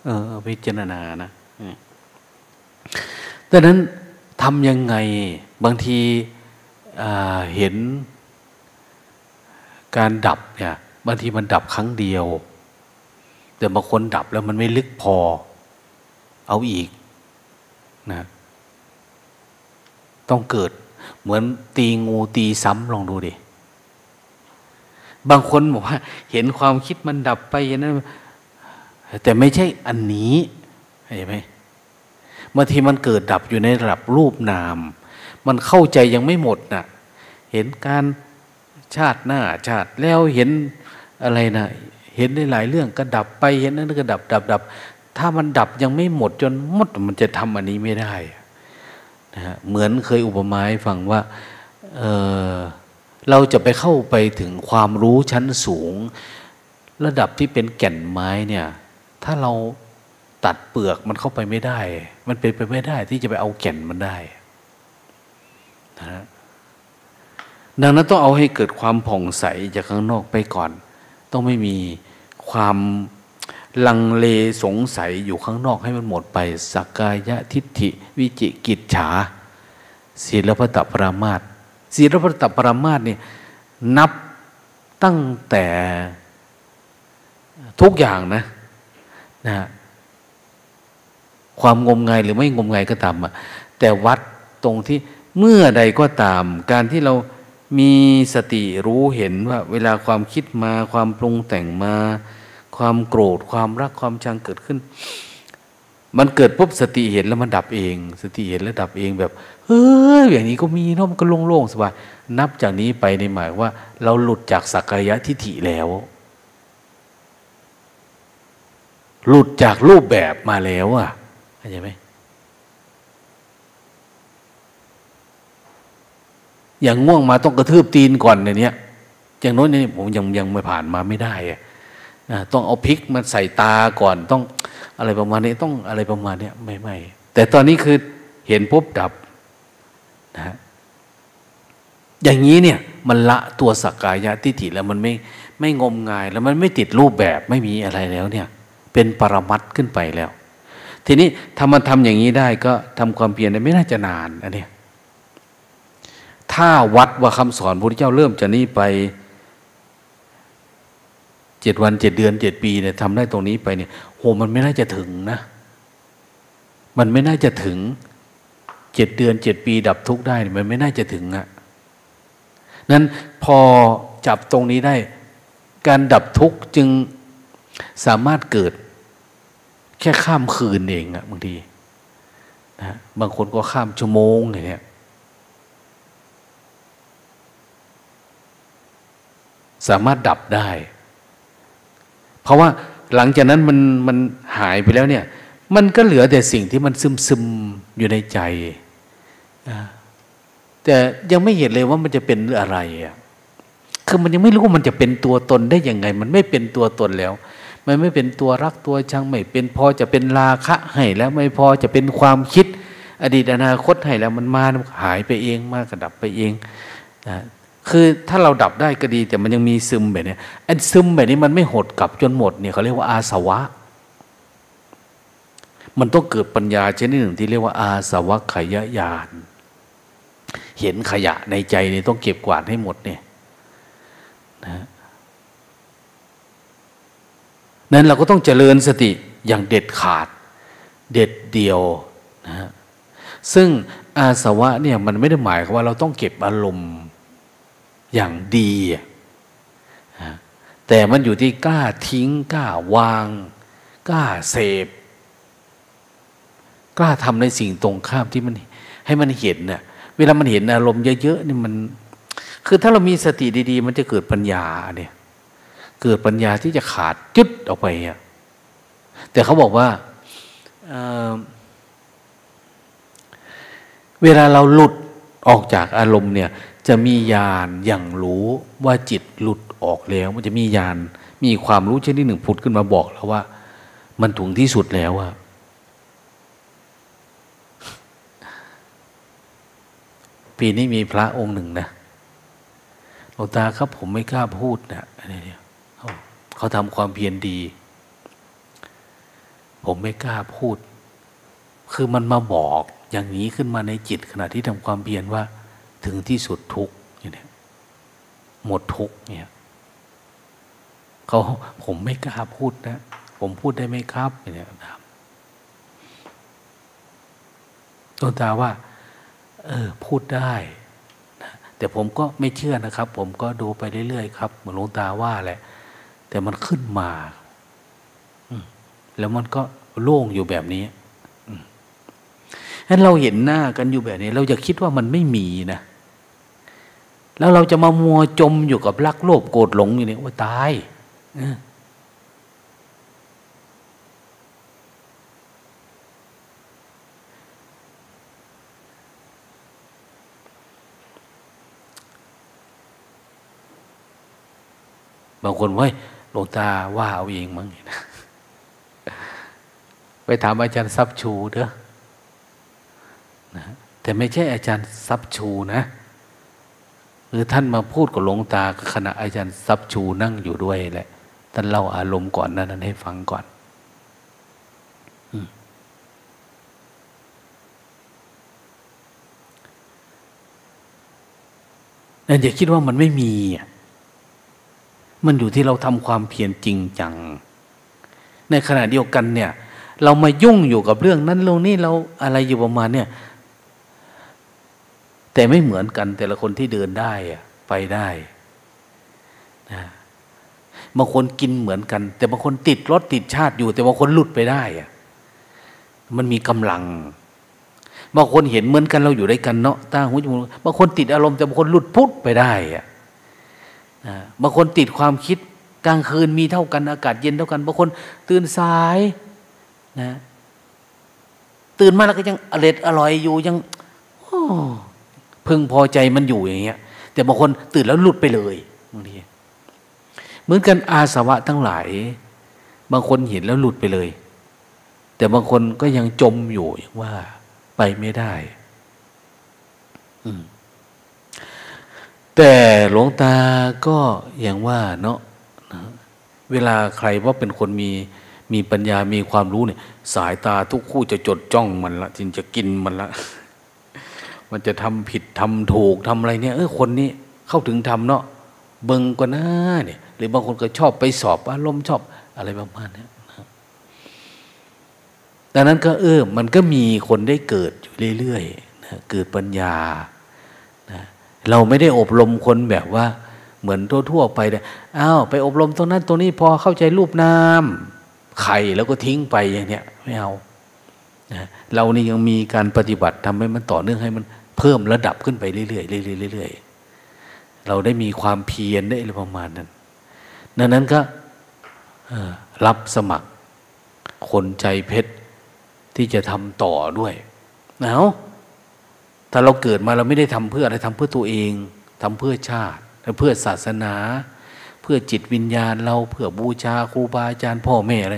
เออเอาไปพิจารณานะดังนั้นทำยังไงบางทีเห็นการดับเนี่ยบางทีมันดับครั้งเดียวแต่บางคนดับแล้วมันไม่ลึกพอเอาอีกนะต้องเกิดเหมือนตีงูตีซ้ำลองดูดิบางคนบอกว่าเห็นความคิดมันดับไปอย่างนั้นแต่ไม่ใช่อันนี้เห็นไหมบางทีมันเกิดดับอยู่ในระดับรูปนามมันเข้าใจยังไม่หมดน่ะเห็นการชาติหน้าชาติแล้วเห็นอะไรนะเห็นได้หลายเรื่องก็ดับไปเห็นนั้นก็ดับดับดับถ้ามันดับยังไม่หมดจนหมดมันจะทำอันนี้ไม่ได้นะฮะเหมือนเคยอุปมาให้ฟังว่า เอ่อ เราจะไปเข้าไปถึงความรู้ชั้นสูงระดับที่เป็นแก่นไม้เนี่ยถ้าเราตัดเปลือกมันเข้าไปไม่ได้มันเป็นไปไม่ได้ที่จะไปเอาแก่นมันได้นะฮะดังนั้นต้องเอาให้เกิดความผ่องใสจากข้างนอกไปก่อนต้องไม่มีความลังเลสงสัยอยู่ข้างนอกให้มันหมดไปสักกายทิฏฐิวิจิกิจฉาศีลพัตตปรามาสศีลพัตตปรามาสนี่นับตั้งแต่ทุกอย่างนะนะความงมงายหรือไม่งมงายก็ตามแต่วัดตรงที่เมื่อใดก็ตามการที่เรามีสติรู้เห็นว่าเวลาความคิดมาความปรุงแต่งมาความโกรธความรักความชังเกิดขึ้นมันเกิดปุ๊บสติเห็นแล้วมันดับเองสติเห็นแล้วดับเองแบบเฮ้ยอย่างนี้ก็มีเนาะมันก็โล่งๆสบายนับจากนี้ไปในหมายว่าเราหลุดจากสักกายทิฏฐิแล้วหลุดจากรูปแบบมาแล้วอ่ะเข้าใจไหมอย่างง่วงมาต้องกระทืบตีนก่อนในนี้อย่างโน้นนี่ผมยังยังไม่ผ่านมาไม่ได้อะต้องเอาพริกมาใส่ตาก่อนต้องอะไรประมาณนี้ต้องอะไรประมาณนี้ไม่ไม่แต่ตอนนี้คือเห็นปุ๊บดับนะอย่างนี้เนี่ยมันละตัวสักกายทิฏฐิแล้วมันไม่ไม่งมงายแล้วมันไม่ติดรูปแบบไม่มีอะไรแล้วเนี่ยเป็นปรมัตถ์ขึ้นไปแล้วทีนี้ถ้ามันทำอย่างนี้ได้ก็ทำความเพียรได้ไม่น่าจะนานอันนี้ถ้าวัดว่าคำสอนพระพุทธเจ้าเริ่มจากนี้ไปเจ็ดวันเจ็ดเดือนเจ็ดปีเนี่ยทำได้ตรงนี้ไปเนี่ยโหมันไม่น่าจะถึงนะมันไม่น่าจะถึงเจ็ดเดือนเจ็ดปีดับทุกข์ได้มันไม่น่าจะถึงอ่ะนั้นพอจับตรงนี้ได้การดับทุกข์จึงสามารถเกิดแค่ข้ามคืนเองอ่ะบางทีนะบางคนก็ข้ามชั่วโมงอย่างเงี้ยสามารถดับได้เพราะว่าหลังจากนั้นมันมันหายไปแล้วเนี่ยมันก็เหลือแต่สิ่งที่มันซึมซึมอยู่ในใจแต่ยังไม่เห็นเลยว่ามันจะเป็นอะไรคือมันยังไม่รู้ว่ามันจะเป็นตัวตนได้ยังไงมันไม่เป็นตัวตนแล้ว มันไม่เป็นตัวรักตัวชังไม่เป็นพอจะเป็นราคะให้แล้วไม่พอจะเป็นความคิดอดีตอนาคตให้แล้วมันมาหายไปเองมากระดับไปเองนะคือถ้าเราดับได้ก็ดีแต่มันยังมีซึมแบบนี้ไอ้ซึมแบบนี้มันไม่หดกลับจนหมดเนี่ยเขาเรียกว่าอาสวะมันต้องเกิดปัญญาชนิดหนึ่งที่เรียกว่าอาสวะขยญาณเห็นขยะในใจเนี่ยต้องเก็บกวาดให้หมดเนี่ยนะนั้นเราก็ต้องเจริญสติอย่างเด็ดขาดเด็ดเดี่ยวนะฮะซึ่งอาสวะเนี่ยมันไม่ได้หมายความว่าเราต้องเก็บอารมณ์อย่างดีนะแต่มันอยู่ที่กล้าทิ้งกล้าวางกล้าเสพกล้าทำในสิ่งตรงข้ามที่มันให้มันเห็นเนี่ยเวลามันเห็นอารมณ์เยอะๆนี่มันคือถ้าเรามีสติดีๆมันจะเกิดปัญญาเนี่ยเกิดปัญญาที่จะขาดจุดออกไปอ่ะแต่เขาบอกว่า เอ่อ เวลาเราหลุดออกจากอารมณ์เนี่ยจะมีญาณอย่างรู้ว่าจิตหลุดออกแล้วมันจะมีญาณมีความรู้ชนิดหนึ่งผุดขึ้นมาบอกแล้วว่ามันถึงที่สุดแล้วอ่ะปีนี้มีพระองค์หนึ่งนะหลวงตาครับผมไม่กล้าพูดนะอะไรเนี่ยเขาทำความเพียรดีผมไม่กล้าพูดคือมันมาบอกอย่างนี้ขึ้นมาในจิตขณะที่ทำความเพียรว่าถึงที่สุดทุกข์เนี่ยหมดทุกข์เนี่ยเขาผมไม่กล้าพูดนะผมพูดได้ไหมครับเนี่ยครับหลวงตาว่าเออพูดได้นะแต่ผมก็ไม่เชื่อนะครับผมก็ดูไปเรื่อยๆครับเหมือนหลวงตาว่าแหละแต่มันขึ้นมาแล้วมันก็โล่งอยู่แบบนี้งั้นเราเห็นหน้ากันอยู่แบบนี้เราจะคิดว่ามันไม่มีนะแล้วเราจะมามัวจมอยู่กับรักโลภโกรธหลงอยู่เนี่ยว่าตายบางคนว่าหลวงตาว่าเอาเองมั้งนะไปถามอาจารย์ซับชูเด้อนะแต่ไม่ใช่อาจารย์ซับชูนะคือท่านมาพูดกับหลวงตาขณะอาจารย์ซับชูนั่งอยู่ด้วยแหละท่านเล่าอารมณ์ก่อนนั้นให้ฟังก่อนนั่นอย่าคิดว่ามันไม่มีมันอยู่ที่เราทำความเพียรจริงจังในขณะเดียวกันเนี่ยเรามายุ่งอยู่กับเรื่องนั้นเรื่องนี้เราอะไรอยู่ประมาณเนี่ยแต่ไม่เหมือนกันแต่ละคนที่เดินได้ไปได้นะบางคนกินเหมือนกันแต่บางคนติดรถติดชาติอยู่แต่บางคนหลุดไปได้มันมีกำลังบางคนเห็นเหมือนกันเราอยู่ด้วยกันเนาะตาหูจมูกบางคนติดอารมณ์แต่บางคนหลุดพุทธไปได้บางคนติดความคิดกลางคืนมีเท่ากันอากาศเย็นเท่ากันบางคนตื่นสายนะตื่นมาแล้วก็ยังอร่อยอร่อยอยู่ยังพึงพอใจมันอยู่อย่างเงี้ยแต่บางคนตื่นแล้วหลุดไปเลยบางทีเหมือนกันอาสวะทั้งหลายบางคนเห็นแล้วหลุดไปเลยแต่บางคนก็ยังจมอยู่อย่างว่าไปไม่ได้อืมแต่หลวงตาก็อย่างว่าเนาะเวลาใครว่าเป็นคนมีมีปัญญามีความรู้เนี่ยสายตาทุกคู่จะจดจ้องมันละจึงจะกินมันละมันจะทำผิดทำถูกทำอะไรเนี่ยเออคนนี้เข้าถึงทำเนาะเบิ่งกว่าหน้าเนี่ยหรือบางคนก็ชอบไปสอบอารมณ์ชอบอะไรประมาณนี้ดังนั้นก็เออมันก็มีคนได้เกิดอยู่เรื่อยๆนะเกิดปัญญาเราไม่ได้อบรมคนแบบว่าเหมือนทั่วๆไปเนี่ยอ้าวไปอบรมตรงนั้นตรงนี้พอเข้าใจรูปนามไข่แล้วก็ทิ้งไปอย่างเนี้ยไม่เอานะเรานี่ยังมีการปฏิบัติทำให้มันต่อเนื่องให้มันเพิ่มระดับขึ้นไปเรื่อยๆเรื่อยๆเราได้มีความเพียรได้อะไรประมาณนั้นดังนั้นก็รับสมัครคนใจเพชรที่จะทำต่อด้วยเอาถ้าเราเกิดมาเราไม่ได้ทำเพื่ออะไรทำเพื่อตัวเองทำเพื่อชาติเพื่อศาสนา เพื่อจิตวิญญาณเราเพื่อบูชาครูบาอาจารย์พ่อแม่อะไร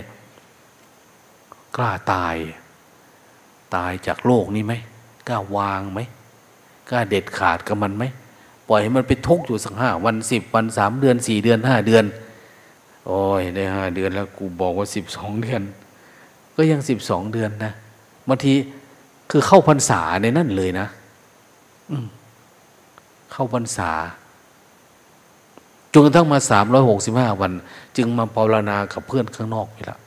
กล้าตายตายจากโลกนี้ไหมกล้าวางไหมกล้าเด็ดขาดกับมันไหมปล่อยให้มันไปทุกข์อยู่สักห้าวันสิบวันสามเดือนสี่เดือนห้าเดือนโอ้ยได้ห้าเดือนแล้วกูบอกว่าสิบสองเดือนก็ยังสิบสองเดือนนะบางทีคือเข้าพรรษาในนั่นเลยนะเข้าพรรษาจนกระทั่งมาสามร้อยหกสิบห้าวันจึงมาภาวนากับเพื่อนข้างนอกไปละ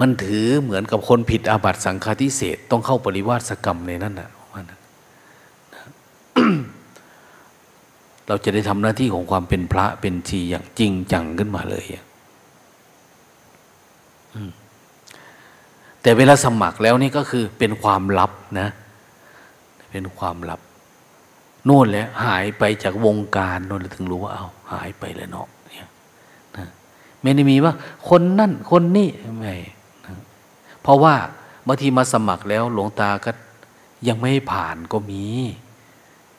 มันถือเหมือนกับคนผิดอาบัติสังฆาทิเศษต้องเข้าปริวาสกรรมในนั่นนะว่านะ เราจะได้ทำหน้าที่ของความเป็นพระเป็นชีอย่างจริงจังขึ้นมาเลยแต่เวลาสมัครแล้วนี่ก็คือเป็นความลับนะเป็นความลับโน่นแหละหายไปจากวงการโน่นเลยถึงรู้ว่าเอาหายไปแล้วเนาะเนี่ยนะไม่ได้มีว่าคนนั่นคนนี่ไม่นะเพราะว่าบางทีมาสมัครแล้วหลวงตาก็ยังไม่ให้ผ่านก็มี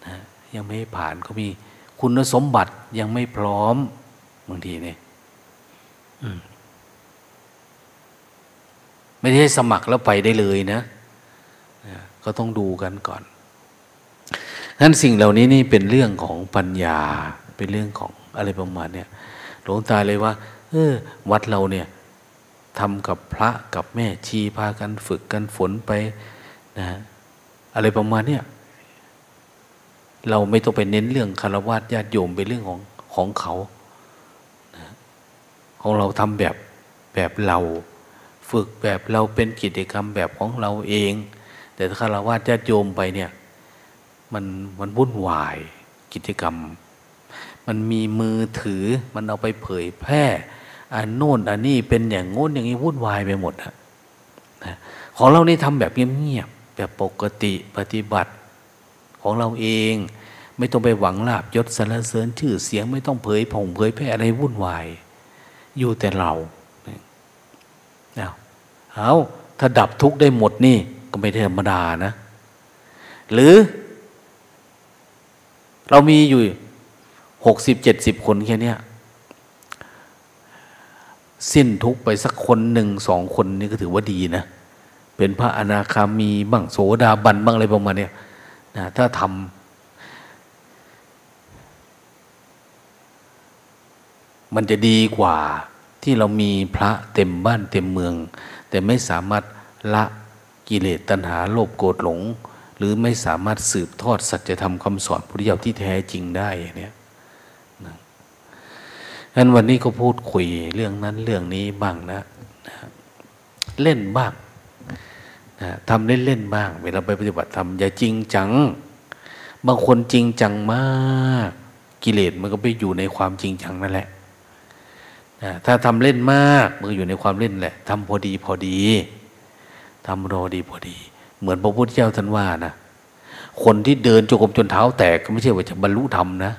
นะยังไม่ให้ผ่านก็มีคุณสมบัติยังไม่พร้อมบางทีเนี่ยไม่ได้ให้สมัครแล้วไปได้เลยนะก็ต้องดูกันก่อนนั้นสิ่งเหล่านี้นี่เป็นเรื่องของปัญญาเป็นเรื่องของอะไรประมาณเนี่ยหลวงตาเลยว่าเออวัดเราเนี่ยทำกับพระกับแม่ชีพากันฝึกกันฝนไปนะอะไรประมาณเนี่ยเราไม่ต้องไปเน้นเรื่องคฤหัสถ์ญาติโยมเป็นเรื่องของของเขานะของเราทำแบบแบบเราฝึกแบบเราเป็นกิจกรรมแบบของเราเองแต่ถ้าคฤหัสถ์ญาติโยมไปเนี่ยมันมันวุ่นวายกิจกรรมมันมีมือถือมันเอาไปเผยแพร่อันโน่นอันนี้เป็นอย่างโน้นอย่างนี้วุ่นวายไปหมดนะของเรานี่ทำแบบเงียบๆแบบปกติปฏิบัติของเราเองไม่ต้องไปหวังลาภยศสรรเสริญชื่อเสียงไม่ต้องเผยผ่องเผยแพร่อะไรวุ่นวายอยู่แต่เราเอาเอาถ้าดับทุกข์ได้หมดนี่ก็ไม่ธรรมดานะหรือเรามีอยู่หกสิบเจ็ดสิบคนแค่นี้สิ้นทุกไปสักคนหนึ่งสองคนนี่ก็ถือว่าดีนะเป็นพระอนาคามีบ้างโสดาบันบ้างอะไรประมาณนี้นะถ้าทำมันจะดีกว่าที่เรามีพระเต็มบ้านเต็มเมืองแต่ไม่สามารถละกิเลสตัณหาโลภโกรธหลงหรือไม่สามารถสืบทอดสัจธรรมคำสอนพุทธเจ้าที่แท้จริงได้เนี่ยงั้นวันนี้ก็พูดคุยเรื่องนั้นเรื่องนี้บ้างนะเล่นบ้างนะทำเล่นๆบ้างเวลาไปปฏิบัติธรรมอย่าจริงจังบางคนจริงจังมากกิเลสมันก็ไปอยู่ในความจริงจังนั่นแหละนะถ้าทำเล่นมากมันก็อยู่ในความเล่นแหละทำพอดีพอดีทำรอดีพอดีเหมือนพระพุทธเจ้าท่านว่านะคนที่เดินจงกรมจนเท้าแตกก็ไม่ใช่ว่าจะบรรลุธรรมนะ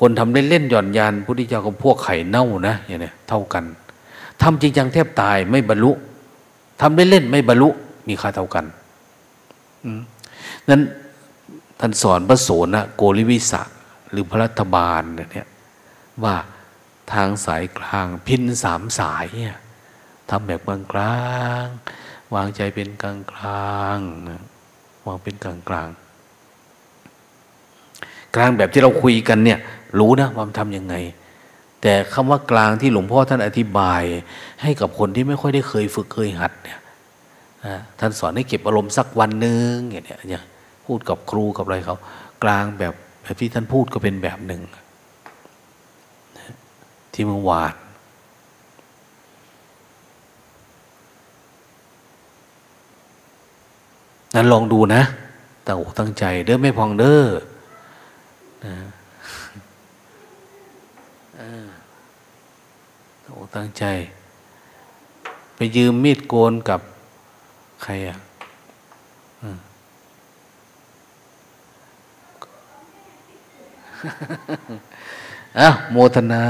คนทำเล่นๆหย่อนยานพระพุทธเจ้ากับพวกไข่เน่านะอย่างนี้เท่ากันทำจริงจังแทบตายไม่บรรลุทำเล่นๆไม่บรรลุมีค่าเท่ากันนั้นท่านสอนพระโสณโกริวิสะหรือพระรัฐบาลเนี่ยว่าทางสายกลางพินสามสายเนี่ยทำแบบกลางวางใจเป็นกลางกลางนะวางเป็นกลางกลางกลางแบบที่เราคุยกันเนี่ยรู้นะว่ามันทำยังไงแต่คำว่ากลางที่หลวงพ่อท่านอธิบายให้กับคนที่ไม่ค่อยได้เคยฝึกเคยหัดเนี่ยท่านสอนให้เก็บอารมณ์สักวันหนึ่งอย่างเนี้ยอย่างพูดกับครูกับอะไรเขากลางแบบแบบที่ท่านพูดก็เป็นแบบหนึ่งที่เมื่อวานนั้นลองดูนะตั้งอกตั้งใจเด้อไม่พองเด้อนะตั้งอกตั้งใจไปยืมมีดโกนกับใครอ่ะอ้าวโมทนา